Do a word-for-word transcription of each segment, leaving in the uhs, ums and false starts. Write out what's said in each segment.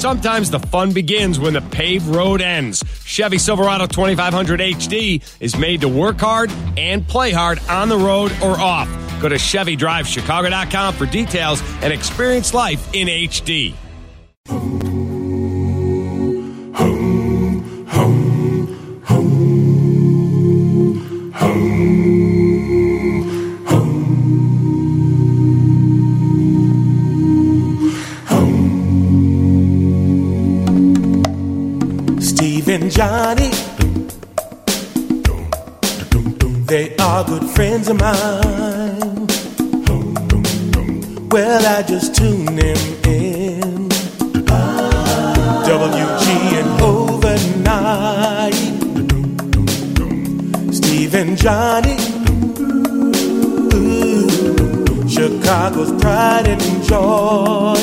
Sometimes the fun begins when the paved road ends. Chevy Silverado twenty-five hundred H D is made to work hard and play hard on the road or off. Go to Chevy Drive Chicago dot com for details and experience life in H D. Home, home, home, home, home, home, home. Steve and Johnny, they are good friends of mine. Well, I just tune them in. W G N overnight. Steve and Johnny, ooh, Chicago's pride and joy.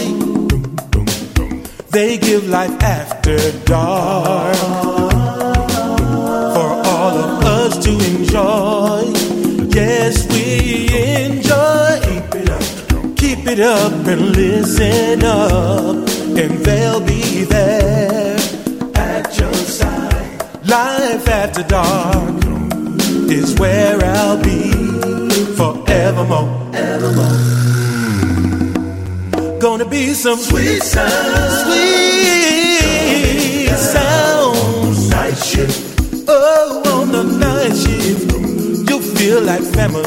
They give life after dark to enjoy. Yes, we enjoy. Keep it up and listen up, and they'll be there at your side. Life after dark is where I'll be forevermore. Evermore. Gonna be some sweet sounds, sweet sounds. Night shift. Oh, on the night shift, you feel like family.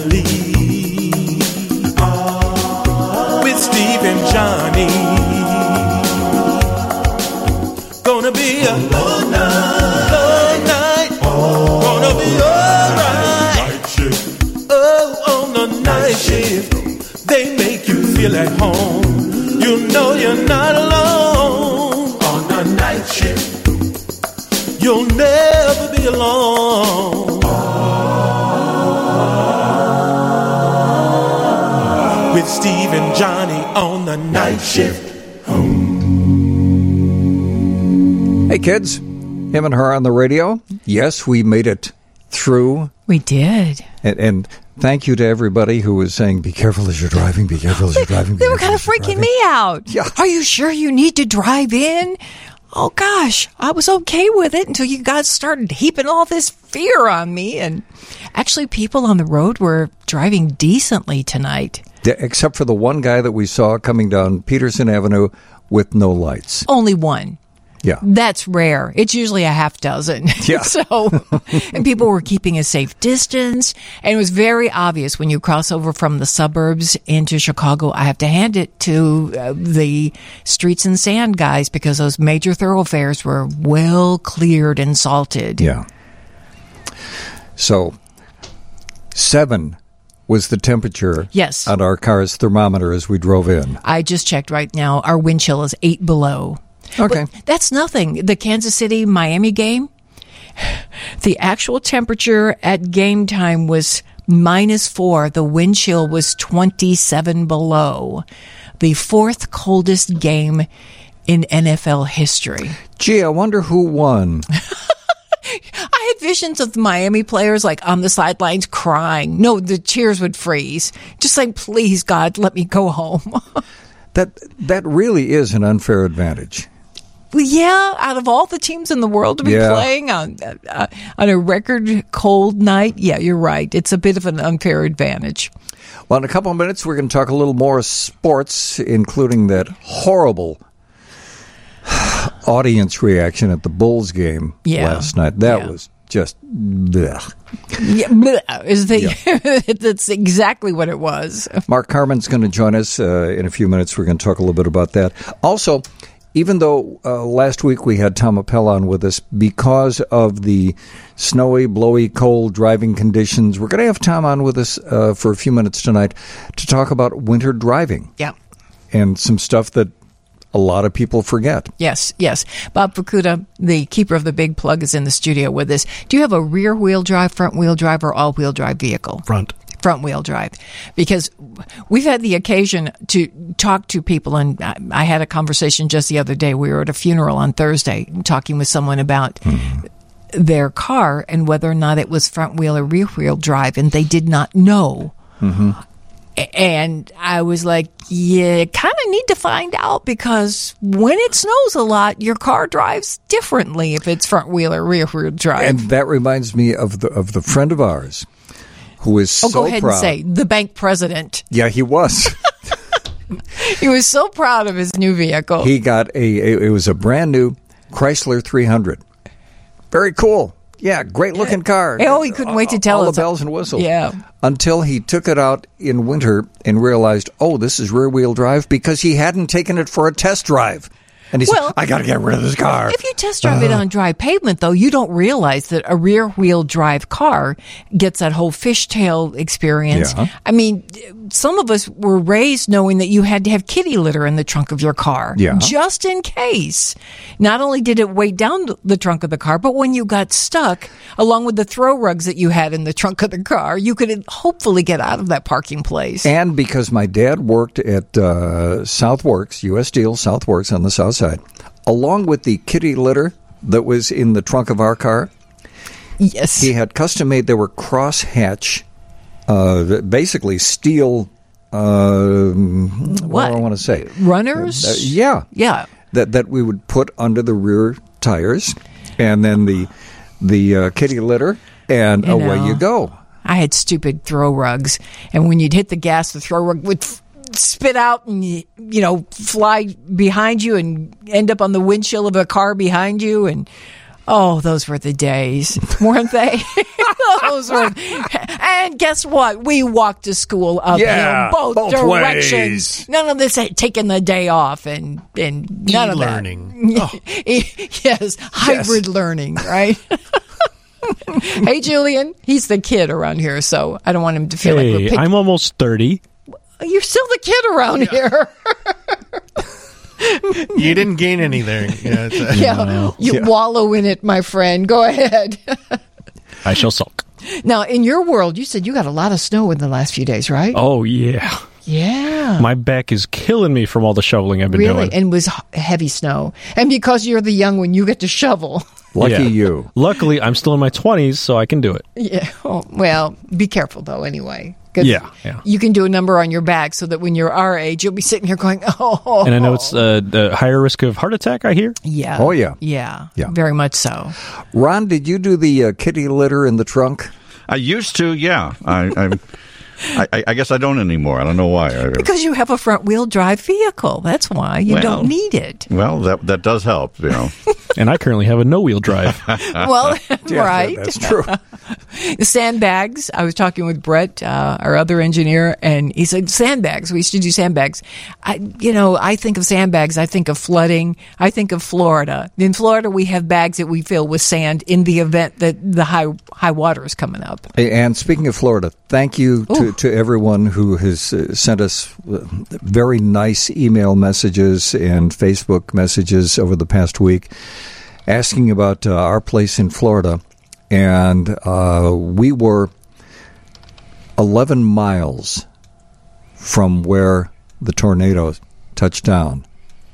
With Steve and Johnny, gonna be a long night, long night. Gonna be alright. Oh, on the night shift, they make you feel at home. You know you're not alone on the night shift. You'll never be alone, oh, with Steve and Johnny on the night shift. Home. Hey, kids. Him and her on the radio. Yes, we made it through. We did. And, and thank you to everybody who was saying, be careful as you're driving, be careful as you're driving. They were kind of freaking me out. Yeah. Are you sure you need to drive in? Oh, gosh, I was okay with it until you guys started heaping all this fear on me. And actually, people on the road were driving decently tonight. Except for the one guy that we saw coming down Peterson Avenue with no lights. Only one. Yeah. That's rare. It's usually a half dozen. Yeah. So, and people were keeping a safe distance. And it was very obvious when you cross over from the suburbs into Chicago. I have to hand it to uh, the streets and sand guys, because those major thoroughfares were well cleared and salted. Yeah. So, seven was the temperature yes. on our car's thermometer as we drove in. I just checked right now. Our wind chill is eight below. Okay. But that's nothing. The Kansas City Miami game, the actual temperature at game time was minus four. The wind chill was twenty-seven below. The fourth coldest game in N F L history. Gee, I wonder who won. I had visions of the Miami players like on the sidelines crying. No, the cheers would freeze. Just like, please, God, let me go home. That that really is an unfair advantage. Well, yeah, out of all the teams in the world to be yeah. playing on uh, on a record cold night, yeah, you're right. It's a bit of an unfair advantage. Well, in a couple of minutes, we're going to talk a little more sports, including that horrible audience reaction at the Bulls game yeah. last night. That yeah. was just blech. Yeah, blech is the, yeah. That's exactly what it was. Marc Carman's going to join us uh, in a few minutes. We're going to talk a little bit about that. Also, even though uh, last week we had Tom Appel on with us, because of the snowy, blowy, cold driving conditions, we're going to have Tom on with us uh, for a few minutes tonight to talk about winter driving. Yeah. And some stuff that a lot of people forget. Yes, yes. Bob Fukuda, the keeper of the big plug, is in the studio with us. Do you have a rear-wheel drive, front-wheel drive, or all-wheel drive vehicle? Front. Front-wheel drive. Because we've had the occasion to talk to people, and I had a conversation just the other day. We were at a funeral on Thursday talking with someone about mm. their car and whether or not it was front-wheel or rear-wheel drive, and they did not know. Mm-hmm. And I was like, you kind of need to find out, because when it snows a lot, your car drives differently if it's front-wheel or rear-wheel drive. And that reminds me of the of the friend of ours who is so proud. Oh, go ahead and say, the bank president. Yeah, he was. He was so proud of his new vehicle. He got a, it was a brand-new Chrysler three hundred. Very cool. Yeah, great-looking car. Oh, he couldn't all, wait to tell all us. All the bells and whistles. Yeah. Until he took it out in winter and realized, oh, this is rear-wheel drive, because he hadn't taken it for a test drive. And he well, said, I got to get rid of this car. If you test drive uh, it on dry pavement, though, you don't realize that a rear-wheel drive car gets that whole fishtail experience. Yeah. I mean, some of us were raised knowing that you had to have kitty litter in the trunk of your car, yeah. just in case. Not only did it weigh down the trunk of the car, but when you got stuck, along with the throw rugs that you had in the trunk of the car, you could hopefully get out of that parking place. And because my dad worked at uh, Southworks, U S Steel Southworks on the south side, along with the kitty litter that was in the trunk of our car, yes, he had custom made. There were crosshatch, uh, basically steel. Uh, what, what do I want to say? Runners. Uh, yeah, yeah. That that we would put under the rear tires, and then the the uh, kitty litter, and you away know, you go. I had stupid throw rugs, and when you'd hit the gas, the throw rug would spit out and, you know, fly behind you and end up on the windshield of a car behind you. And oh, those were the days, weren't they? Those were. And guess what? We walked to school uphill, yeah, both, both directions. Ways. None of this taking the day off and, and none E-learning. Of that. Oh. Yes, hybrid yes. learning, right? Hey, Julian, he's the kid around here, so I don't want him to feel hey, like we're picking. I'm almost thirty. You're still the kid around yeah. here. You didn't gain anything. Yeah, a, yeah. You yeah. wallow in it, my friend. Go ahead. I shall sulk. Now, in your world, you said you got a lot of snow in the last few days, right? Oh, yeah. Yeah. My back is killing me from all the shoveling I've been really? doing. And it was heavy snow. And because you're the young one, you get to shovel. Lucky yeah. you. Luckily, I'm still in my twenties, so I can do it. Yeah. Oh, well, be careful, though, anyway. Yeah, yeah, you can do a number on your back, so that when you're our age, you'll be sitting here going, oh. And I know it's uh, the higher risk of heart attack, I hear. Yeah. Oh, yeah. Yeah, yeah. Very much so. Ron, did you do the uh, kitty litter in the trunk? I used to, yeah. I, I'm... I, I guess I don't anymore. I don't know why. I, because you have a front-wheel drive vehicle. That's why. You well, don't need it. Well, that that does help, you know. And I currently have a no-wheel drive. Well, yeah, right. That, that's true. The sandbags. I was talking with Brett, uh, our other engineer, and he said sandbags. We used to do sandbags. I, you know, I think of sandbags. I think of flooding. I think of Florida. In Florida, we have bags that we fill with sand in the event that the high, high water is coming up. And speaking of Florida, thank you to Ooh. to everyone who has sent us very nice email messages and Facebook messages over the past week asking about uh, our place in Florida. And uh, we were eleven miles from where the tornado touched down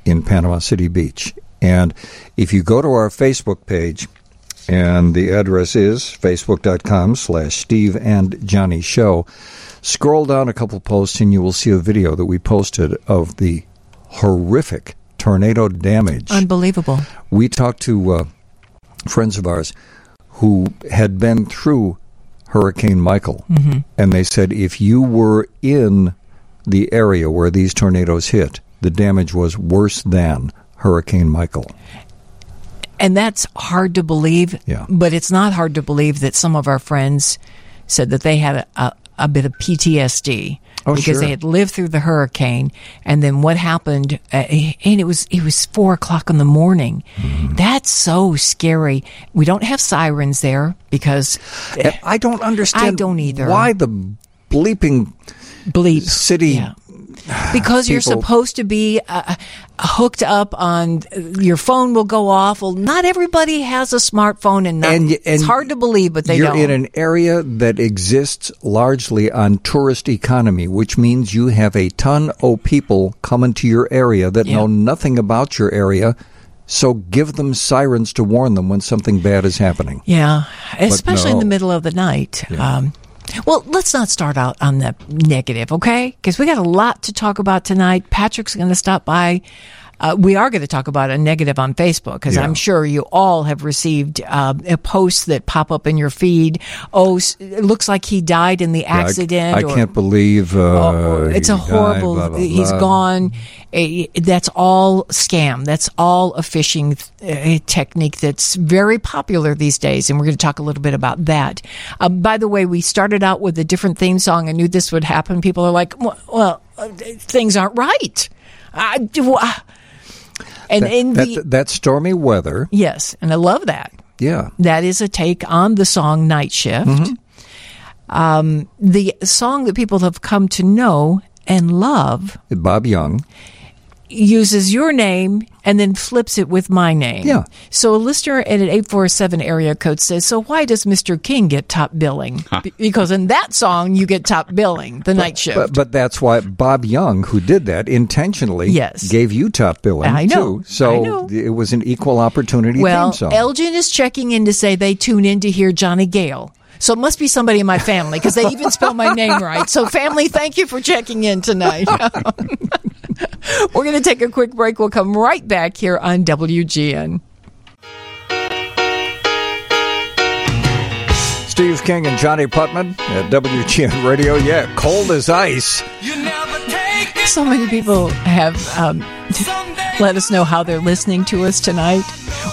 in Panama City Beach. And if you go to our Facebook page, and the address is facebook.com slash Steve and Johnny Show. Scroll down a couple posts and you will see a video that we posted of the horrific tornado damage. Unbelievable. We talked to uh, friends of ours who had been through Hurricane Michael. Mm-hmm. And they said if you were in the area where these tornadoes hit, the damage was worse than Hurricane Michael. And that's hard to believe, yeah. but it's not hard to believe that some of our friends said that they had a, a, a bit of P T S D oh, because sure. they had lived through the hurricane, and then what happened, uh, and it was it was four o'clock in the morning. Mm. That's so scary. We don't have sirens there because... And I don't understand I don't either. why the bleeping Bleep. city... Yeah. Because people. You're supposed to be uh, hooked up on your phone will go off. Well, not everybody has a smartphone, and, not, and, and it's hard to believe, but they you're don't. You're in an area that exists largely on tourist economy, which means you have a ton of people coming to your area that yeah. know nothing about your area. So give them sirens to warn them when something bad is happening. Yeah, especially no. in the middle of the night. Yeah. Um, Well, let's not start out on the negative, okay? Because we got a lot to talk about tonight. Patrick's going to stop by. Uh, we are going to talk about a negative on Facebook, because yeah. I'm sure you all have received uh, posts that pop up in your feed. Oh, it looks like he died in the accident. Yeah, I, I or, can't believe uh, oh, it's a horrible, died, blah, blah, he's blah. gone. That's all scam. That's all a phishing th- technique that's very popular these days, and we're going to talk a little bit about that. Uh, by the way, we started out with a different theme song. I knew this would happen. People are like, well, well things aren't right. I do. I, And that, in the, that, that stormy weather. Yes, and I love that. Yeah. That is a take on the song Night Shift. Mm-hmm. Um, the song that people have come to know and love. Bob Young. Uses your name and then flips it with my name. Yeah. So a listener at an eight four seven area code says, so why does Mister King get top billing? Because in that song, you get top billing, the but, Night Shift. But, but that's why Bob Young, who did that intentionally, yes. gave you top billing, I know. too. So I know. It was an equal opportunity well, theme song. Well, Elgin is checking in to say they tune in to hear Johnny Gale. So it must be somebody in my family, because they even spell my name right. So family, thank you for checking in tonight. We're going to take a quick break. We'll come right back here on W G N. Steve King and Johnnie Putman at W G N Radio. Yeah, cold as ice. So many people have um, let us know how they're listening to us tonight.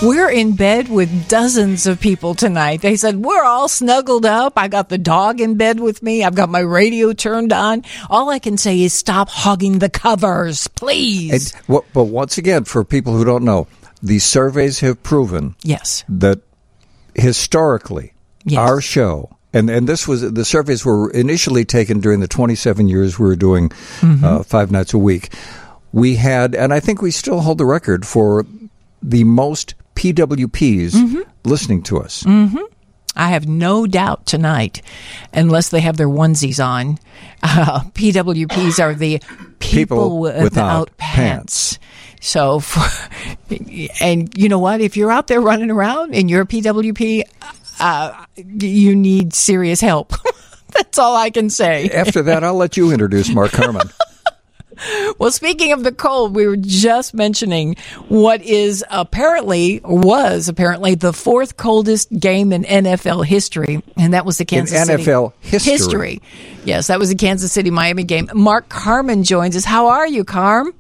We're in bed with dozens of people tonight. They said, we're all snuggled up. I got the dog in bed with me. I've got my radio turned on. All I can say is stop hogging the covers, please. And, but once again, for people who don't know, these surveys have proven yes. that historically yes. our show... And and this was the surveys were initially taken during the twenty-seven years we were doing mm-hmm. uh, five nights a week. We had, and I think we still hold the record for the most P W Ps mm-hmm. listening to us. Mm-hmm. I have no doubt tonight, unless they have their onesies on, uh, P W Ps are the people, people without, without pants. pants. So, for, and you know what? If you're out there running around and you're a P W P, Uh, you need serious help. That's all I can say. After that, I'll let you introduce Marc Carman. Well, speaking of the cold, we were just mentioning what is apparently, was apparently, the fourth coldest game in N F L history, and that was the Kansas in City. N F L history. history. Yes, that was the Kansas City-Miami game. Marc Carman joins us. How are you, Carm?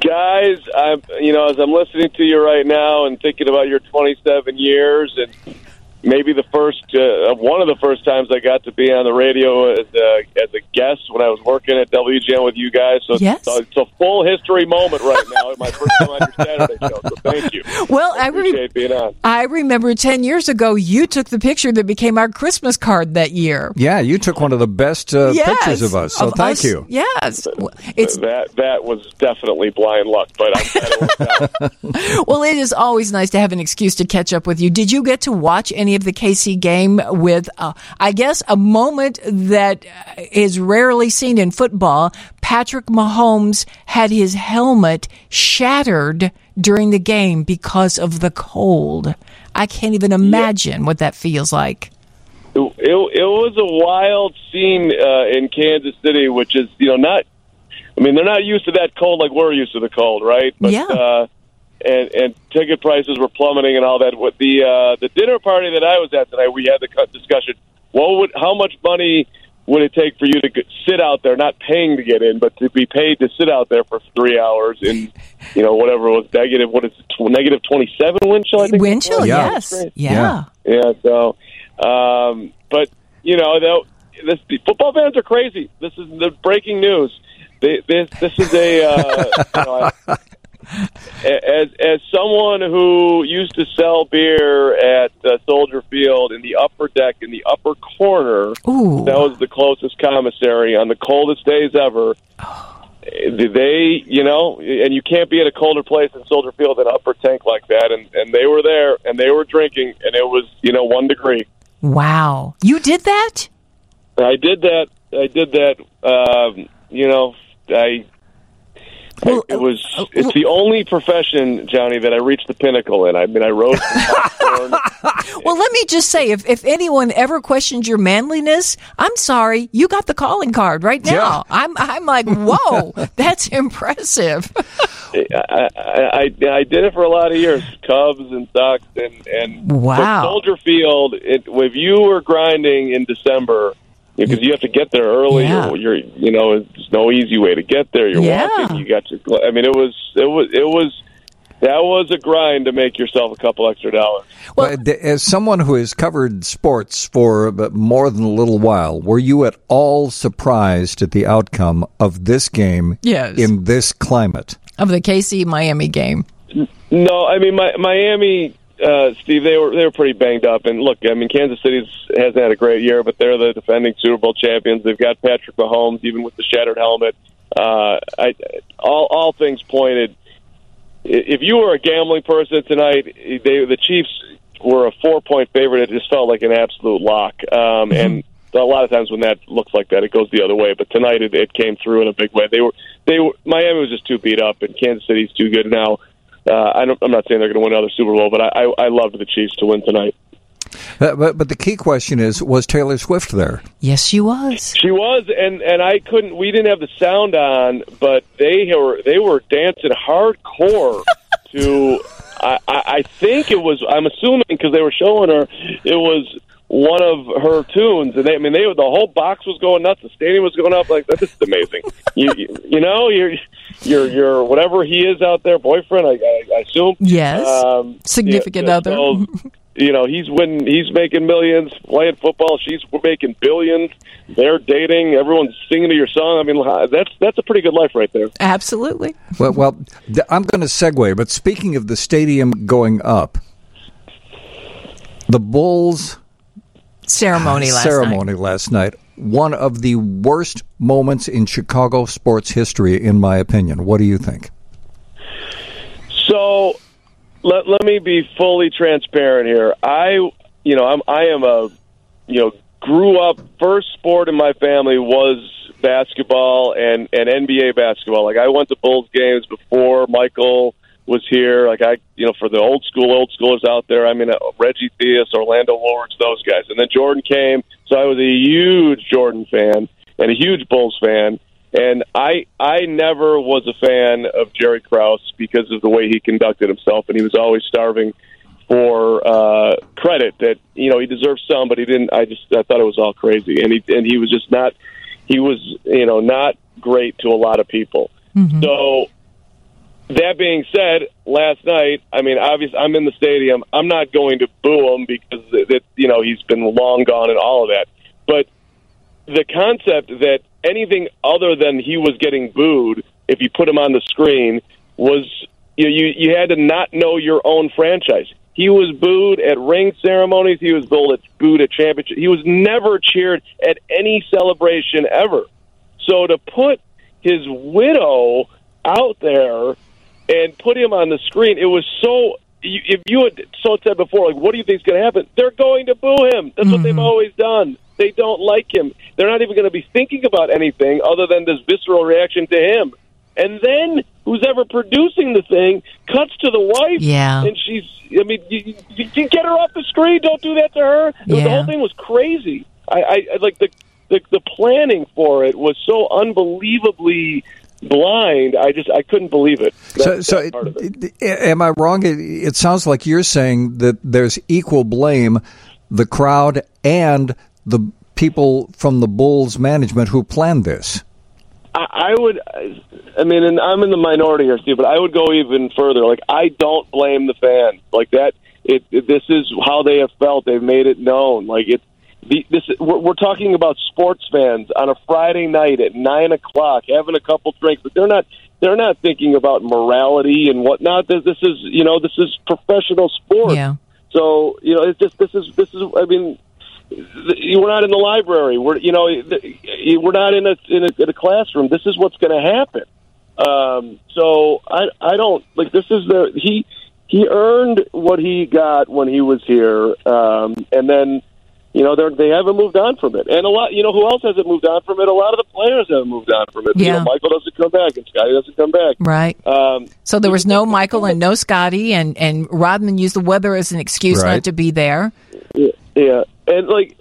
Guys, I'm, you know, as I'm listening to you right now and thinking about your twenty-seven years, and maybe the first, uh, one of the first times I got to be on the radio as a, as a guest when I was working at W G N with you guys. So yes. it's, a, it's a full history moment right now. My first time on your Saturday show. So thank you. Well, I, I appreciate re- being on. I remember ten years ago you took the picture that became our Christmas card that year. Yeah, you took one of the best uh, yes, pictures of us. So of thank us, you. Yes, it's that that was definitely blind luck, but I'm glad. Well, it is always nice to have an excuse to catch up with you. Did you get to watch any of the K C game with, uh, I guess, a moment that is rarely seen in football? Patrick Mahomes had his helmet shattered during the game because of the cold. I can't even imagine yeah. what that feels like. It, it, it was a wild scene uh, in Kansas City, which is, you know, not, I mean, they're not used to that cold like we're used to the cold, right? But, yeah. Uh, And, and ticket prices were plummeting and all that. With the uh, the dinner party that I was at tonight, we had the discussion. What would, how much money would it take for you to sit out there, not paying to get in, but to be paid to sit out there for three hours in, you know, whatever it was, negative, what is it, negative twenty-seven wind chill, I think? Wind chill, yes. Yeah. Yeah, so, um, but, you know, that, this, the football fans are crazy. This is the breaking news. They, this, this is a... Uh, you know, I, As as someone who used to sell beer at uh, Soldier Field in the upper deck, in the upper corner, Ooh. that was the closest commissary on the coldest days ever. They, you know, and you can't be at a colder place than Soldier Field than upper tank like that. And, and they were there, and they were drinking, and it was, you know, one degree. Wow. You did that? I did that. I did that. Um, you know, I... Well, it was. Uh, it's well, the only profession, Johnny, that I reached the pinnacle in. I mean, I rode from popcorn. Well, let me just say, if, if anyone ever questioned your manliness, I'm sorry, you got the calling card right now. Yeah. I'm I'm like, whoa, that's impressive. I, I, I, I did it for a lot of years, Cubs and Sox and, and wow. Soldier Field. It, if you were grinding in December. Because you have to get there early. Yeah. You're, you know, there's no easy way to get there. You're yeah. walking. You got your. I mean, it was, it was, it was. That was a grind to make yourself a couple extra dollars. Well, as someone who has covered sports for more than a little while, were you at all surprised at the outcome of this game? Yes. In this climate of the K C Miami game. No, I mean my, Miami. Uh, Steve, they were they were pretty banged up. And look, I mean, Kansas City hasn't had a great year, but they're the defending Super Bowl champions. They've got Patrick Mahomes, even with the shattered helmet. Uh, I, all all things pointed. If you were a gambling person tonight, they, the Chiefs were a four point favorite. It just felt like an absolute lock. Um, and a lot of times when that looks like that, it goes the other way. But tonight, it, it came through in a big way. They were they were, Miami was just too beat up, and Kansas City's too good now. Uh, I don't, I'm not saying they're going to win another Super Bowl, but I, I, I loved the Chiefs to win tonight. Uh, but, but the key question is, was Taylor Swift there? Yes, she was. She was, and, and I couldn't. We didn't have the sound on, but they were they were dancing hardcore to. I, I, I think it was. I'm assuming because they were showing her, it was one of her tunes, and they, I mean, they the whole box was going nuts. The stadium was going up. Like that's just amazing. you, you you know you're. Your your whatever he is out there, boyfriend, I, I, I assume. Yes, um, significant yeah, other. So, you know, he's winning, he's making millions playing football. She's making billions. They're dating. Everyone's singing to your song. I mean, that's that's a pretty good life right there. Absolutely. Well, well, I'm going to segue. But speaking of the stadium going up, the Bulls ceremony last ceremony night. last night. One of the worst moments in Chicago sports history, in my opinion. What do you think? So, let let me be fully transparent here. I, you know, I'm I am a, you know, grew up. First sport in my family was basketball and and N B A basketball. Like I went to Bulls games before Michael was here. Like I, you know, for the old school old schoolers out there, I mean, uh, Reggie Theus, Orlando Lawrence, those guys, and then Jordan came. So I was a huge Jordan fan and a huge Bulls fan, and I I never was a fan of Jerry Krause because of the way he conducted himself, and he was always starving for uh, credit that, you know, he deserved some, but he didn't. I just I thought it was all crazy, and he and he was just not he was you know not great to a lot of people. Mm-hmm. So. That being said, last night, I mean, obviously, I'm in the stadium. I'm not going to boo him because, it, it, you know, he's been long gone and all of that. But the concept that anything other than he was getting booed, if you put him on the screen, was you know, you, you had to not know your own franchise. He was booed at ring ceremonies. He was booed at championships. He was never cheered at any celebration ever. So to put his widow out there and put him on the screen, it was so, if you had so said before, like, what do you think is going to happen? They're going to boo him. That's mm-hmm. what they've always done. They don't like him. They're not even going to be thinking about anything other than this visceral reaction to him. And then who's ever producing the thing cuts to the wife, yeah. and she's, I mean, you, you, you get her off the screen. Don't do that to her. Yeah. The whole thing was crazy. I, I, I like, the, the the planning for it was so unbelievably blind. I just I couldn't believe it. That's, so, so that's it, it. Am I wrong? It, it sounds like you're saying that there's equal blame, the crowd and the people from the Bulls management who planned this. I, I would. I mean, and I'm in the minority here, Steve, but I would go even further. Like I don't blame the fans. Like that. It, it this is how they have felt. They've made it known. Like it's. The, this we're, we're talking about sports fans on a Friday night at nine o'clock having a couple drinks, but they're not they're not thinking about morality and whatnot. This, this is you know this is professional sports, yeah. so you know it's just this is this is I mean we're not in the library. We're you know we're not in a in a, in a classroom. This is what's going to happen. Um, so I I don't like this is the he he earned what he got when he was here, um, and then. You know, they they haven't moved on from it. And a lot, you know, who else hasn't moved on from it? A lot of the players haven't moved on from it. Yeah. You know, Michael doesn't come back and Scotty doesn't come back. Right. Um, so there was no Michael and no Scotty, and, and Rodman used the weather as an excuse right. not to be there. Yeah. yeah. And, like,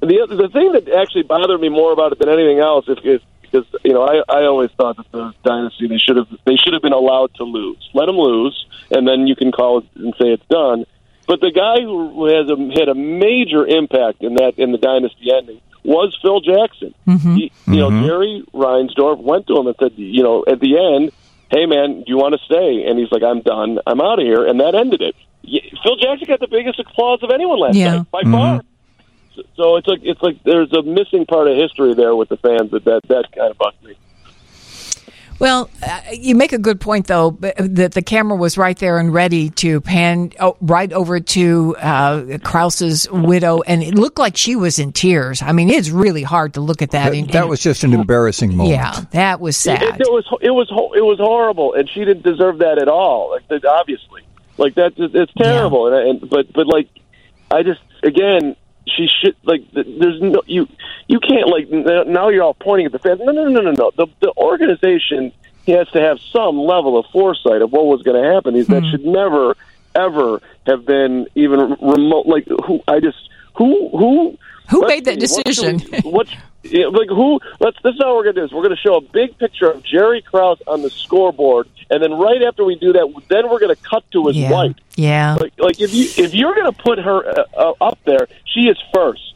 the the thing that actually bothered me more about it than anything else is, is because, you know, I, I always thought that the dynasty, they should have they should have been allowed to lose. Let them lose, and then you can call it and say it's done. But the guy who has a, had a major impact in that in the dynasty ending was Phil Jackson. Mm-hmm. He, you know, mm-hmm. Jerry Reinsdorf went to him and said, you know, at the end, hey, man, do you want to stay? And he's like, I'm done. I'm out of here. And that ended it. Phil Jackson got the biggest applause of anyone last yeah. night, by mm-hmm. far. So it's like, it's like there's a missing part of history there with the fans that that, that kind of bugged me. Well, you make a good point, though, that the camera was right there and ready to pan right over to uh, Krause's widow, and it looked like she was in tears. I mean, it's really hard to look at that. That, and, that and, was just an embarrassing moment. Yeah, that was sad. It, it was it was it was horrible, and she didn't deserve that at all. Like, obviously, like that, it's terrible. Yeah. And, and but but like, I just again. She should, like, there's no, you you can't, like, now you're all pointing at the fans. No, no, no, no, no. The, the organization has to have some level of foresight of what was going to happen. Mm-hmm. That should never, ever have been even remote. Like, who, I just, who, who? Who made that decision? What, we, what like, who, let's, this is how we're going to do this. We're going to show a big picture of Jerry Krause on the scoreboard, and then right after we do that, then we're going to cut to his yeah. wife. Yeah. Like, like if, you, if you're going to put her uh, up there, she is first.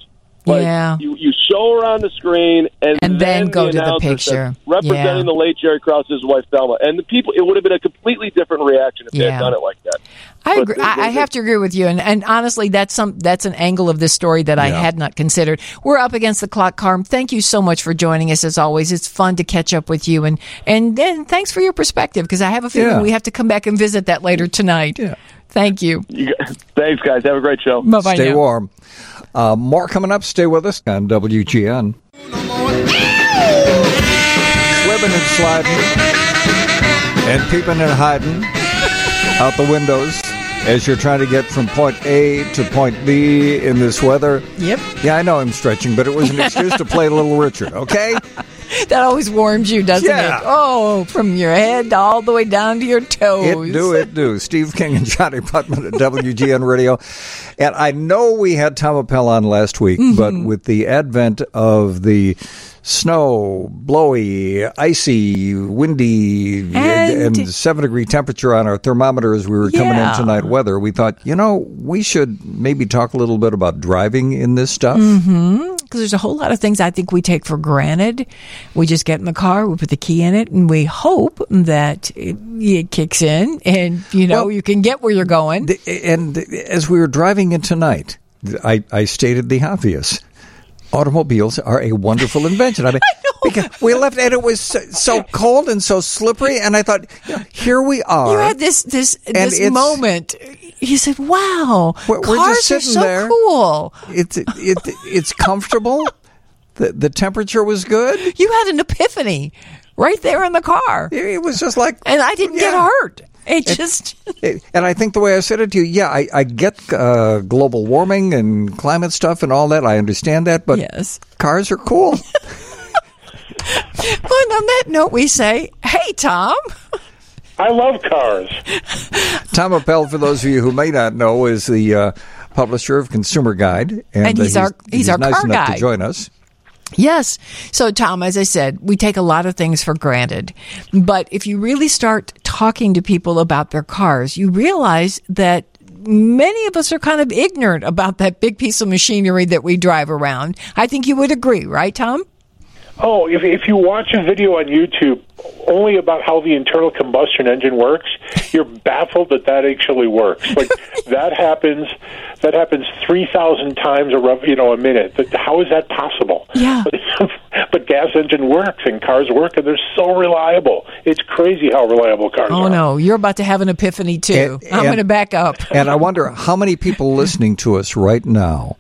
Like, yeah. You, you show her on the screen, and, and then, then go the to the picture. Representing yeah. the late Jerry Krause's wife, Thelma. And the people, it would have been a completely different reaction if yeah. they had done it like that. I agree. They, they, I have to agree with you. And, and honestly, that's some that's an angle of this story that yeah. I had not considered. We're up against the clock, Carm. Thank you so much for joining us, as always. It's fun to catch up with you. And, and then thanks for your perspective, because I have a feeling yeah. we have to come back and visit that later tonight. Yeah. Thank you. you guys, thanks, guys. Have a great show. Bye-bye. Stay now. warm. Uh, more coming up. Stay with us on W G N. Slipping and sliding and peeping and hiding out the windows as you're trying to get from point A to point B in this weather. Yep. Yeah, I know I'm stretching, but it was an excuse to play Little Richard, okay? That always warms you, doesn't yeah. it? Oh, from your head all the way down to your toes. It do, it do. Steve King and Johnnie Putman at W G N Radio. And I know we had Tom Appel on last week, mm-hmm. but with the advent of the snow, blowy, icy, windy, and, and seven-degree temperature on our thermometer as we were yeah. coming in tonight weather, we thought, you know, we should maybe talk a little bit about driving in this stuff. Mm-hmm. Because there's a whole lot of things I think we take for granted. We just get in the car, we put the key in it, and we hope that it, it kicks in and, you know, well, you can get where you're going. The, and as we were driving in tonight, I, I stated the obvious. Automobiles are a wonderful invention. I mean, I know. We left and it was so, so cold and so slippery, and I thought, you know, here we are. You had this this, this moment. You said, "Wow, we're, cars we're just sitting are so there. cool. It's it, it it's comfortable. the The temperature was good. You had an epiphany right there in the car. It was just like, and I didn't yeah. get hurt." It just it, and I think the way I said it to you, yeah, I, I get uh, global warming and climate stuff and all that. I understand that, but yes. cars are cool. Well, and on that note, we say, "Hey, Tom." I love cars. Tom Appel, for those of you who may not know, is the uh, publisher of Consumer Guide, and, and he's, uh, he's our he's, he's our nice car enough guy. to join us. Yes. So, Tom, as I said, we take a lot of things for granted. But if you really start talking to people about their cars, you realize that many of us are kind of ignorant about that big piece of machinery that we drive around. I think you would agree, right, Tom? Oh, if, if you watch a video on YouTube only about how the internal combustion engine works, you're baffled that that actually works. Like that happens, that happens three thousand times a you know a minute. But how is that possible? Yeah. But, but gas engine works and cars work, and they're so reliable. It's crazy how reliable cars oh, are. Oh no, you're about to have an epiphany too. And, I'm going to back up. And I wonder how many people listening to us right now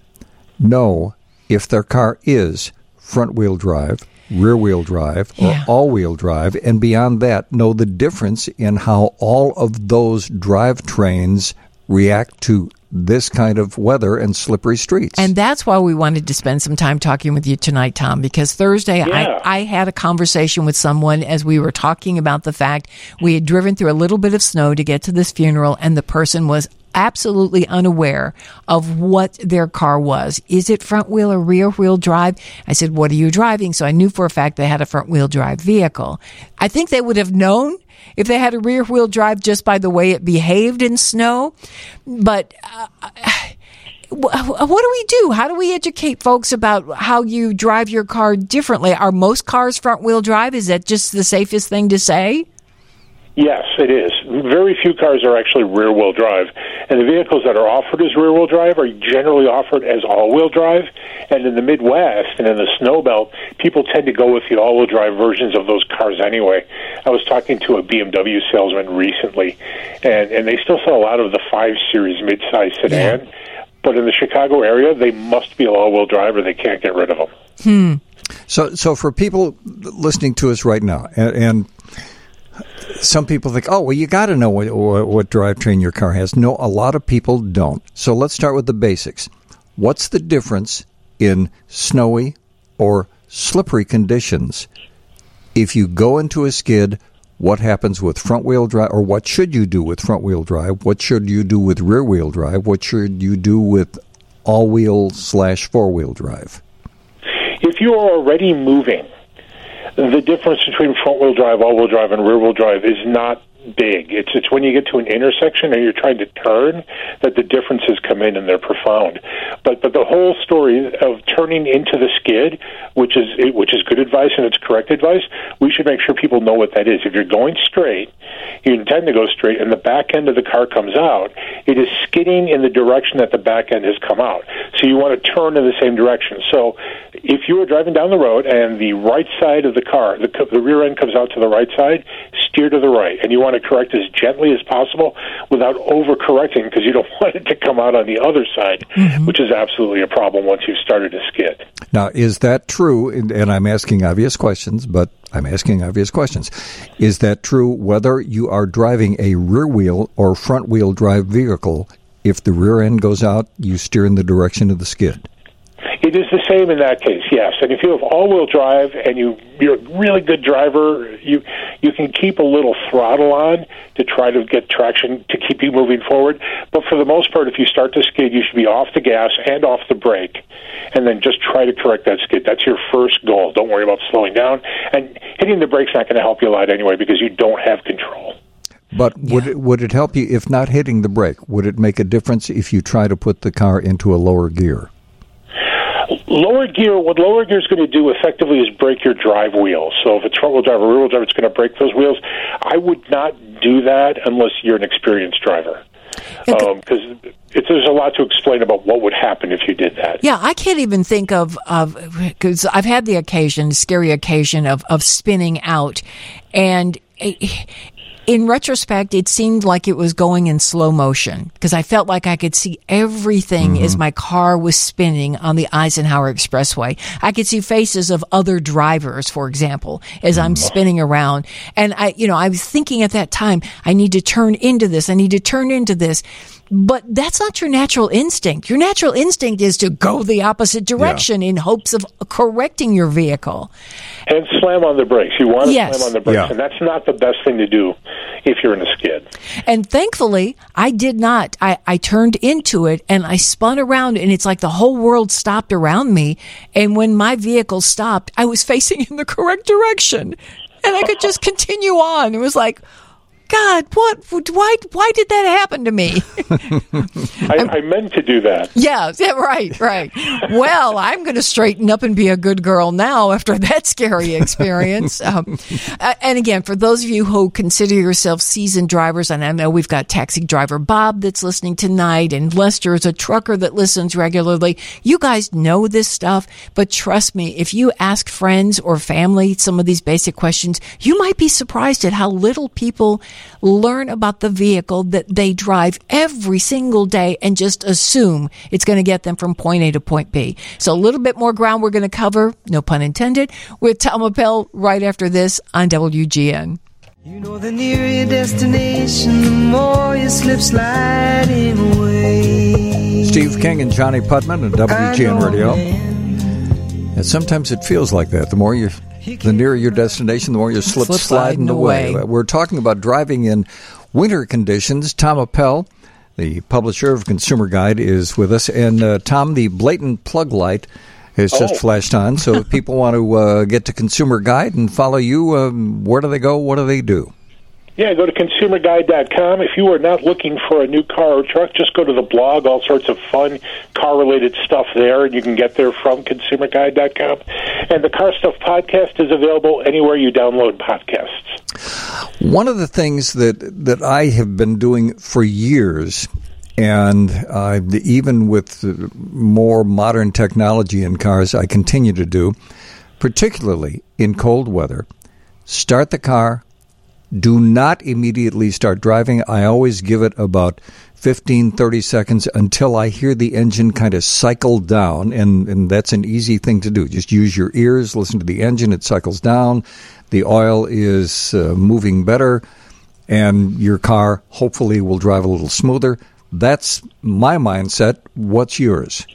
know if their car is front-wheel drive, rear-wheel drive, or yeah. all-wheel drive, and beyond that, know the difference in how all of those drivetrains react to this kind of weather and slippery streets. And that's why we wanted to spend some time talking with you tonight, Tom, because Thursday yeah. I, I had a conversation with someone as we were talking about the fact we had driven through a little bit of snow to get to this funeral, and the person was absolutely unaware of what their car was. Is it front wheel or rear wheel drive? I said, what are you driving? So I knew for a fact they had a front wheel drive vehicle. I think they would have known if they had a rear wheel drive just by the way it behaved in snow. But uh, what do we do? How do we educate folks about how you drive your car differently? Are most cars front wheel drive? Is that just the safest thing to say? Yes, it is. Very few cars are actually rear-wheel drive, and the vehicles that are offered as rear-wheel drive are generally offered as all-wheel drive, and in the Midwest and in the snow belt, people tend to go with the all-wheel drive versions of those cars anyway. I was talking to a B M W salesman recently, and, and they still sell a lot of the five series midsize sedan, yeah. but in the Chicago area, they must be all-wheel drive or they can't get rid of them. Hmm. So, so for people listening to us right now, and... and some people think, oh, well, you got to know what, what, what drivetrain your car has. No, a lot of people don't. So let's start with the basics. What's the difference in snowy or slippery conditions? If you go into a skid, what happens with front-wheel drive, or what should you do with front-wheel drive? What should you do with rear-wheel drive? What should you do with all-wheel slash four-wheel drive? If you are already moving, the difference between front-wheel drive, all-wheel drive, and rear-wheel drive is not big. It's it's when you get to an intersection and you're trying to turn that the differences come in, and they're profound. But but the whole story of turning into the skid, which is which is good advice and it's correct advice, we should make sure people know what that is. If you're going straight, you intend to go straight, and the back end of the car comes out, it is skidding in the direction that the back end has come out. So you want to turn in the same direction. So if you are driving down the road and the right side of the car, the, the rear end comes out to the right side, steer to the right, and you want to correct as gently as possible without overcorrecting, because you don't want it to come out on the other side, mm-hmm. which is absolutely a problem once you've started to skid. Now, is that true? And I'm asking obvious questions, but I'm asking obvious questions. Is that true whether you are driving a rear-wheel or front-wheel drive vehicle? If the rear end goes out, you steer in the direction of the skid. It is the same in that case, yes. And if you have all-wheel drive and you, you're a really good driver, you you can keep a little throttle on to try to get traction to keep you moving forward. But for the most part, if you start to skid, you should be off the gas and off the brake, and then just try to correct that skid. That's your first goal. Don't worry about slowing down. And hitting the brake's not going to help you a lot anyway, because you don't have control. But would yeah. it, would it help you if not hitting the brake? Would it make a difference if you try to put the car into a lower gear? Lower gear, what lower gear is going to do effectively is break your drive wheels. So if it's front-wheel drive or rear-wheel drive, it's going to break those wheels. I would not do that unless you're an experienced driver, because um, there's a lot to explain about what would happen if you did that. Yeah, I can't even think of, because I've had the occasion, scary occasion, of, of spinning out, and it, in retrospect, it seemed like it was going in slow motion, because I felt like I could see everything mm-hmm. as my car was spinning on the Eisenhower Expressway. I could see faces of other drivers, for example, as I'm spinning around. And I, you know, I was thinking at that time, I need to turn into this. I need to turn into this. But that's not your natural instinct. Your natural instinct is to go the opposite direction yeah. in hopes of correcting your vehicle. And slam on the brakes. You want to yes. slam on the brakes, yeah. and that's not the best thing to do if you're in a skid. And thankfully, I did not. I, I turned into it, and I spun around, and it's like the whole world stopped around me. And when my vehicle stopped, I was facing in the correct direction, and I could just continue on. It was like, God, what? Why? Why did that happen to me? I, I meant to do that. Yeah, yeah, right, right. Well, I'm going to straighten up and be a good girl now after that scary experience. um, and again, for those of you who consider yourselves seasoned drivers, and I know we've got taxi driver Bob that's listening tonight, and Lester is a trucker that listens regularly. You guys know this stuff, but trust me, if you ask friends or family some of these basic questions, you might be surprised at how little people learn about the vehicle that they drive every single day and just assume it's going to get them from point A to point B. So a little bit more ground we're going to cover, no pun intended, with Tom Appel right after this on W G N. You know, the nearer your destination, the more you slip sliding away. Steve King and Johnnie Putman on W G N Radio. And sometimes it feels like that. The more you, the nearer your destination, the more you slip, slip sliding, sliding away. away. We're talking about driving in winter conditions. Tom Appel, the publisher of Consumer Guide, is with us. And uh, Tom, the blatant plug light has oh. just flashed on. So if people want to uh, get to Consumer Guide and follow you, um, where do they go? What do they do? Yeah, go to consumer guide dot com. If you are not looking for a new car or truck, just go to the blog, all sorts of fun car-related stuff there, and you can get there from consumer guide dot com. And the Car Stuff podcast is available anywhere you download podcasts. One of the things that, that I have been doing for years, and uh, even with more modern technology in cars, I continue to do, particularly in cold weather, start the car. Do not immediately start driving. I always give it about fifteen, thirty seconds until I hear the engine kind of cycle down, and, and that's an easy thing to do. Just use your ears, listen to the engine, it cycles down, the oil is uh, moving better, and your car hopefully will drive a little smoother. That's my mindset. What's yours?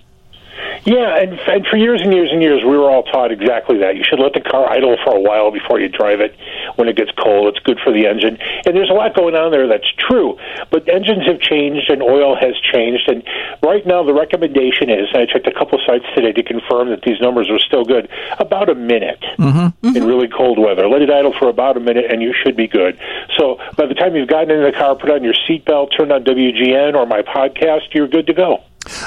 Yeah, and, and for years and years and years, we were all taught exactly that. You should let the car idle for a while before you drive it. When it gets cold, it's good for the engine. And there's a lot going on there that's true. But engines have changed, and oil has changed. And right now, the recommendation is, and I checked a couple sites today to confirm that these numbers are still good, about a minute mm-hmm. Mm-hmm. in really cold weather. Let it idle for about a minute, and you should be good. So by the time you've gotten into the car, put on your seatbelt, turn on W G N or my podcast, you're good to go.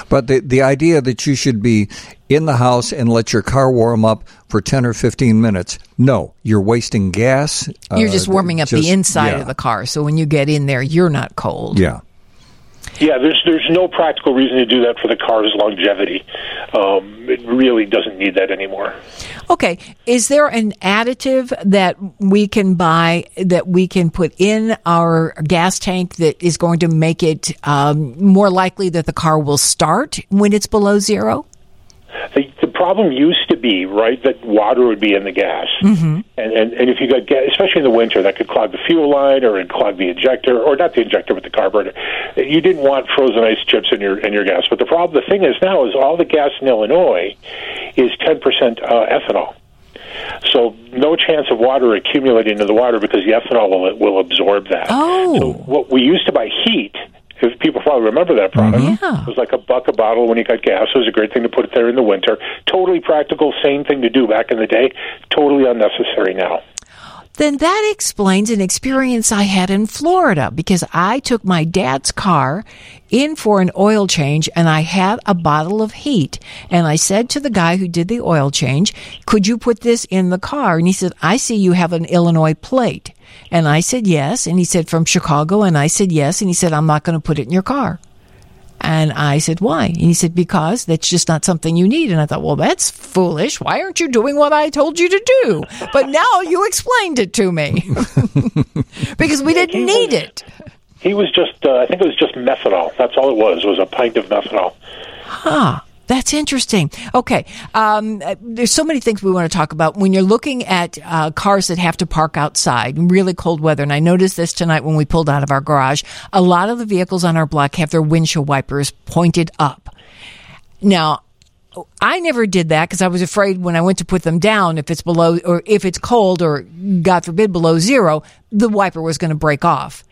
But the the idea that you should be in the house and let your car warm up for ten or fifteen minutes, no, you're wasting gas. You're uh, just warming up just, the inside yeah. of the car, so when you get in there, you're not cold. Yeah. Yeah, there's there's no practical reason to do that for the car's longevity. Um, it really doesn't need that anymore. Okay, is there an additive that we can buy that we can put in our gas tank that is going to make it um, more likely that the car will start when it's below zero? The, the problem used to be, right, that water would be in the gas. Mm-hmm. And, and and if you got gas, especially in the winter, that could clog the fuel line or it clog the injector, or not the injector, but the carburetor. You didn't want frozen ice chips in your in your gas. But the problem, the thing is now, is all the gas in Illinois is ten percent uh, ethanol. So no chance of water accumulating into the water because the ethanol will, will absorb that. Oh. So what we used to buy heat... If people probably remember that product. Mm-hmm. Yeah. It was like a buck a bottle when you got gas. It was a great thing to put it there in the winter. Totally practical, same thing to do back in the day. Totally unnecessary now. Then that explains an experience I had in Florida, because I took my dad's car in for an oil change, and I had a bottle of heat. And I said to the guy who did the oil change, could you put this in the car? And he said, I see you have an Illinois plate. And I said, yes. And he said, from Chicago. And I said, yes. And he said, I'm not going to put it in your car. And I said, why? And he said, because that's just not something you need. And I thought, well, that's foolish. Why aren't you doing what I told you to do? But now you explained it to me. Because we didn't need it. He was just, uh, I think it was just methanol. That's all it was, was a pint of methanol. Huh. That's interesting. Okay. Um, there's so many things we want to talk about. When you're looking at uh, cars that have to park outside in really cold weather, and I noticed this tonight when we pulled out of our garage, a lot of the vehicles on our block have their windshield wipers pointed up. Now, I never did that because I was afraid when I went to put them down, if it's below, or if it's cold, or God forbid, below zero, the wiper was going to break off.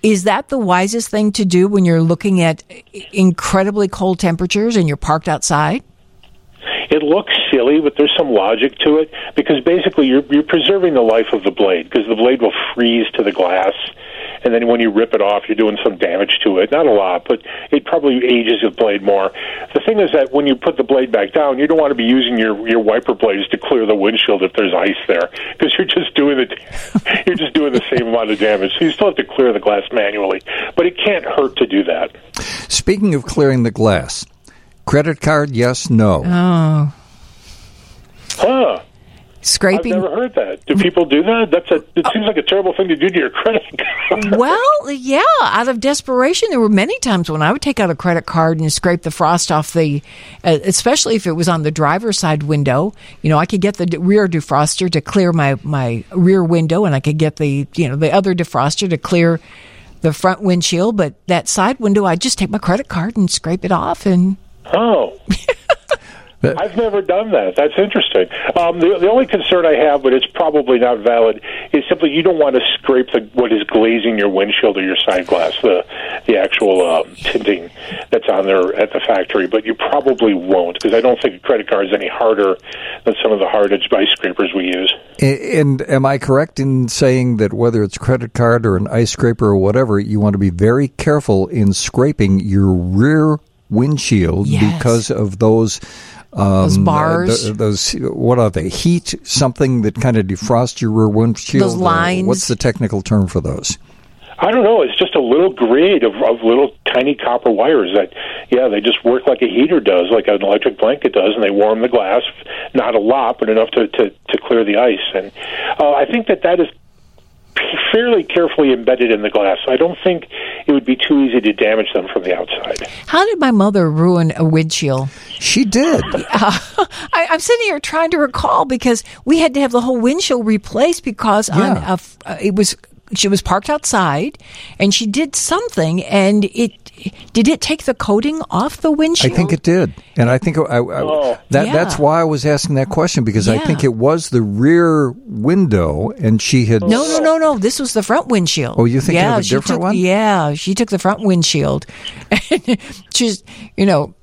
Is that the wisest thing to do when you're looking at incredibly cold temperatures and you're parked outside? It looks silly, but there's some logic to it, because basically you're, you're preserving the life of the blade, because the blade will freeze to the glass, and then when you rip it off, you're doing some damage to it. Not a lot, but it probably ages the blade more. The thing is that when you put the blade back down, you don't want to be using your, your wiper blades to clear the windshield if there's ice there, because you're just doing the you're just doing the same amount of damage. So you still have to clear the glass manually, but it can't hurt to do that. Speaking of clearing the glass, credit card, yes, no. Oh. Huh. Scraping. I've never heard that. Do people do that? That's a. It seems like a terrible thing to do to your credit card. Well, yeah. Out of desperation, there were many times when I would take out a credit card and scrape the frost off the, uh, especially if it was on the driver's side window. You know, I could get the d- rear defroster to clear my, my rear window, and I could get the you know the other defroster to clear the front windshield, but that side window, I just take my credit card and scrape it off. And oh, but, I've never done that. That's interesting. Um, the, the only concern I have, but it's probably not valid, is simply you don't want to scrape the, what is glazing your windshield or your side glass, the the actual um, tinting that's on there at the factory. But you probably won't, because I don't think a credit card is any harder than some of the hard-edged ice scrapers we use. And, and am I correct in saying that whether it's credit card or an ice scraper or whatever, you want to be very careful in scraping your rear windshield? Yes. Because of those... Um, those bars, uh, th- those what are they? Heat, something that kind of defrosts your rear windshield. Those lines. Uh, what's the technical term for those? I don't know. It's just a little grid of, of little tiny copper wires that, yeah, they just work like a heater does, like an electric blanket does, and they warm the glass. Not a lot, but enough to to, to clear the ice. And uh, I think that that is fairly carefully embedded in the glass. I don't think it would be too easy to damage them from the outside. How did my mother ruin a windshield? She did. uh, I, I'm sitting here trying to recall, because we had to have the whole windshield replaced because yeah. on a, it was she was parked outside and she did something, and it did it take the coating off the windshield? I think it did, and I think I, I, oh. that yeah. that's why I was asking that question, because yeah. I think it was the rear window, and she had no, no, no, no. This was the front windshield. Oh, you thinking yeah, of a different took, one? Yeah, she took the front windshield. She's, you know,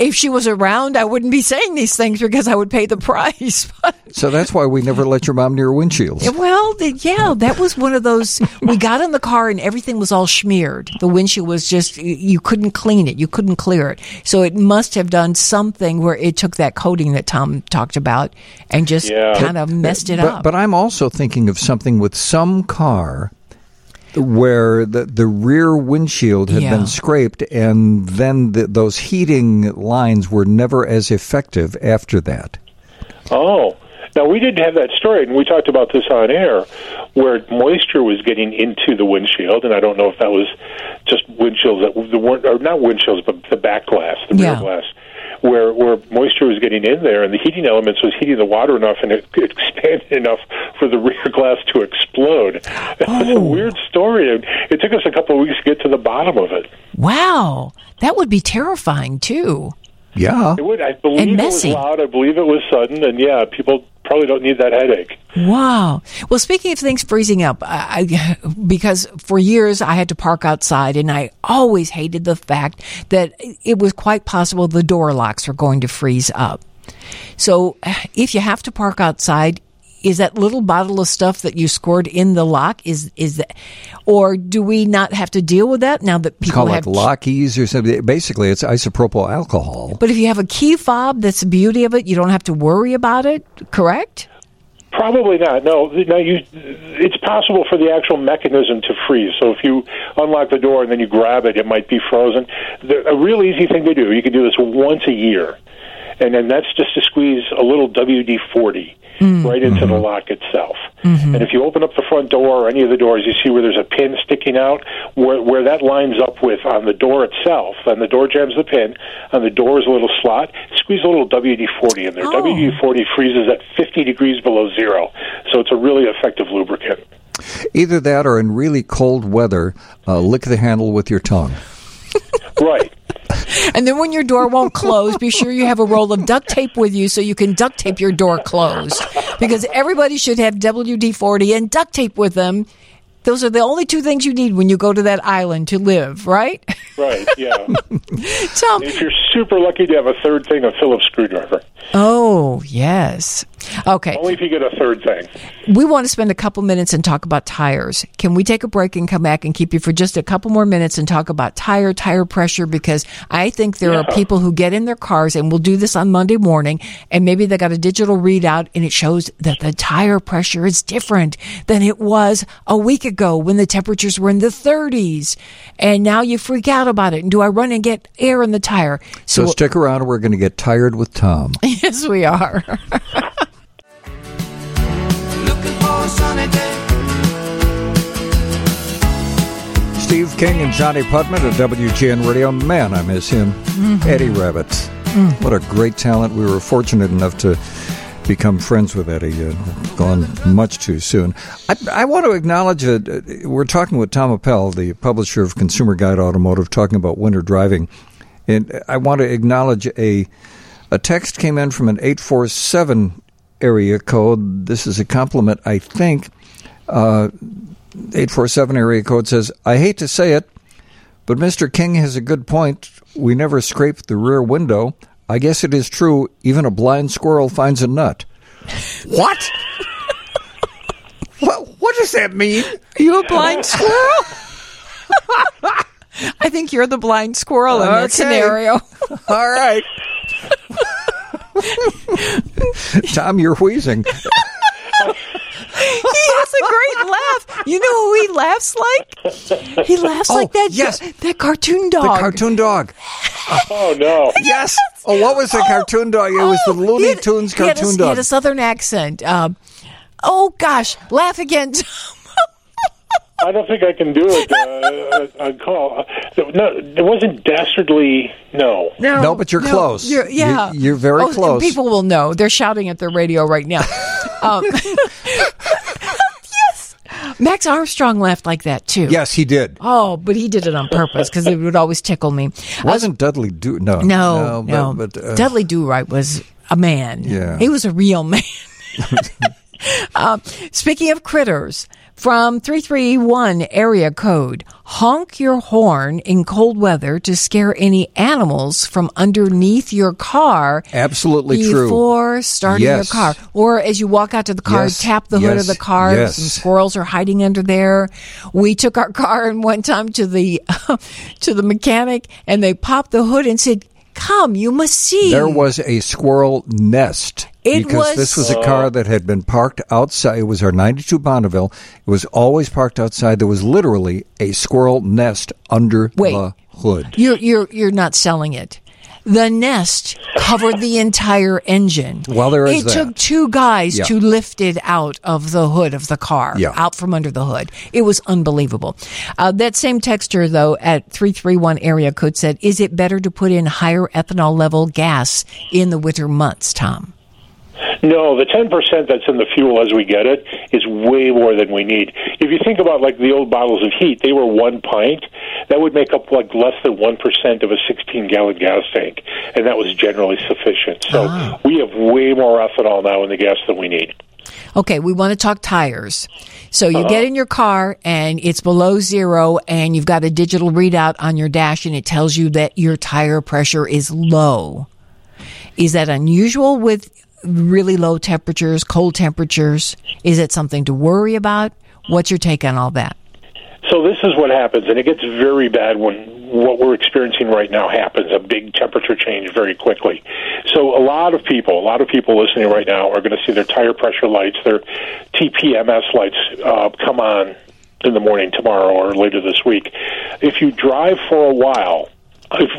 if she was around, I wouldn't be saying these things because I would pay the price. So that's why we never let your mom near windshields. Well, yeah, that was one of those. We got in the car and everything was all smeared. The windshield was just, you couldn't clean it. You couldn't clear it. So it must have done something where it took that coating that Tom talked about and just yeah. kind of messed it but, up. But I'm also thinking of something with some car where the, the rear windshield had yeah. been scraped, and then the, those heating lines were never as effective after that. Oh. Now, we did have that story, and we talked about this on air, where moisture was getting into the windshield, and I don't know if that was just windshields that weren't, or not windshields, but the back glass, the rear yeah. glass, where where moisture was getting in there, and the heating elements was heating the water enough, and it expanded enough for the rear glass to explode. It oh. was a weird story, and it took us a couple of weeks to get to the bottom of it. Wow. That would be terrifying, too. Yeah. It would. I believe it was loud. I believe it was sudden, and, yeah, people probably don't need that headache. Wow. Well, speaking of things freezing up, I, because for years I had to park outside, and I always hated the fact that it was quite possible the door locks were going to freeze up. So if you have to park outside, is that little bottle of stuff that you scored in the lock, is is that, or do we not have to deal with that now that people call have... Call like Lockies or something. Basically, it's isopropyl alcohol. But if you have a key fob, that's the beauty of it. You don't have to worry about it, correct? Probably not. No, no. You, it's possible for the actual mechanism to freeze. So if you unlock the door and then you grab it, it might be frozen. They're a real easy thing to do. You can do this once a year. And then that's just to squeeze a little W D forty mm. right into mm-hmm. the lock itself. Mm-hmm. And if you open up the front door or any of the doors, you see where there's a pin sticking out, where where that lines up with on the door itself. On the door jambs the pin, on the door is a little slot. Squeeze a little W D forty in there. Oh. W D forty freezes at fifty degrees below zero. So it's a really effective lubricant. Either that or in really cold weather, uh, lick the handle with your tongue. Right. And then when your door won't close, be sure you have a roll of duct tape with you so you can duct tape your door closed. Because everybody should have W D forty and duct tape with them. Those are the only two things you need when you go to that island to live, right? Right, yeah. Tom, if you're super lucky to have a third thing, a Phillips screwdriver. Oh, yes. Okay. Only if you get a third thing. We want to spend a couple minutes and talk about tires. Can we take a break and come back and keep you for just a couple more minutes and talk about tire, tire pressure? Because I think there yeah. are people who get in their cars, and we'll do this on Monday morning, and maybe they got a digital readout, and it shows that the tire pressure is different than it was a week ago. Ago when the temperatures were in the thirties, and now you freak out about it. And do I run and get air in the tire? So, so stick around, or we're going to get tired with Tom. Yes, we are. Looking for a sunny day. Steve King and Johnnie Putman at W G N Radio. Man, I miss him. Mm-hmm. Eddie Rabbit. Mm-hmm. What a great talent. We were fortunate enough to become friends with Eddie. Uh, gone much too soon. I, I want to acknowledge that we're talking with Tom Appel, the publisher of Consumer Guide Automotive, talking about winter driving. And I want to acknowledge a a text came in from an eight four seven area code. This is a compliment, I think. Uh, eight four seven area code says, I hate to say it, but Mister King has a good point. We never scrape the rear window. I guess it is true. Even a blind squirrel finds a nut. What? what, what does that mean? Are you a blind squirrel? I think you're the blind squirrel in okay. that scenario. All right. Tom, you're wheezing. He has a great laugh. You know who he laughs like? He laughs oh, like that yes. that cartoon dog. The cartoon dog. Oh, no. Yes. Oh, what was the oh, cartoon dog? It oh, was the Looney had, Tunes cartoon he a, dog. He had a southern accent. Um, oh, gosh. Laugh again, Tom. I don't think I can do it uh, on call. No, it wasn't dastardly, no. No, no but you're no, close. You're, yeah. You're, you're very oh, close. People will know. They're shouting at their radio right now. um, yes. Max Armstrong laughed like that, too. Yes, he did. Oh, but he did it on purpose because it would always tickle me. Wasn't uh, Dudley Do... No. No, no. But, but, uh, Dudley Do-Right was a man. Yeah. He was a real man. um, speaking of critters... From three three one area code, honk your horn in cold weather to scare any animals from underneath your car. Absolutely true. Before starting yes. your car. Or as you walk out to the car, yes. tap the yes. hood of the car. Yes. Some squirrels are hiding under there. We took our car in one time to the, to the mechanic, and they popped the hood and said, come, you must see. There was a squirrel nest. It because was, this was a car that had been parked outside. It was our ninety-two Bonneville. It was always parked outside. There was literally a squirrel nest under wait, the hood. You're, you're, you're not selling it. The nest covered the entire engine. Well, there is it that. Took two guys yeah. to lift it out of the hood of the car, yeah. out from under the hood. It was unbelievable. Uh, that same texter, though, at three three one area code said, is it better to put in higher ethanol level gas in the winter months, Tom? No, the ten percent that's in the fuel as we get it is way more than we need. If you think about, like, the old bottles of heat, they were one pint. That would make up, like, less than one percent of a sixteen-gallon gas tank, and that was generally sufficient. So ah. we have way more ethanol now in the gas than we need. Okay, we want to talk tires. So you uh-huh. get in your car, and it's below zero, and you've got a digital readout on your dash, and it tells you that your tire pressure is low. Is that unusual with... really low temperatures, cold temperatures? Is it something to worry about? What's your take on all that? So this is what happens, and it gets very bad when what we're experiencing right now happens, a big temperature change very quickly. So a lot of people, a lot of people listening right now are going to see their tire pressure lights, their T P M S lights uh, come on in the morning tomorrow or later this week. If you drive for a while...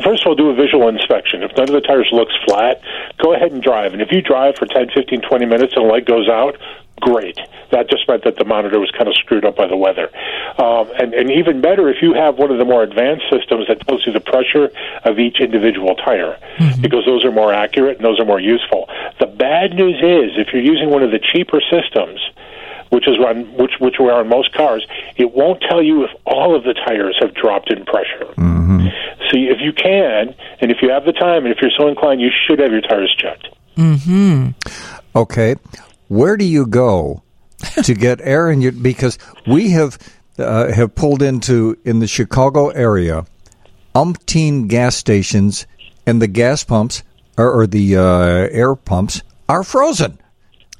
First of all, do a visual inspection. If none of the tires looks flat, go ahead and drive. And if you drive for ten, fifteen, twenty minutes and the light goes out, great. That just meant that the monitor was kind of screwed up by the weather. Um, and, and even better, if you have one of the more advanced systems that tells you the pressure of each individual tire, mm-hmm. because those are more accurate and those are more useful. The bad news is, if you're using one of the cheaper systems, which is on which which we are on most cars, it won't tell you if all of the tires have dropped in pressure. Mm-hmm. So if you can, and if you have the time, and if you're so inclined, you should have your tires checked. Mm-hmm. Okay. Where do you go to get air in your... Because we have uh, have pulled into, in the Chicago area, umpteen gas stations, and the gas pumps, or, or the uh, air pumps, are frozen.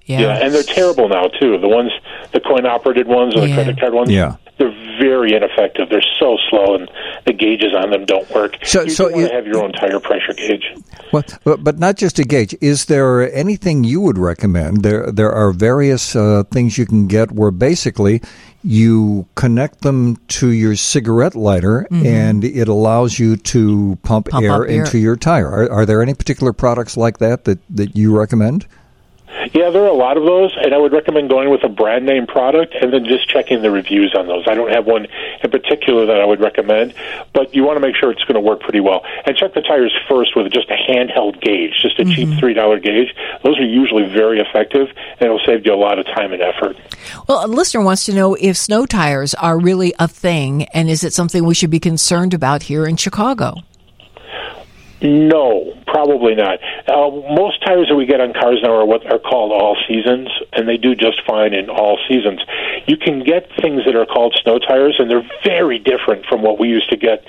Yeah. yeah, and they're terrible now, too. The ones, the coin-operated ones or the yeah. credit card ones, yeah. they're very ineffective. They're so slow, and the gauges on them don't work. So, you so don't want to have your own tire pressure gauge. Well, but, but not just a gauge. Is there anything you would recommend? There there are various uh, things you can get where basically you connect them to your cigarette lighter, mm-hmm. and it allows you to pump, pump air into air. your tire. Are, are there any particular products like that that, that you recommend? Yeah, there are a lot of those, and I would recommend going with a brand name product and then just checking the reviews on those. I don't have one in particular that I would recommend, but you want to make sure it's going to work pretty well. And check the tires first with just a handheld gauge, just a mm-hmm. cheap three dollar gauge. Those are usually very effective, and it'll save you a lot of time and effort. Well, a listener wants to know if snow tires are really a thing, and is it something we should be concerned about here in Chicago? No, probably not. Uh, most tires that we get on cars now are what are called all seasons, and they do just fine in all seasons. You can get things that are called snow tires, and they're very different from what we used to get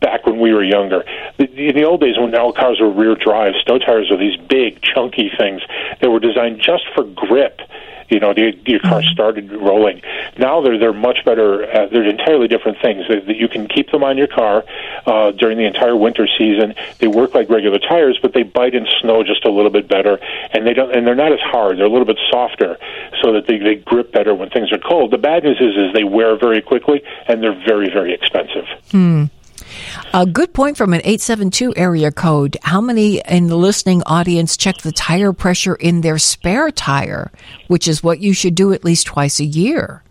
back when we were younger. In the old days, when our cars were rear drive, snow tires were these big, chunky things that were designed just for grip. You know, the, your car started rolling. Now they're they're much better. Uh, they're entirely different things. They, they, you can keep them on your car uh, during the entire winter season. They work like regular tires, but they bite in snow just a little bit better, and they don't. And they're not as hard. They're a little bit softer, so that they, they grip better when things are cold. The bad news is, is they wear very quickly, and they're very very expensive. Hmm. A good point from an eight seven two area code. How many in the listening audience check the tire pressure in their spare tire, which is what you should do at least twice a year?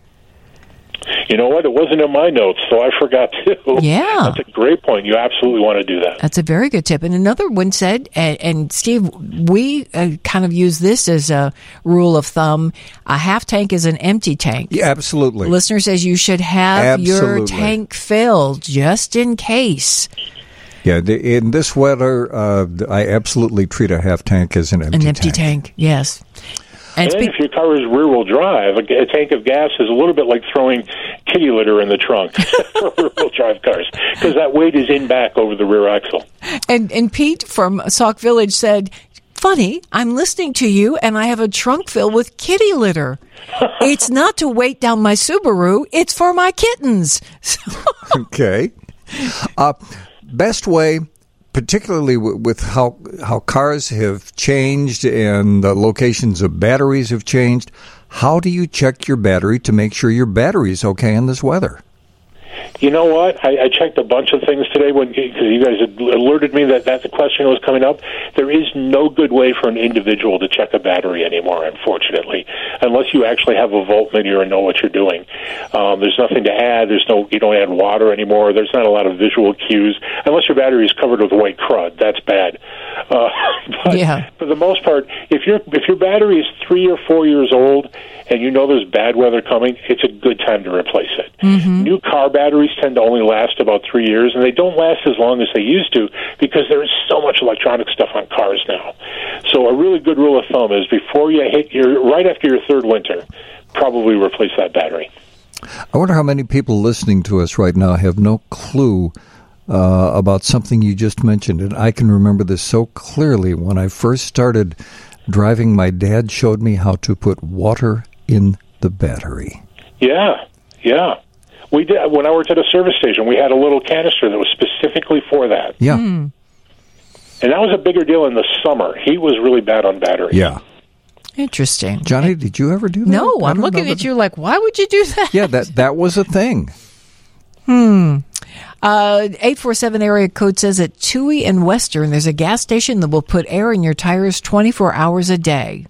You know what? It wasn't in my notes, so I forgot too. Yeah. That's a great point. You absolutely want to do that. That's a very good tip. And another one said, and, and Steve, we uh, kind of use this as a rule of thumb, a half tank is an empty tank. Yeah, absolutely. The listener says you should have absolutely. your tank filled just in case. Yeah, the, in this weather, uh, I absolutely treat a half tank as an empty tank. An empty tank, tank yes. And, and then if your car is rear-wheel drive, a tank of gas is a little bit like throwing kitty litter in the trunk for rear-wheel drive cars, because that weight is in back over the rear axle. And and Pete from Sauk Village said, funny, I'm listening to you, and I have a trunk filled with kitty litter. It's not to weight down my Subaru, it's for my kittens. Okay. Uh, best way... particularly with how how cars have changed and the locations of batteries have changed, how do you check your battery to make sure your battery is okay in this weather? You know what? I, I checked a bunch of things today when because you guys had alerted me that, that the question was coming up. There is no good way for an individual to check a battery anymore, unfortunately, unless you actually have a voltmeter and know what you're doing. Um, there's nothing to add. There's no you don't add water anymore. There's not a lot of visual cues unless your battery is covered with white crud. That's bad. Uh, but yeah. For the most part, if your if your battery is three or four years old and you know there's bad weather coming, it's a good time to replace it. Mm-hmm. New car batteries tend to only last about three years, and they don't last as long as they used to because there is so much electronic stuff on cars now. So a really good rule of thumb is before you hit your, right after your third winter, probably replace that battery. I wonder how many people listening to us right now have no clue uh, about something you just mentioned, and I can remember this so clearly. When I first started driving, my dad showed me how to put water in the battery. Yeah, yeah. We did. When I worked at a service station, we had a little canister that was specifically for that. Yeah. Mm. And that was a bigger deal in the summer. He was really bad on batteries. Yeah. Interesting. Johnny, did you ever do that? No, I'm looking at you like, why would you do that? Yeah, that, that was a thing. Hmm. Uh, eight four seven area code says at Toohey and Western, there's a gas station that will put air in your tires twenty-four hours a day.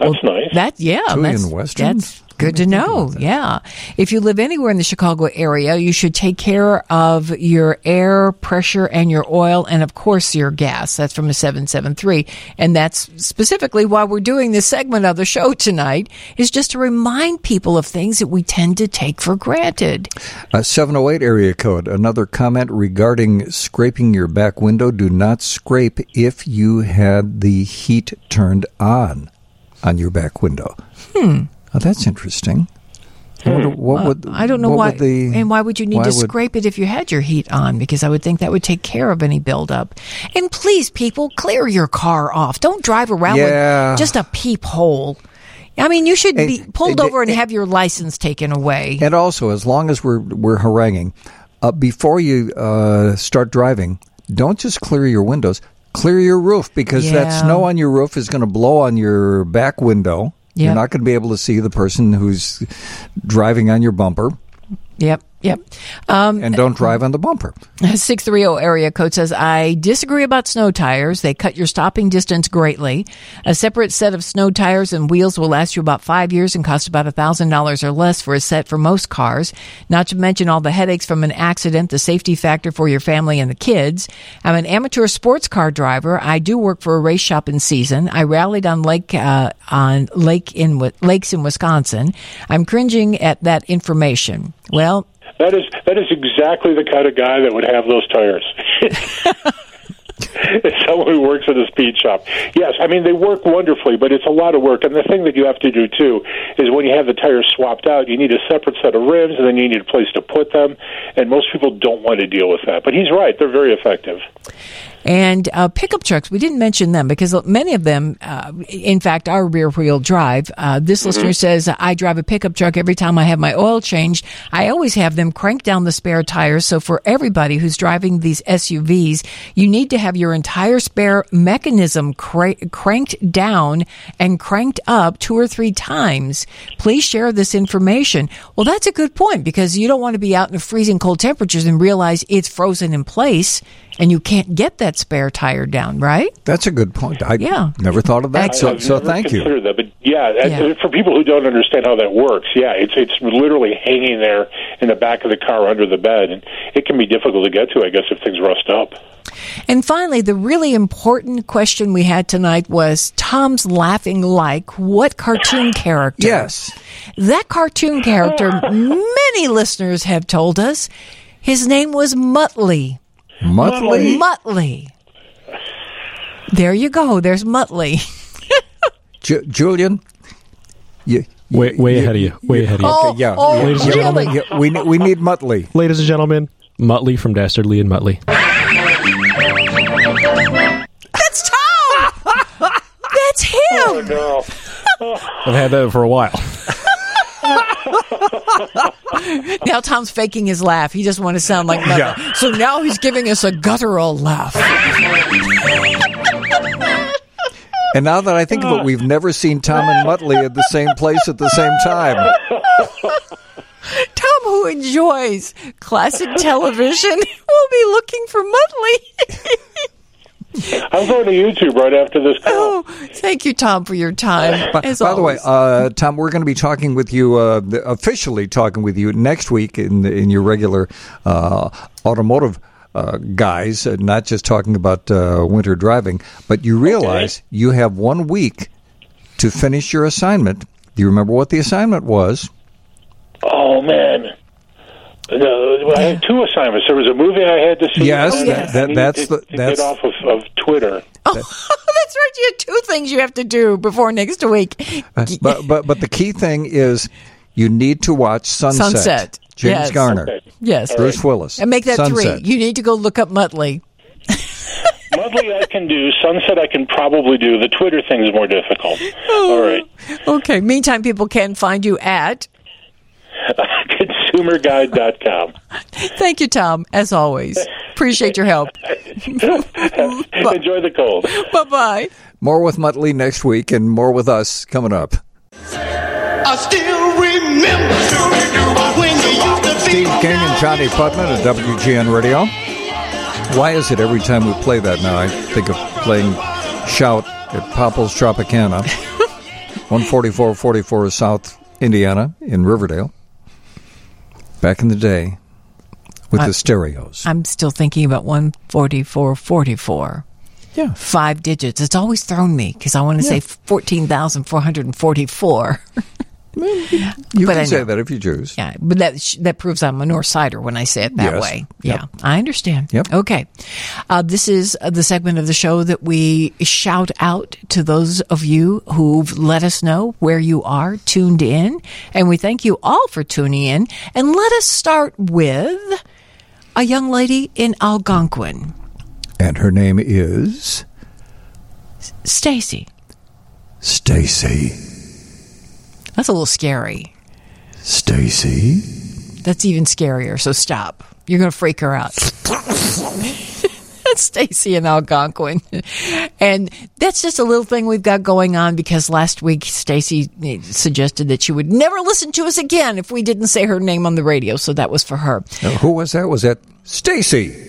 That's well, nice. That, yeah. Toohey and Western? That's good to know, yeah. If you live anywhere in the Chicago area, you should take care of your air pressure and your oil and, of course, your gas. That's from a seven seven three. And that's specifically why we're doing this segment of the show tonight, is just to remind people of things that we tend to take for granted. A seven oh eight area code, another comment regarding scraping your back window. Do not scrape if you had the heat turned on on your back window. Hmm. Oh, that's interesting. I wonder, what uh, would, I don't know what why, the, and why would you need to would, scrape it if you had your heat on? Because I would think that would take care of any buildup. And please, people, clear your car off. Don't drive around yeah. with just a peephole. I mean, you should and, be pulled and, over and, and have your license taken away. And also, as long as we're we're haranguing, uh, before you uh, start driving, don't just clear your windows. Clear your roof, because yeah. that snow on your roof is going to blow on your back window. Yep. You're not going to be able to see the person who's driving on your bumper. Yep. Yep. Um, and don't drive on the bumper. six three zero area code says, I disagree about snow tires. They cut your stopping distance greatly. A separate set of snow tires and wheels will last you about five years and cost about one thousand dollars or less for a set for most cars. Not to mention all the headaches from an accident, the safety factor for your family and the kids. I'm an amateur sports car driver. I do work for a race shop in season. I rallied on Lake uh, on Lake in lakes in Wisconsin. I'm cringing at that information. Well, that is that is exactly the kind of guy that would have those tires. Someone who works at a speed shop. Yes, I mean, they work wonderfully, but it's a lot of work. And the thing that you have to do, too, is when you have the tires swapped out, you need a separate set of rims, and then you need a place to put them. And most people don't want to deal with that. But he's right. They're very effective. And uh, pickup trucks, we didn't mention them because many of them, uh, in fact, are rear-wheel drive. Uh, this mm-hmm. listener says, I drive a pickup truck every time I have my oil changed. I always have them crank down the spare tires. So for everybody who's driving these S U Vs, you need to have your entire spare mechanism cra- cranked down and cranked up two or three times. Please share this information. Well, that's a good point because you don't want to be out in freezing cold temperatures and realize it's frozen in place. And you can't get that spare tire down, right? That's a good point. I yeah. never thought of that, I, so, so thank you. That, but yeah, yeah, for people who don't understand how that works, yeah, it's it's literally hanging there in the back of the car under the bed, and it can be difficult to get to, I guess, if things rust up. And finally, the really important question we had tonight was Tom's laughing like what cartoon character? Yes. That cartoon character, many listeners have told us, his name was Muttley. Muttley? Muttley. There you go. There's Muttley. Ju- Julian, you, you, way, way you, ahead of you. Way you, ahead of you. Oh, okay, yeah. Oh, ladies and gentlemen, really? yeah, we, we need Muttley. Ladies and gentlemen, Muttley from Dastardly and Muttley. That's Tom! That's him! Oh, no. Oh. I've had that for a while. Now Tom's faking his laugh. He just wants to sound like Mother. Yeah. So now he's giving us a guttural laugh. And now that I think of it, we've never seen Tom and Muttley at the same place at the same time. Tom, who enjoys classic television, will be looking for Muttley. I'm going to YouTube right after this call. Oh, thank you, Tom, for your time. By, by the way, uh, Tom, we're going to be talking with you, uh, officially talking with you next week in the, in your regular uh, automotive uh, guise, uh, not just talking about uh, winter driving. But you realize okay. you have one week to finish your assignment. Do you remember what the assignment was? Oh, man. No, I had two assignments. There was a movie I had to see. Yes, that, that, that's the to that's, get off of, of Twitter. Oh, that's right. You had two things you have to do before next week. Uh, but but but the key thing is you need to watch Sunset. Sunset. James yes. Garner. Okay. Yes. Bruce Willis. And make that Sunset. Three. You need to go look up Muttley. Muttley, I can do. Sunset, I can probably do. The Twitter thing is more difficult. Oh. All right. Okay. Meantime, people can find you at. consumer guide dot com. Thank you, Tom, as always. Appreciate your help. Enjoy the cold. Bye-bye. More with Muttley next week and more with us coming up. I still remember when you used to be Steve King and Johnnie Putman at W G N Radio. Why is it every time we play that now, I think of playing Shout at Popple's Tropicana, one forty-four forty-four South Indiana in Riverdale. Back in the day, with I'm, the stereos. I'm still thinking about one forty-four forty-four. Yeah. Five digits. It's always thrown me because I want to yeah. say fourteen thousand four hundred forty-four. You but can say that if you choose. Yeah, but that that proves I'm a North Sider when I say it that yes. way. Yep. Yeah, I understand. Yep. Okay. Uh, this is the segment of the show that we shout out to those of you who've let us know where you are tuned in. And we thank you all for tuning in. And let us start with a young lady in Algonquin. And her name is? Stacy. Stacy. That's a little scary. Stacy? That's even scarier, so stop. You're going to freak her out. Stacy in Algonquin. And that's just a little thing we've got going on because last week Stacy suggested that she would never listen to us again if we didn't say her name on the radio. So that was for her. Now, who was that? Was that Stacy?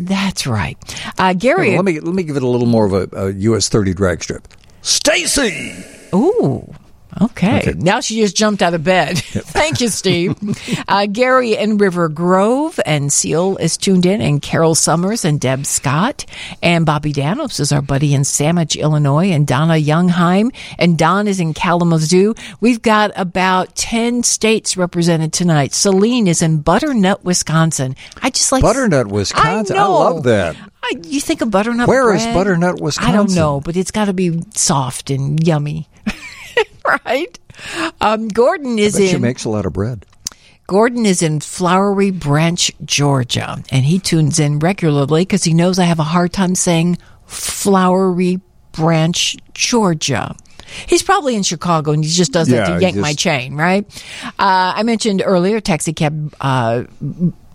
That's right. Uh, Gary. Hey, let me let me give it a little more of a, a U S thirty drag strip. Stacy. Ooh. Okay. okay. Now she just jumped out of bed. Yep. Thank you, Steve. uh, Gary in River Grove and Seal is tuned in, and Carol Summers and Deb Scott. And Bobby Danos is our buddy in Sandwich, Illinois, and Donna Youngheim. And Don is in Kalamazoo. We've got about ten states represented tonight. Celine is in Butternut, Wisconsin. I just like Butternut, Wisconsin. I, I love that. I, you think of butternut Where bread? Where is Butternut, Wisconsin? I don't know, but it's got to be soft and yummy. Right? Um, Gordon is I bet in. She makes a lot of bread. Gordon is in Flowery Branch, Georgia, and he tunes in regularly because he knows I have a hard time saying Flowery Branch, Georgia. He's probably in Chicago, and he just does yeah, that to yank just... my chain, right? Uh, I mentioned earlier, taxi cab uh,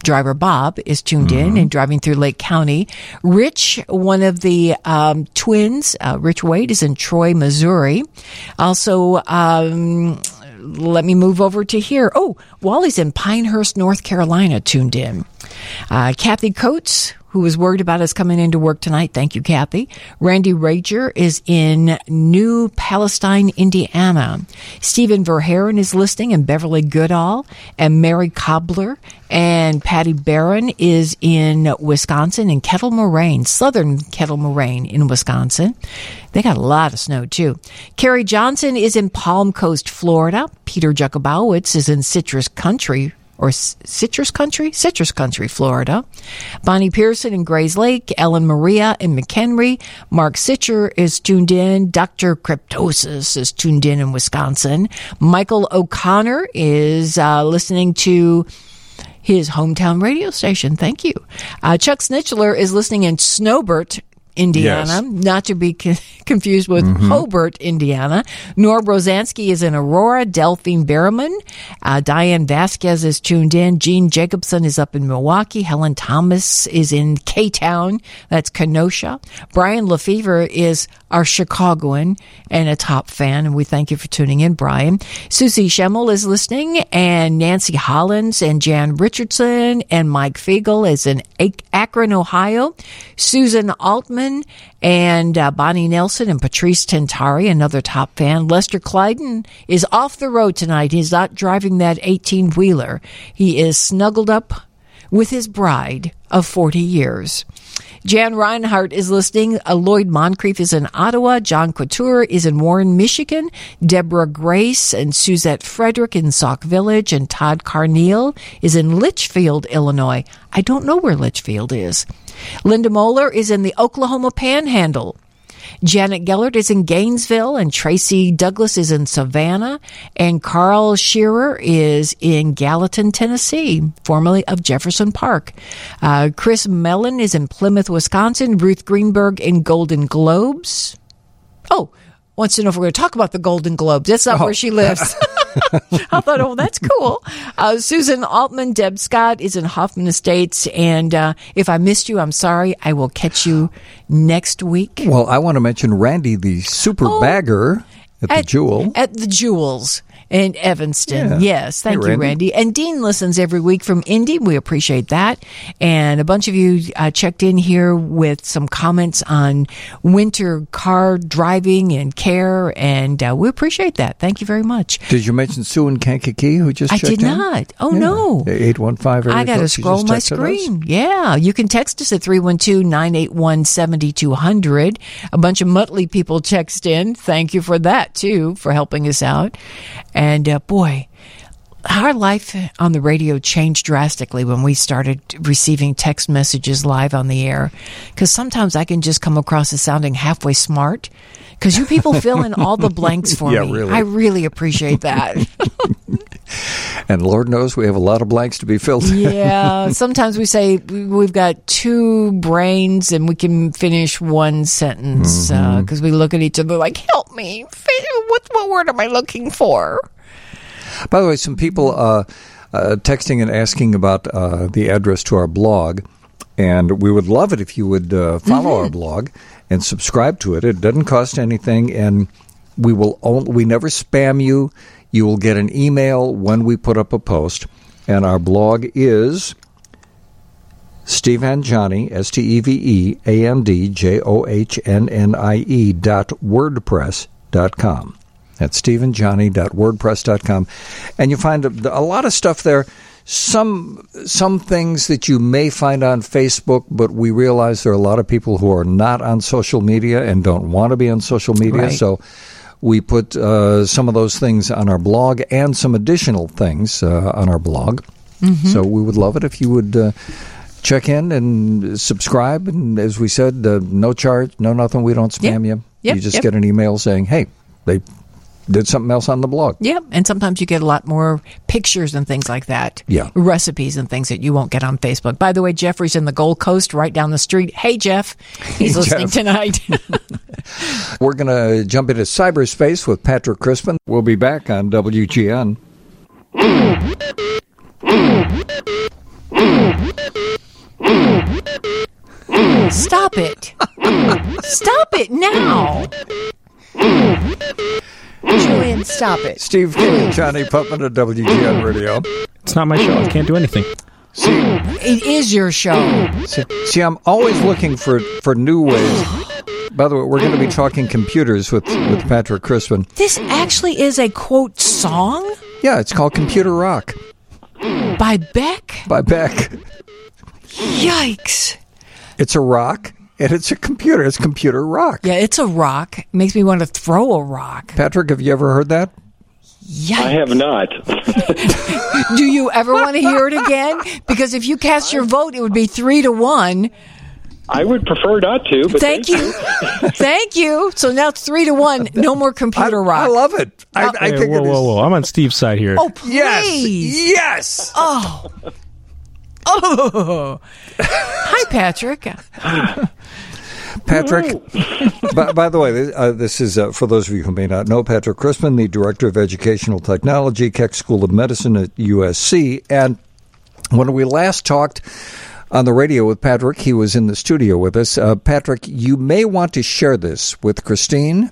driver Bob is tuned mm-hmm. in and driving through Lake County. Rich, one of the um, twins, uh, Rich Wade, is in Troy, Missouri. Also, um, let me move over to here. Oh, Wally's in Pinehurst, North Carolina, tuned in. Uh, Kathy Coates, who was worried about us coming into work tonight. Thank you, Kathy. Randy Rager is in New Palestine, Indiana. Stephen Verheeren is listening in Beverly Goodall, and Mary Cobbler, and Patty Barron is in Wisconsin, in Kettle Moraine, southern Kettle Moraine in Wisconsin. They got a lot of snow, too. Carrie Johnson is in Palm Coast, Florida. Peter Jakubowicz is in Citrus Country, or Citrus Country? Citrus Country, Florida. Bonnie Pearson in Grays Lake, Ellen Maria in McHenry. Mark Sitcher is tuned in. Doctor Cryptosis is tuned in in Wisconsin. Michael O'Connor is uh, listening to his hometown radio station. Thank you. Uh, Chuck Snitchler is listening in Snowbert, Indiana, yes. Not to be con- confused with mm-hmm. Hobart, Indiana. Norb Rosansky is in Aurora. Delphine Berriman. Uh, Diane Vasquez is tuned in. Jean Jacobson is up in Milwaukee. Helen Thomas is in K-Town. That's Kenosha. Brian Lefevre is our Chicagoan and a top fan, and we thank you for tuning in, Brian. Susie Schemmel is listening, and Nancy Hollins and Jan Richardson, and Mike Fiegel is in Akron, Ohio. Susan Altman and uh, Bonnie Nelson and Patrice Tentari, another top fan. Lester Clyden is off the road tonight. He's not driving that eighteen-wheeler. He is snuggled up with his bride of forty years. Jan Reinhardt is listening. Uh, Lloyd Moncrief is in Ottawa. John Couture is in Warren, Michigan. Deborah Grace and Suzette Frederick in Sauk Village. And Todd Carneal is in Litchfield, Illinois. I don't know where Litchfield is. Linda Moeller is in the Oklahoma Panhandle. Janet Gellert is in Gainesville, and Tracy Douglas is in Savannah, and Carl Shearer is in Gallatin, Tennessee, formerly of Jefferson Park. Uh, Chris Mellon is in Plymouth, Wisconsin. Ruth Greenberg in Golden Globes. Oh, wants to know if we're going to talk about the Golden Globes. That's not oh. where she lives. I thought, oh, that's cool. Uh, Susan Altman, Deb Scott is in Hoffman Estates. And uh, if I missed you, I'm sorry. I will catch you next week. Well, I want to mention Randy, the super oh, bagger at, at the Jewel. At the Jewels in Evanston. Yeah. Yes. Thank hey, you, Randy. Randy. And Dean listens every week from Indy. We appreciate that. And a bunch of you uh, checked in here with some comments on winter car driving and care. And uh, we appreciate that. Thank you very much. Did you mention Sue in Kankakee who just I checked in? I did not. Oh, yeah. no. eight one five I got to scroll my screen. Yeah. You can text us at three one two, nine eight one, seven two zero zero. A bunch of Muttley people text in. Thank you for that, too, for helping us out. And uh, boy, our life on the radio changed drastically when we started receiving text messages live on the air. Because sometimes I can just come across as sounding halfway smart. Because you people fill in all the blanks for yeah, me. Really. I really appreciate that. And Lord knows we have a lot of blanks to be filled in. Yeah. Sometimes we say we've got two brains and we can finish one sentence because mm-hmm. uh, we look at each other like, help me. What, what word am I looking for? By the way, some people uh, uh, texting and asking about uh, the address to our blog. And we would love it if you would uh, follow mm-hmm. our blog and subscribe to it. It doesn't cost anything, and we will only, we never spam you. You will get an email when we put up a post. And our blog is Steve and Johnny, S T E V E A N D J O H N N I E dot WordPress dot com. That's steve and johnny dot wordpress dot com. And you find a, a lot of stuff there. Some some things that you may find on Facebook, but we realize there are a lot of people who are not on social media and don't want to be on social media. Right. So we put uh, some of those things on our blog and some additional things uh, on our blog. Mm-hmm. So we would love it if you would uh, check in and subscribe. And as we said, uh, no charge, no nothing. We don't spam yep. you. Yep. You just yep. get an email saying, hey, they did something else on the blog. Yeah, and sometimes you get a lot more pictures and things like that. Yeah. Recipes and things that you won't get on Facebook. By the way, Jeffrey's in the Gold Coast right down the street. Hey, Jeff. He's hey, listening Jeff. Tonight. We're going to jump into cyberspace with Patrick Crispen. We'll be back on W G N. Stop it. Stop it now. Julian, stop it. Steve King and Johnny Putman at W G N Radio. It's not my show. I can't do anything. See, it is your show. See, see I'm always looking for, for new ways. By the way, we're going to be talking computers with, with Patrick Crispen. This actually is a, quote, song? Yeah, it's called Computer Rock. By Beck? By Beck. Yikes. It's a rock. And it's a computer. It's Computer Rock. Yeah, it's a rock. It makes me want to throw a rock. Patrick, have you ever heard that? Yikes. I have not. Do you ever want to hear it again? Because if you cast your vote, it would be three to one. I would prefer not to. But thank, thank you. you. Thank you. So now it's three to one. No more Computer I, Rock. I love it. I, uh, I hey, think whoa, it is. Whoa, whoa. I'm on Steve's side here. Oh, please. Yes. Yes. Oh. Oh, hi, Patrick. Patrick, by, by the way, uh, this is, uh, for those of you who may not know, Patrick Crispen, the Director of Educational Technology, Keck School of Medicine at U S C. And when we last talked on the radio with Patrick, he was in the studio with us. Uh, Patrick, you may want to share this with Christine.